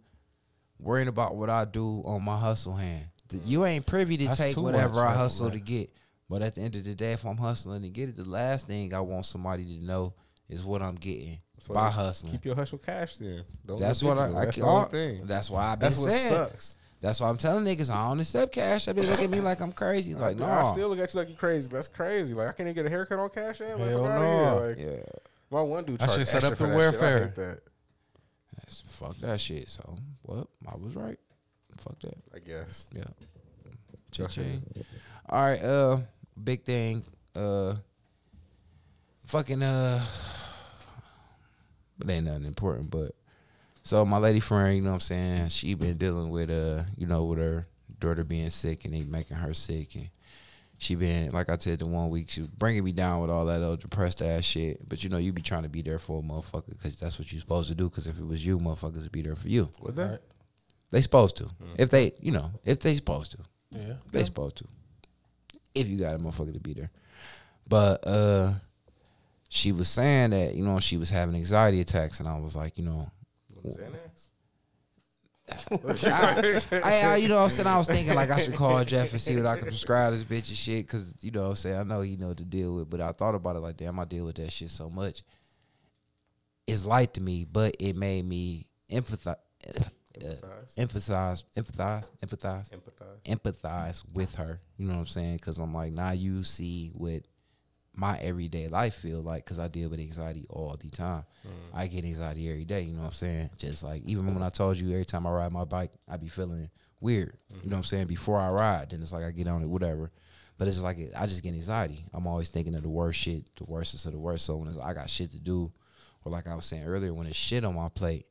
worrying about what I do on my hustle hand. You ain't privy to take whatever I hustle to get. But at the end of the day, if I'm hustling to get it, the last thing I want somebody to know is what I'm getting by hustling. Keep your hustle cash then. That's what I. That's why I been saying. That's what sucks. That's why I'm telling niggas I don't accept cash. They be looking at me like I'm crazy. Like no, I still look at you like you crazy. That's crazy. Like I can't even get a haircut on Cash App. Hell no. Yeah. My one dude charged extra for that shit. I should set up the welfare. I hate that. Fuck that shit. So what? I was right. Fuck that. I guess. Yeah. Cha-ching. All right. Big thing, but ain't nothing important. But so my lady friend, you know what I'm saying, she been dealing with you know, with her daughter being sick and they making her sick, and she been, like I said, the 1 week she was bringing me down with all that old depressed ass shit. But you know, you be trying to be there for a motherfucker because that's what you supposed to do. Because if it was you, motherfuckers would be there for you. What that? They supposed to. If they supposed to. Yeah, they supposed to. If you got a motherfucker to be there. But she was saying that, you know, she was having anxiety attacks, and I was like, you know, what's Xanax? I you know what I'm saying, I was thinking like I should call Jeff and see what I can prescribe this bitch and shit, cause you know what I'm saying, I know he know what to deal with. But I thought about it like, damn, I deal with that shit so much. It's light to me, but it made me empathize with her. You know what I'm saying? Cause I'm like, now you see what my everyday life feel like, cause I deal with anxiety all the time. I get anxiety every day, you know what I'm saying? Just like, even when I told you, every time I ride my bike, I be feeling weird, you know what I'm saying, before I ride. Then it's like I get on it, whatever. But it's like, I just get anxiety. I'm always thinking of the worst shit, the worstest of the worst. So when it's, I got shit to do, or like I was saying earlier, when it's shit on my plate,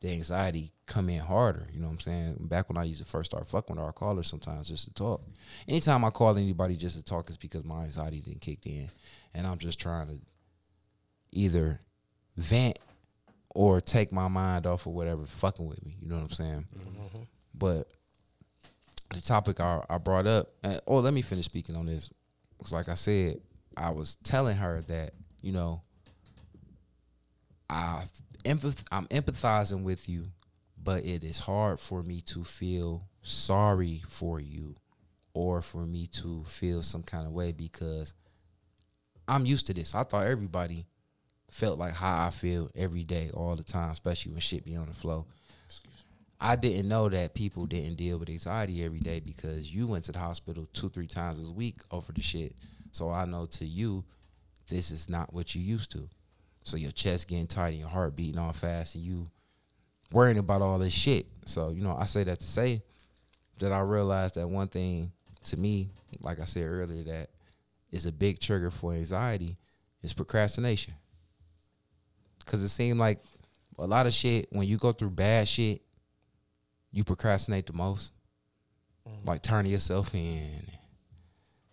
the anxiety come in harder, you know what I'm saying? Back when I used to first start fucking with her, I call her sometimes just to talk. Anytime I call anybody just to talk, it's because my anxiety didn't kick in, and I'm just trying to either vent or take my mind off of whatever fucking with me, you know what I'm saying? Mm-hmm. But the topic I brought up, and, oh, let me finish speaking on this, because like I said, I was telling her that, you know, I'm empathizing with you, but it is hard for me to feel sorry for you or for me to feel some kind of way, because I'm used to this. I thought everybody felt like how I feel every day, all the time, especially when shit be on the flow. I didn't know that people didn't deal with anxiety every day, because you went to the hospital 2-3 times a week over the shit. So I know to you, this is not what you used to. So your chest getting tight and your heart beating all fast and you worrying about all this shit. So, you know, I say that to say that I realized that one thing to me, like I said earlier, that is a big trigger for anxiety is procrastination. Because it seemed like a lot of shit, when you go through bad shit, you procrastinate the most. Like turning yourself in,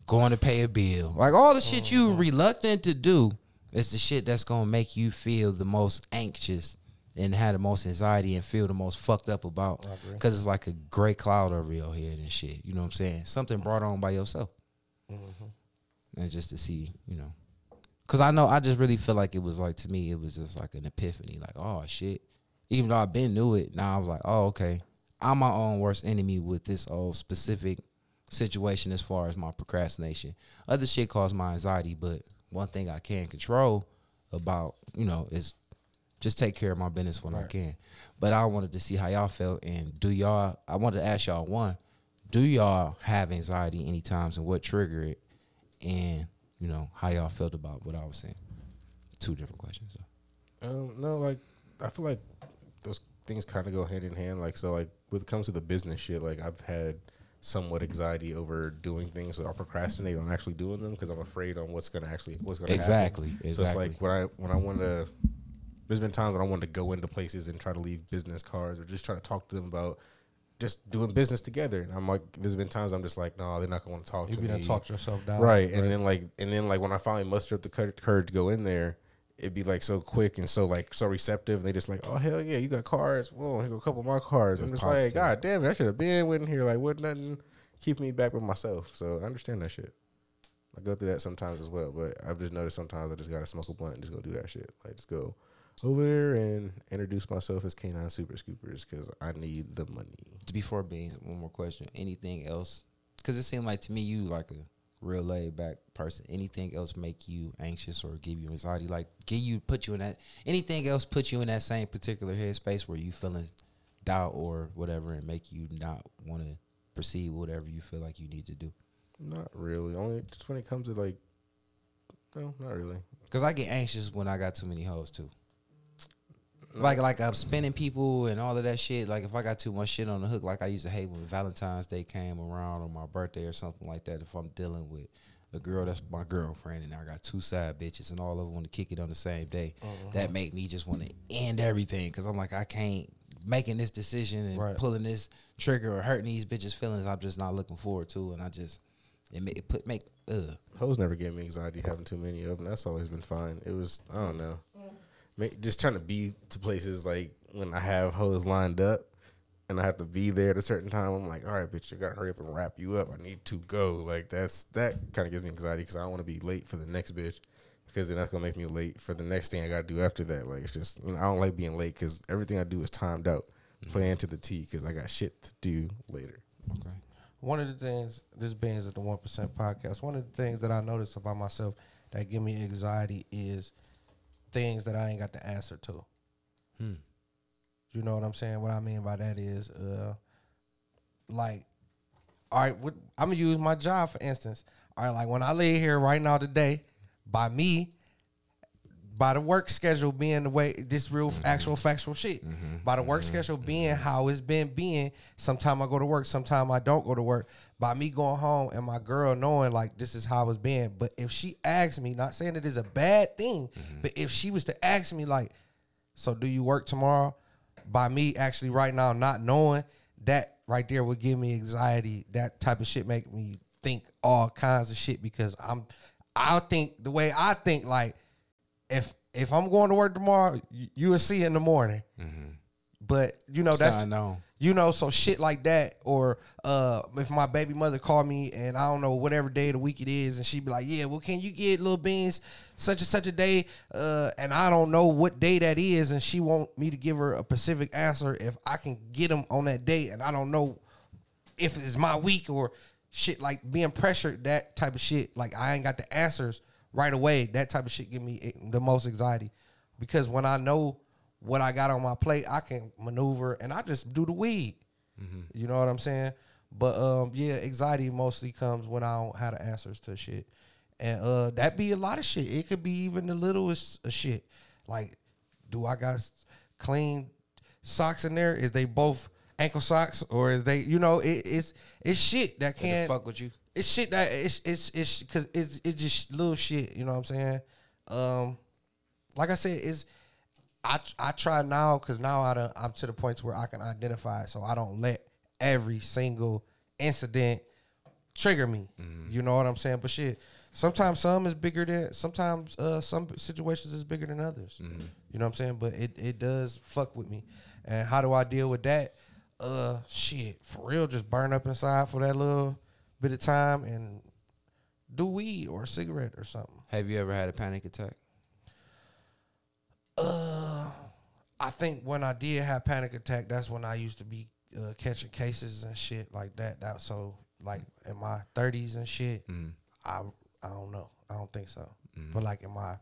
going to pay a bill. Like all the shit you reluctant to do, it's the shit that's going to make you feel the most anxious and have the most anxiety and feel the most fucked up about, because it's like a gray cloud over your head and shit. You know what I'm saying? Something brought on by yourself. Mm-hmm. And just to see, you know. Because I know, I just really feel like it was like, to me, it was just like an epiphany. Like, oh, shit. Even though I've been through it, now I was like, oh, okay. I'm my own worst enemy with this old specific situation as far as my procrastination. Other shit caused my anxiety, but one thing I can control about, you know, is just take care of my business when I can. But I wanted to see how y'all felt, and I wanted to ask y'all, one, do y'all have anxiety any times and what triggered it? And, you know, how y'all felt about what I was saying. Two different questions. So. No, like, I feel like those things kind of go hand in hand. Like, so, like, when it comes to the business shit, like, I've had somewhat anxiety over doing things, so I'll procrastinate on actually doing them because I'm afraid on what's gonna happen. So it's like when I want to, there's been times when I wanted to go into places and try to leave business cards or just try to talk to them about just doing business together, and I'm like, there's been times I'm just like, no, they're not gonna want to talk to me. You better talk yourself down, right? And then like when I finally muster up the courage to go in there, it'd be like so quick and so like so receptive. And they just like, oh hell yeah, you got cards. Whoa, here go a couple more cards. I'm just like, God damn it, I should have been with here. Like, what nothing keeping me back with myself. So I understand that shit. I go through that sometimes as well. But I've just noticed sometimes I just gotta smoke a blunt and just go do that shit. Like, just go over there and introduce myself as K-9 Super Scoopers because I need the money. Before being one more question, anything else? Because it seemed like to me you like a real laid back person. Anything else make you anxious or give you anxiety? Like, anything else put you in that same particular headspace where you feeling doubt or whatever and make you not want to proceed whatever you feel like you need to do? Not really. Only just when it comes to like, no, not really. Because I get anxious when I got too many hoes too. Like I'm spinning people and all of that shit. Like if I got too much shit on the hook, like I used to hate when Valentine's Day came around or my birthday or something like that. If I'm dealing with a girl that's my girlfriend and I got two side bitches and all of them want to kick it on the same day, that make me just want to end everything because I'm like, I can't making this decision and pulling this trigger or hurting these bitches' feelings. I'm just not looking forward to, and I just hoes never gave me anxiety having too many of them. That's always been fine. It was, I don't know. Just trying to be to places like when I have hoes lined up, and I have to be there at a certain time, I'm like, all right, bitch, you got to hurry up and wrap you up. I need to go. Like, that kind of gives me anxiety because I don't want to be late for the next bitch because then that's going to make me late for the next thing I got to do after that. Like, it's just, you know, I don't like being late because everything I do is timed out, playing to the T because I got shit to do later. Okay. One of the things, this being at the 1% podcast, one of the things that I noticed about myself that give me anxiety is things that I ain't got the answer to. You know what I'm saying? What I mean by that is, like, all right, I'm going to use my job, for instance. All right, like, when I leave here right now today, by the work schedule being the way, this real actual factual shit, by the work schedule being how it's been being, sometime I go to work, sometime I don't go to work, by me going home and my girl knowing, like, this is how it's been. But if she asks me, not saying it is a bad thing, but if she was to ask me, like, so do you work tomorrow? By me actually right now not knowing, that right there would give me anxiety. That type of shit make me think all kinds of shit because I'll think the way I think, like, if I'm going to work tomorrow, you will see in the morning. But, you know, that's, you know, so shit like that, or if my baby mother called me and I don't know whatever day of the week it is, and she'd be like, yeah, well, can you get Lil Beans such and such a day, and I don't know what day that is, and she want me to give her a specific answer if I can get them on that day, and I don't know if it's my week or shit, like being pressured, that type of shit, like I ain't got the answers right away. That type of shit give me the most anxiety because when I know what I got on my plate, I can maneuver and I just do the weed. You know what I'm saying? But yeah, anxiety mostly comes when I don't have the answers to shit. And that be a lot of shit. It could be even the littlest of shit. Like, do I got clean socks in there? Is they both ankle socks or is they, you know, it's shit that can't fuck with you. It's shit that it's cause it's just little shit. You know what I'm saying? Like I said, it's, I try now because now I'm to the point where I can identify it, so I don't let every single incident trigger me. You know what I'm saying? But shit, sometimes some situations is bigger than others. You know what I'm saying? But it does fuck with me. And how do I deal with that? Shit, for real, just burn up inside for that little bit of time and do weed or a cigarette or something. Have you ever had a panic attack? I think when I did have panic attack, that's when I used to be catching cases and shit like that. So like in my 30s and shit, I don't know. I don't think so. But like in my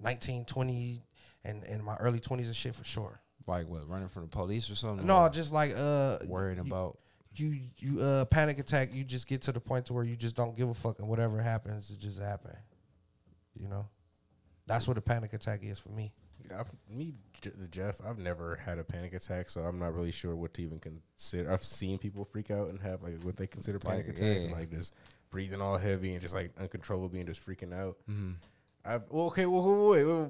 19, 20 and in my early 20s and shit for sure. Like what, running from the police or something? No, just like worrying about you panic attack. You just get to the point to where you just don't give a fuck and whatever happens, it just happened. You know. That's what a panic attack is for me. Jeff, I've never had a panic attack, so I'm not really sure what to even consider. I've seen people freak out and have like what they consider panic attacks, like just breathing all heavy and just like uncontrollably and just freaking out.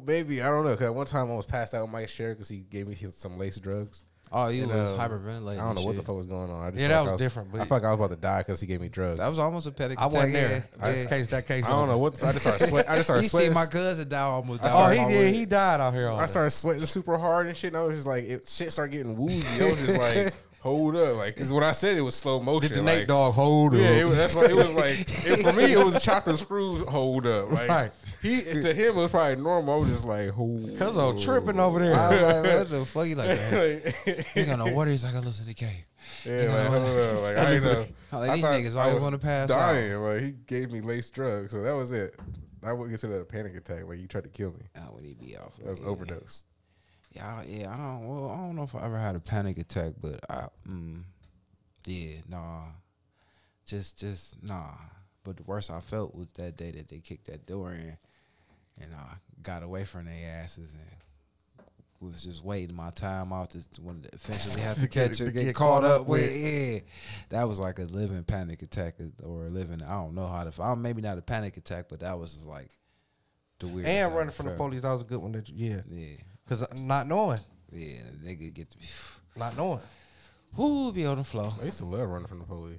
Wait, I don't know. Cause at one time I was passed out with Mike Sherrod because he gave me some lace drugs. Oh, you was hyperventilating. I don't know what the fuck was going on. That was different. But I felt like I was about to die because he gave me drugs. That was almost a panic attack. I wasn't there. I don't know what. I just started sweating. You see my cousin die almost. Oh, he did. He died out here. I started sweating super hard and shit. And I was just like, shit started getting woozy. I was just like, hold up, like, because when I said it was slow motion, did the Nate dog hold up? Yeah, for me it was chopped and screws hold up. Like, right. To him it was probably normal. I was just like, hold. Cause I'm tripping over there. I was like, man, what the fuck you like that? He's gonna know what he's like. I listen to K. Yeah, like I ain't know. Like, these niggas always want to pass dying. Out. Like he gave me lace drugs, so that was it. I wouldn't consider that a panic attack. Like you tried to kill me. I wouldn't be off. That was overdose. Yeah, I don't know if I ever had a panic attack, but nah. But the worst I felt was that day that they kicked that door in, and I got away from their asses and was just waiting my time out to when eventually have to catch her, get caught up with. Yeah, that was like a living panic attack or a living. I don't know how to. Maybe not a panic attack, but that was just like the weird. And running from the police, that was a good one. Because not knowing. Yeah, they could get to me. Not knowing. Who would be on the floor? I used to love running from the police.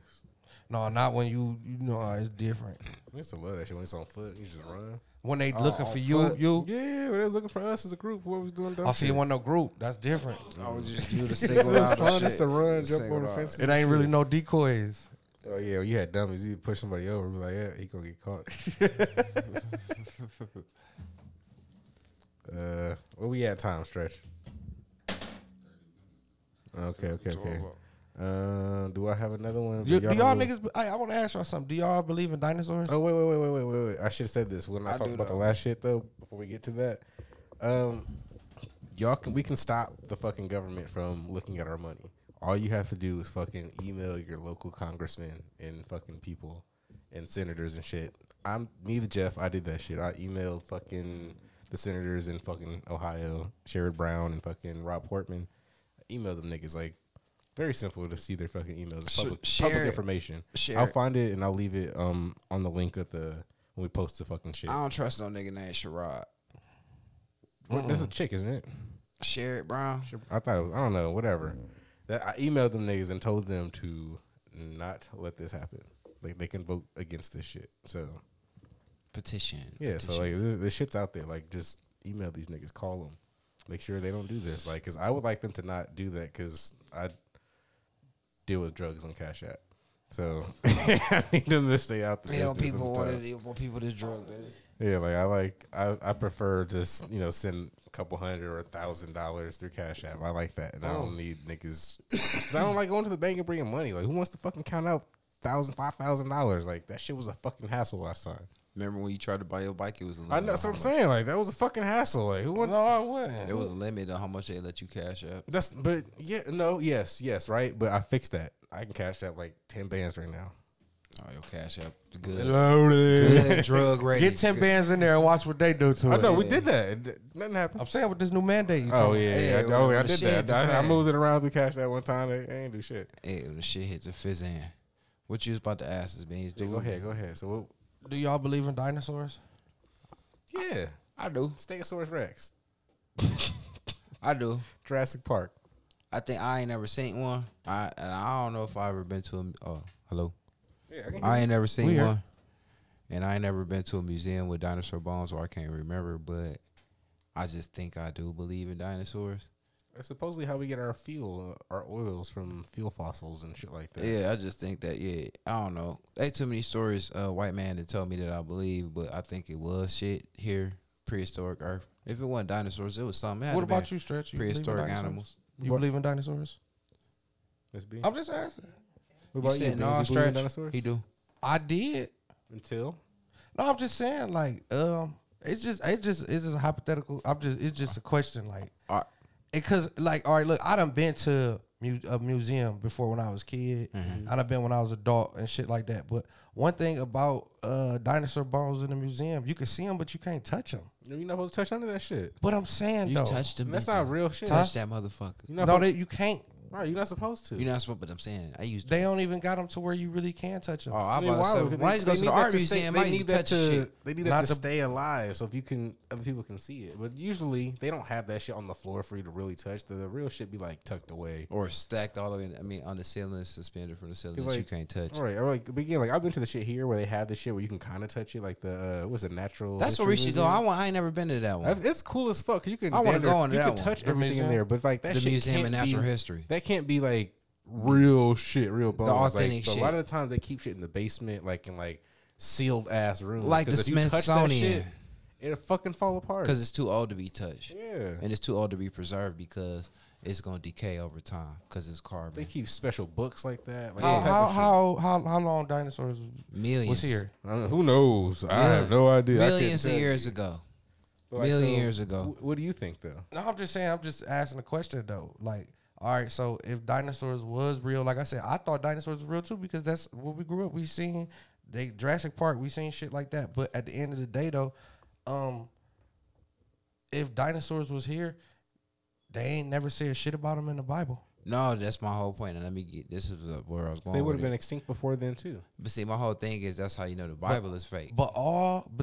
No, not when you know, it's different. I used to love that shit when it's on foot. You just run. When they looking for you, yeah, when they was looking for us as a group, what was doing? I see, it wasn't no group. That's different. I was just you to single out. It was fun. It's to run, just jump over the fence. It ain't really no decoys. Oh yeah, you had dummies. You push somebody over, be like, yeah, he gonna get caught. Where we at time stretch? Okay. Do I have another one? Do y'all niggas? I want to ask y'all something. Do y'all believe in dinosaurs? Oh wait. I should have said this when I talked about the last shit though. Before we get to that, we can stop the fucking government from looking at our money. All you have to do is fucking email your local congressman and fucking people and senators and shit. I did that shit. I emailed fucking the senators in fucking Ohio, Sherrod Brown and fucking Rob Portman. I emailed them niggas like. Very simple to see their fucking emails. It's public information. I'll find it and I'll leave it on the link at when we post the fucking shit. I don't trust no nigga named Sherrod. That's a chick, isn't it? Sherrod Brown. I thought it was, I don't know, whatever. I emailed them niggas and told them to not let this happen. Like they can vote against this shit. So petition. Yeah, so like this shit's out there. Like just email these niggas, call them, make sure they don't do this. Like, cause I would like them to not do that. Cause I deal with drugs on Cash App. So I need them to stay out the business. People want people to drug. Yeah, I prefer just, you know, send a couple hundred or $1,000 through Cash App. I like that. And I don't need niggas. I don't like going to the bank and bringing money. Like, who wants to fucking count out $1,000, $5,000? Like, that shit was a fucking hassle last time. Remember when you tried to buy your bike? It was a limit. I know, that's what I'm saying. Like, that was a fucking hassle. Like, who wanted? No, I wouldn't. There was a limit on how much they let you cash up. Yes, right. But I fixed that. I can cash up like 10 bands right now. Oh, your cash up good. Loaded. Good drug ready. Get 10 bands in there and watch what they do to it. I know, we did that. Nothing happened. I'm saying with this new mandate. I did that. I moved it around to cash that one time. They ain't do shit. Hey, when the shit hits the fizz in. What you was about to ask is Beans, dude? Go ahead. So what? Do y'all believe in dinosaurs? Yeah, I do. Stegosaurus Rex. I do. Jurassic Park. I think I ain't never seen one. I don't know if I ever been to a. Oh, hello. Yeah, I ain't never seen one, and I ain't never been to a museum with dinosaur bones, or I can't remember. But I just think I do believe in dinosaurs. That's supposedly how we get our fuel, our oils from fuel fossils and shit like that. Yeah, I just think that, I don't know. Ain't too many stories, white man, to tell me that I believe, but I think it was shit here, prehistoric Earth. If it wasn't dinosaurs, it was something. What about you, Stretch? Prehistoric animals. You believe in dinosaurs? Miss B? I'm just asking. What about you? No, Stretch. Dinosaurs? He do. I did. Until? No, I'm just saying, like, it's just hypothetical. It's just a question, like. Because, like, all right, look, I done been to a museum before when I was a kid. Mm-hmm. I done been when I was adult and shit like that. But one thing about dinosaur bones in the museum, you can see them, but you can't touch them. You're not supposed to touch none of that shit. But I'm saying, you touched them. That's not real shit. Touch that motherfucker. You can't. Right, you're not supposed to. You're not supposed to, but I'm saying, they don't even got them to where you really can touch them. Oh, I'm about to say, why go to the art museum? They need that to stay alive, so if other people can see it. But usually, they don't have that shit on the floor for you to really touch. The real shit be, like, tucked away. Or stacked all the way, on the ceiling, suspended from the ceiling that you can't touch. All right, I've been to the shit here where they have the shit where you can kind of touch it, like the, what's it, natural. That's where we should go. I ain't never been to that one. It's cool as fuck. I want to go on that one. You can touch everything in there, but, like, that shit the Museum of Natural History. That can't be like real shit, real bones. The authentic shit. A lot of the times they keep shit in the basement, like in like sealed ass rooms. Like the Smithsonian, it'll fucking fall apart because it's too old to be touched. Yeah, and it's too old to be preserved because it's gonna decay over time because it's carbon. They keep special books like that. Like how long dinosaurs? Millions. Was here? Who knows? Yeah. I have no idea. Millions of years ago. Years ago. What do you think though? No, I'm just saying. I'm just asking a question though. Like. All right, so if dinosaurs was real, like I said, I thought dinosaurs was real too because that's what we grew up. We seen Jurassic Park, we seen shit like that. But at the end of the day, though, if dinosaurs was here, they ain't never said shit about them in the Bible. No, that's my whole point. And this is where I was going. They would have been extinct before then too. But see, my whole thing is that's how you know the Bible is fake. But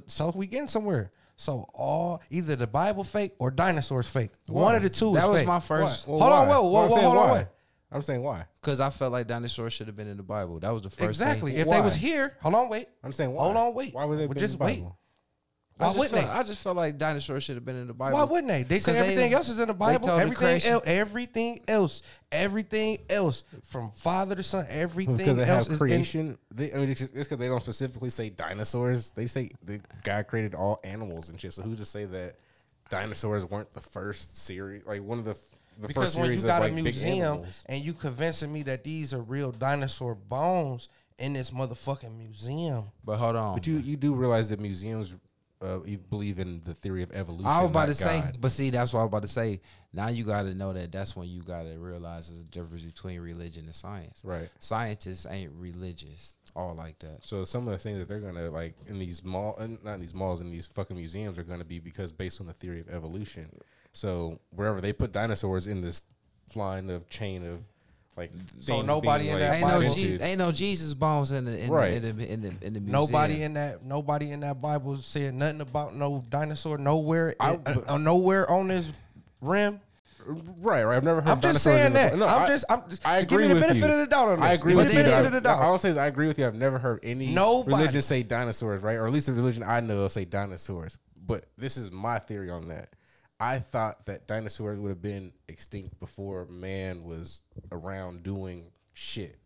so we getting somewhere. So either the Bible fake or dinosaurs fake. Why? One of the two is fake. That was my first. Well, hold on. I'm saying why? Because I felt like dinosaurs should have been in the Bible. That was the first thing. Exactly. If they was here, hold on, wait. I'm saying why? Hold on, wait. Why would they be in the Bible? Wait. I just felt like dinosaurs should have been in the Bible. Why wouldn't they? They say everything else is in the Bible. Everything else, from Father to Son, everything else. Because they have creation. It's because they don't specifically say dinosaurs. They say that God created all animals and shit. So who just say that dinosaurs weren't the first series? Like one of the first series of like big animals. Because when you got a museum and you convincing me that these are real dinosaur bones in this motherfucking museum. But hold on. But you do realize that museums... you believe in the theory of evolution. I was about to say, but see, that's what I was about to say. Now you got to know that that's when you got to realize there's a difference between religion and science. Right. Scientists ain't religious, all like that. So some of the things that they're going to, like, in these malls, not in these malls, in these fucking museums are going to be because based on the theory of evolution. So wherever they put dinosaurs in this line of chain of, like, so nobody in that Bible ain't no Jesus bones in the museum. Nobody in that Bible said nothing about no dinosaur nowhere on this rim. Right. I've never heard. I'm just saying that. No, I'm just. I agree with you. Give me the benefit of the doubt on this. I agree with you. All I'm saying is I agree with you. I've never heard any religion say dinosaurs, right? Or at least the religion I know of say dinosaurs. But this is my theory on that. I thought that dinosaurs would have been extinct before man was around doing shit,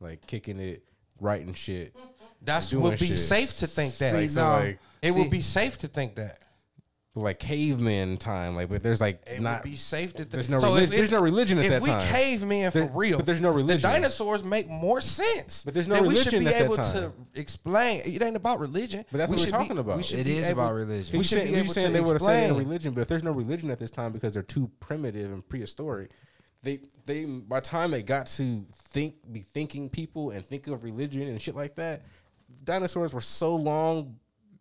like kicking it, writing shit. That would be safe to think that. Would be safe to think that. Like caveman time, like, but there's like it not. Would be safe to think. There's no there's no religion at that time. If we caveman for real, but there's no religion. The dinosaurs make more sense. But there's no religion at that time. We should be able to explain. It ain't about religion. But that's what we're talking about. It is about religion. You're saying they would have said no religion, but if there's no religion at this time because they're too primitive and prehistoric, they by the time they got to be thinking people and think of religion and shit like that, dinosaurs were so long.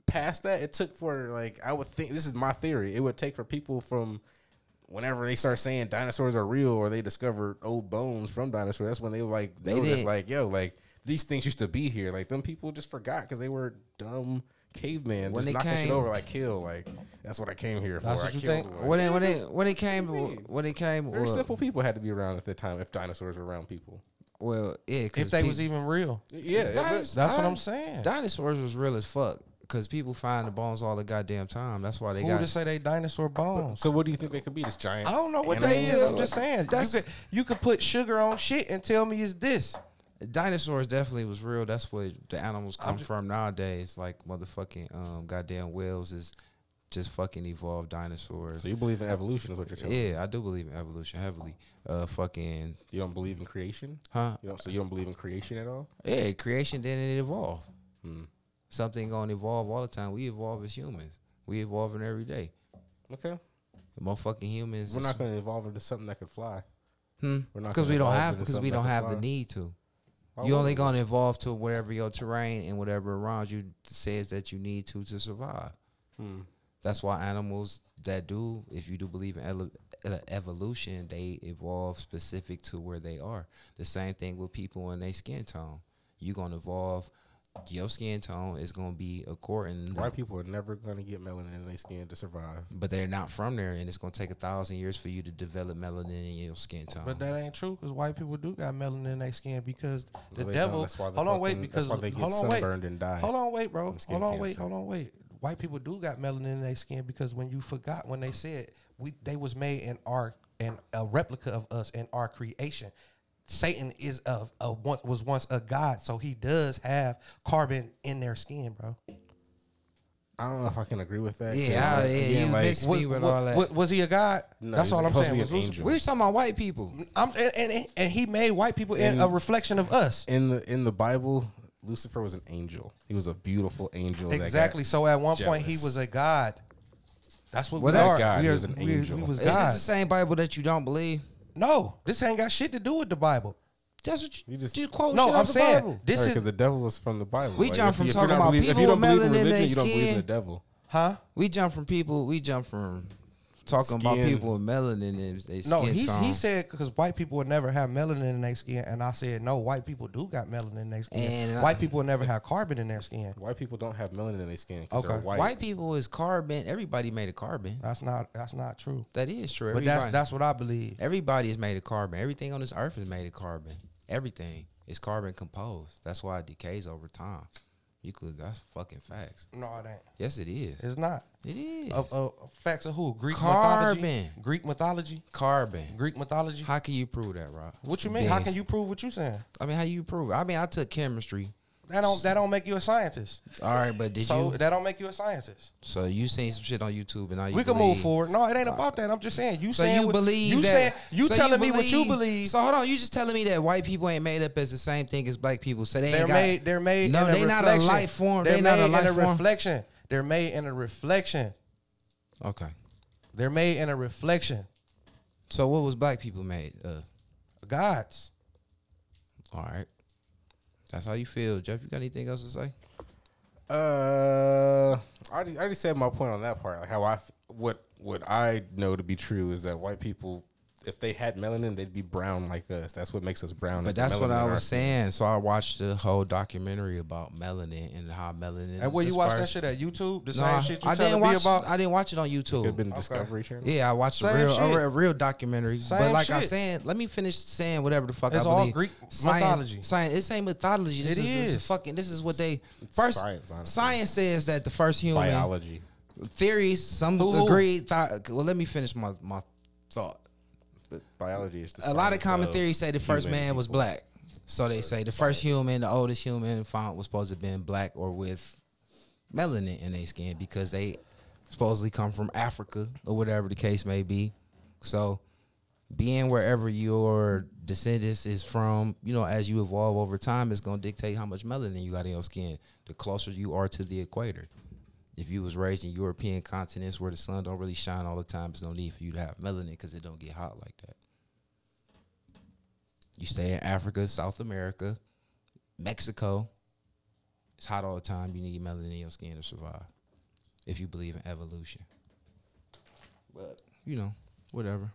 Past that, it took for, like, I would think, this is my theory, it would take for people from whenever they start saying dinosaurs are real or they discovered old bones from dinosaurs, that's when they like notice, like, yo, like, these things used to be here. Like, them people just forgot because they were dumb cavemen when just knocking shit over, like, kill. Like, that's what I came here for. That's what I killed. Like, when it came, very simple people had to be around at the time if dinosaurs were around people. Well, yeah. If they was even real. Yeah. That's what I'm saying. Dinosaurs was real as fuck. Because people find the bones all the goddamn time. That's why they got... Who would say they dinosaur bones? So what do you think they could be, this giant? I don't know what they is. I'm just saying. You could put sugar on shit and tell me it's this. Dinosaurs definitely was real. That's where the animals come from nowadays. Like motherfucking goddamn whales is just fucking evolved dinosaurs. So you believe in evolution is what you're telling me? Yeah, I do believe in evolution heavily. Fucking... You don't believe in creation? Huh? So you don't believe in creation at all? Yeah, creation didn't evolve. Hmm. Something gonna evolve all the time. We evolve as humans. We evolving every day. Okay. The motherfucking humans. We're not gonna evolve into something that can fly. Because we don't have the need to. You only gonna evolve to whatever your terrain and whatever around you says that you need to survive. That's why animals that do, if you do believe in evolution, they evolve specific to where they are. The same thing with people and their skin tone. You gonna evolve. Your skin tone is going to be according. White people are never going to get melanin in their skin to survive. But they're not from there, and it's going to take 1,000 years for you to develop melanin in your skin tone. But that ain't true, because white people do got melanin in their skin because the devil. That's why Hold on, wait. White people do got melanin in their skin because when you forgot when they said they was made in a replica of us in our creation. Satan was once a god, so he does have carbon in their skin, bro. I don't know if I can agree with that. Yeah, like, was he a god? No, that's all I'm saying. We're talking about white people. And he made white people in a reflection of us. In the Bible, Lucifer was an angel. He was a beautiful angel. Exactly. So at one point he was a god. That's what we are. God, he was an angel. Is this the same Bible that you don't believe? No, this ain't got shit to do with the Bible. That's what you quote. No, I'm saying Bible. This is because the devil was from the Bible. We jump from talking about people with melanin in their skin. You don't believe in the devil, huh? We jump from talking about people with melanin in their skin. No, he said because white people would never have melanin in their skin, and I said no, white people do got melanin in their skin. And white people would never have carbon in their skin. White people don't have melanin in their skin. Okay, white people is carbon. Everybody made of carbon. That's not true. That is true. Everybody, but that's what I believe. Everybody is made of carbon. Everything on this earth is made of carbon. Everything is carbon composed. That's why it decays over time. You could. That's fucking facts. No, it ain't. Yes, it is. It's not. It is. Facts of who? Greek Carbon. Mythology. Greek mythology. Carbon. Greek mythology. How can you prove that, Rob? What you mean? How can you prove what you saying? I mean, how you prove it? I mean, I took chemistry. That don't make you a scientist. All right, but that don't make you a scientist. So you seen some shit on YouTube and now you can move forward. No, it ain't about that. I'm just saying you telling me what you believe. So hold on, you just telling me that white people ain't made up as the same thing as black people. So they're made. No, they're not a life form. They're not a life form. Reflection. They're made in a reflection. Okay. They're made in a reflection. So what was black people made of? Gods. All right. That's how you feel, Jeff. You got anything else to say? I already said my point on that part. Like how what I know to be true is that white people, if they had melanin, they'd be brown like us. That's what makes us brown. But that's what I was saying. So I watched the whole documentary about melanin and how melanin. And where you watch that shit at YouTube? The same shit you telling me about? I didn't watch it on YouTube. It could have been Discovery Channel. Yeah, I watched a real documentary. But like I said, let me finish saying whatever the fuck I believe. It's all Greek mythology. Science. This ain't mythology. It is fucking. This is what they first. Science says that the first human biology theories. Some agree. Well, let me finish my thought. Biology is a lot of common theories say the first man was black, so they say the first human, the oldest human found was supposed to have been black or with melanin in their skin because they supposedly come from Africa or whatever the case may be. So being wherever your descendants is from, you know, as you evolve over time, it's going to dictate how much melanin you got in your skin. The closer you are to the equator. If you was raised in European continents where the sun don't really shine all the time, there's no need for you to have melanin because it don't get hot like that. You stay in Africa, South America, Mexico. It's hot all the time. You need melanin in your skin to survive if you believe in evolution. But, you know, whatever.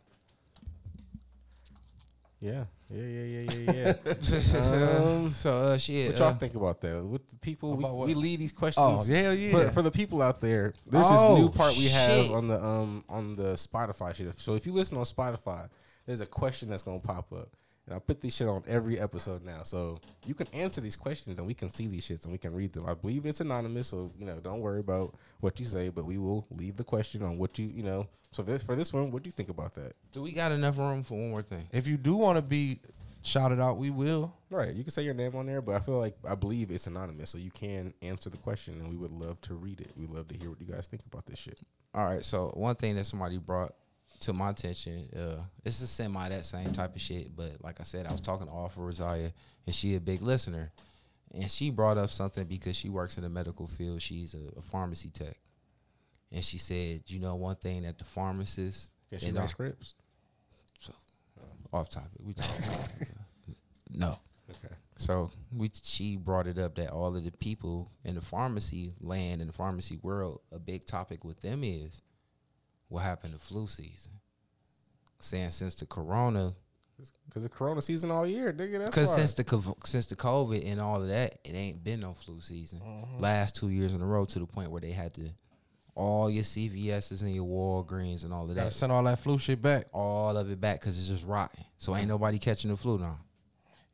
Yeah. Shit. What y'all think about that? With the people, we leave these questions. Oh, hell yeah. For the people out there, there's this new part we have on the Spotify shit. So if you listen on Spotify, there's a question that's gonna pop up, and I put this shit on every episode now, so you can answer these questions and we can see these shits and we can read them. I believe it's anonymous, so you know, don't worry about what you say, but we will leave the question on what you know. So for this one, what do you think about that? Do we got enough room for one more thing? If you do want to be shouted out, we will. Right, you can say your name on there, but I believe it's anonymous, so you can answer the question, and we would love to read it. We love to hear what you guys think about this shit. All right, so one thing that somebody brought to my attention, it's a semi that same type of shit, but like I said, I was talking to Offa Rosalia, and she a big listener, and she brought up something because she works in the medical field. She's a pharmacy tech, and she said, you know, one thing that the pharmacists she writes scripts. So off topic, we talking about no. Okay. So she brought it up that all of the people in the pharmacy land, in the pharmacy world, a big topic with them is what happened to flu season? Saying since the corona, because the corona season all year, nigga. That's because since the COVID and all of that, it ain't been no flu season. Mm-hmm. Last 2 years in a row, to the point where they had to all your CVSs and your Walgreens and all of that. Gotta send all that flu shit back. All of it back because it's just rotten. So ain't nobody catching the flu now.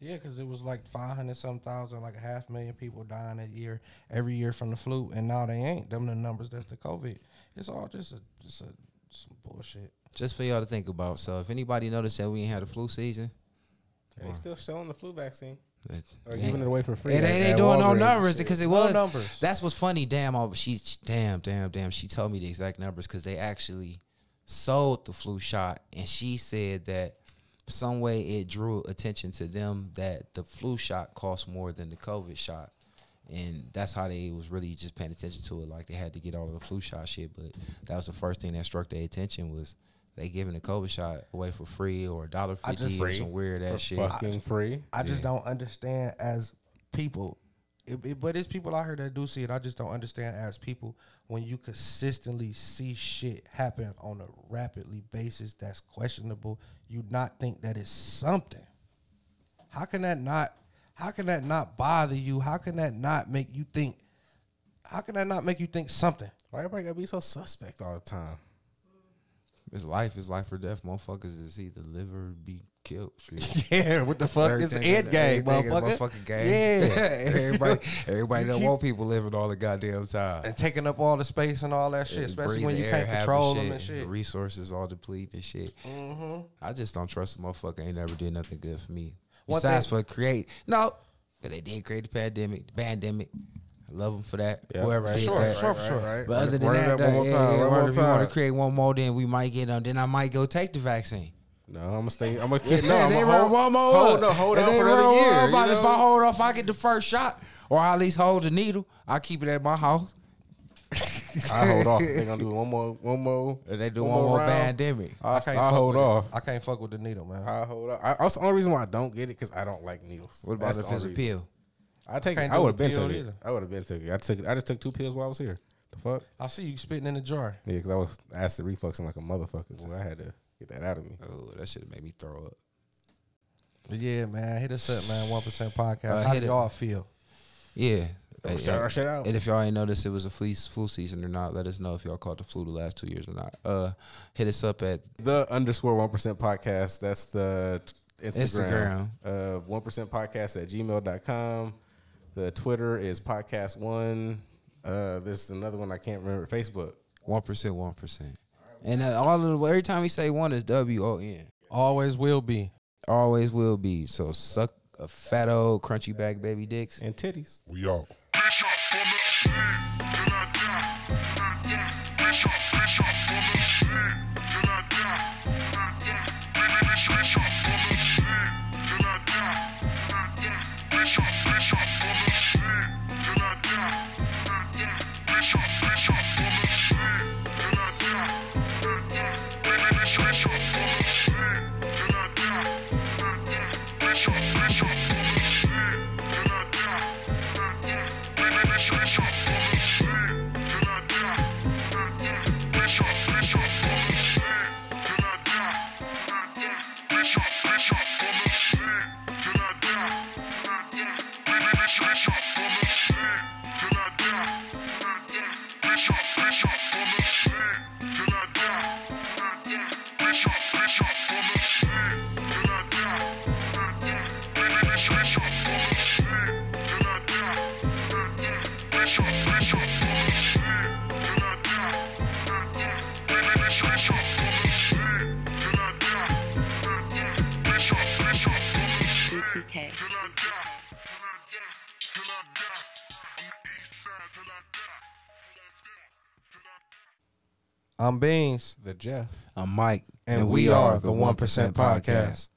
Yeah, because it was like 500-something thousand, like 500,000 people dying that year, every year from the flu, and now they ain't. Them the numbers. That's the COVID. It's all just some bullshit. Just for y'all to think about. So if anybody noticed that we ain't had a flu season, they still selling the flu vaccine. Or giving it away for free. And they ain't doing no numbers because it was. No numbers. That's what's funny. Damn. She told me the exact numbers because they actually sold the flu shot, and she said that some way it drew attention to them that the flu shot cost more than the COVID shot. And that's how they was really just paying attention to it. Like, they had to get all of the flu shot shit, but that was the first thing that struck their attention was they giving the COVID shot away for free or $1.50 or some weird ass shit. Fucking free. I just don't understand as people. But it's people out here that do see it. I just don't understand as people when you consistently see shit happen on a rapidly basis that's questionable, you not think that it's something. How can that not bother you? How can that not make you think something? Why everybody gotta be so suspect all the time? It's life or death, motherfuckers. It's either live or be killed. Shit. Yeah, what the fuck is Ed game, motherfucker? Yeah, everybody don't want people living all the goddamn time and taking up all the space and all that shit, and especially when you can't control them and shit. The resources all depleted and shit. Mm-hmm. I just don't trust a motherfucker. Ain't never did nothing good for me. Besides for create, no, but they did create the pandemic. I love them for that. Yeah. Whoever for sure, that. Sure. Right. But other than that, if you want to create one more, then we might get them. Then I might go take the vaccine. No, I'm gonna stay. I'm gonna keep. No, they run one more. Hold on for another year. About if I hold off, I get the first shot, or I at least hold the needle. I keep it at my house. I hold off. They gonna do one more. If they do one more pandemic, I hold off. I can't fuck with the needle, man. I hold off. That's the only reason why I don't get it, because I don't like needles. What about if it's a pill? I take it. I would have been took it. I just took 2 pills while I was here. The fuck? I see you spitting in the jar. Yeah, because I was acid refluxing like a motherfucker. So I had to get that out of me. Oh, that shit made me throw up. Yeah, man. Hit us up, man. 1% Podcast. How do y'all feel? Yeah. Start our shit out. And if y'all ain't noticed it was a flu season or not, let us know if y'all caught the flu the last 2 years or not. Hit us up at the _ 1% Podcast. That's the Instagram. 1% Podcast at gmail.com. The Twitter is Podcast One. There's another one I can't remember. Facebook. 1%, 1%. And every time we say one is WON. Always will be. Always will be. So suck a fat old crunchy bag baby dicks and titties. We all. I'm Beans, the Jeff. I'm Mike, and we are the 1% Podcast.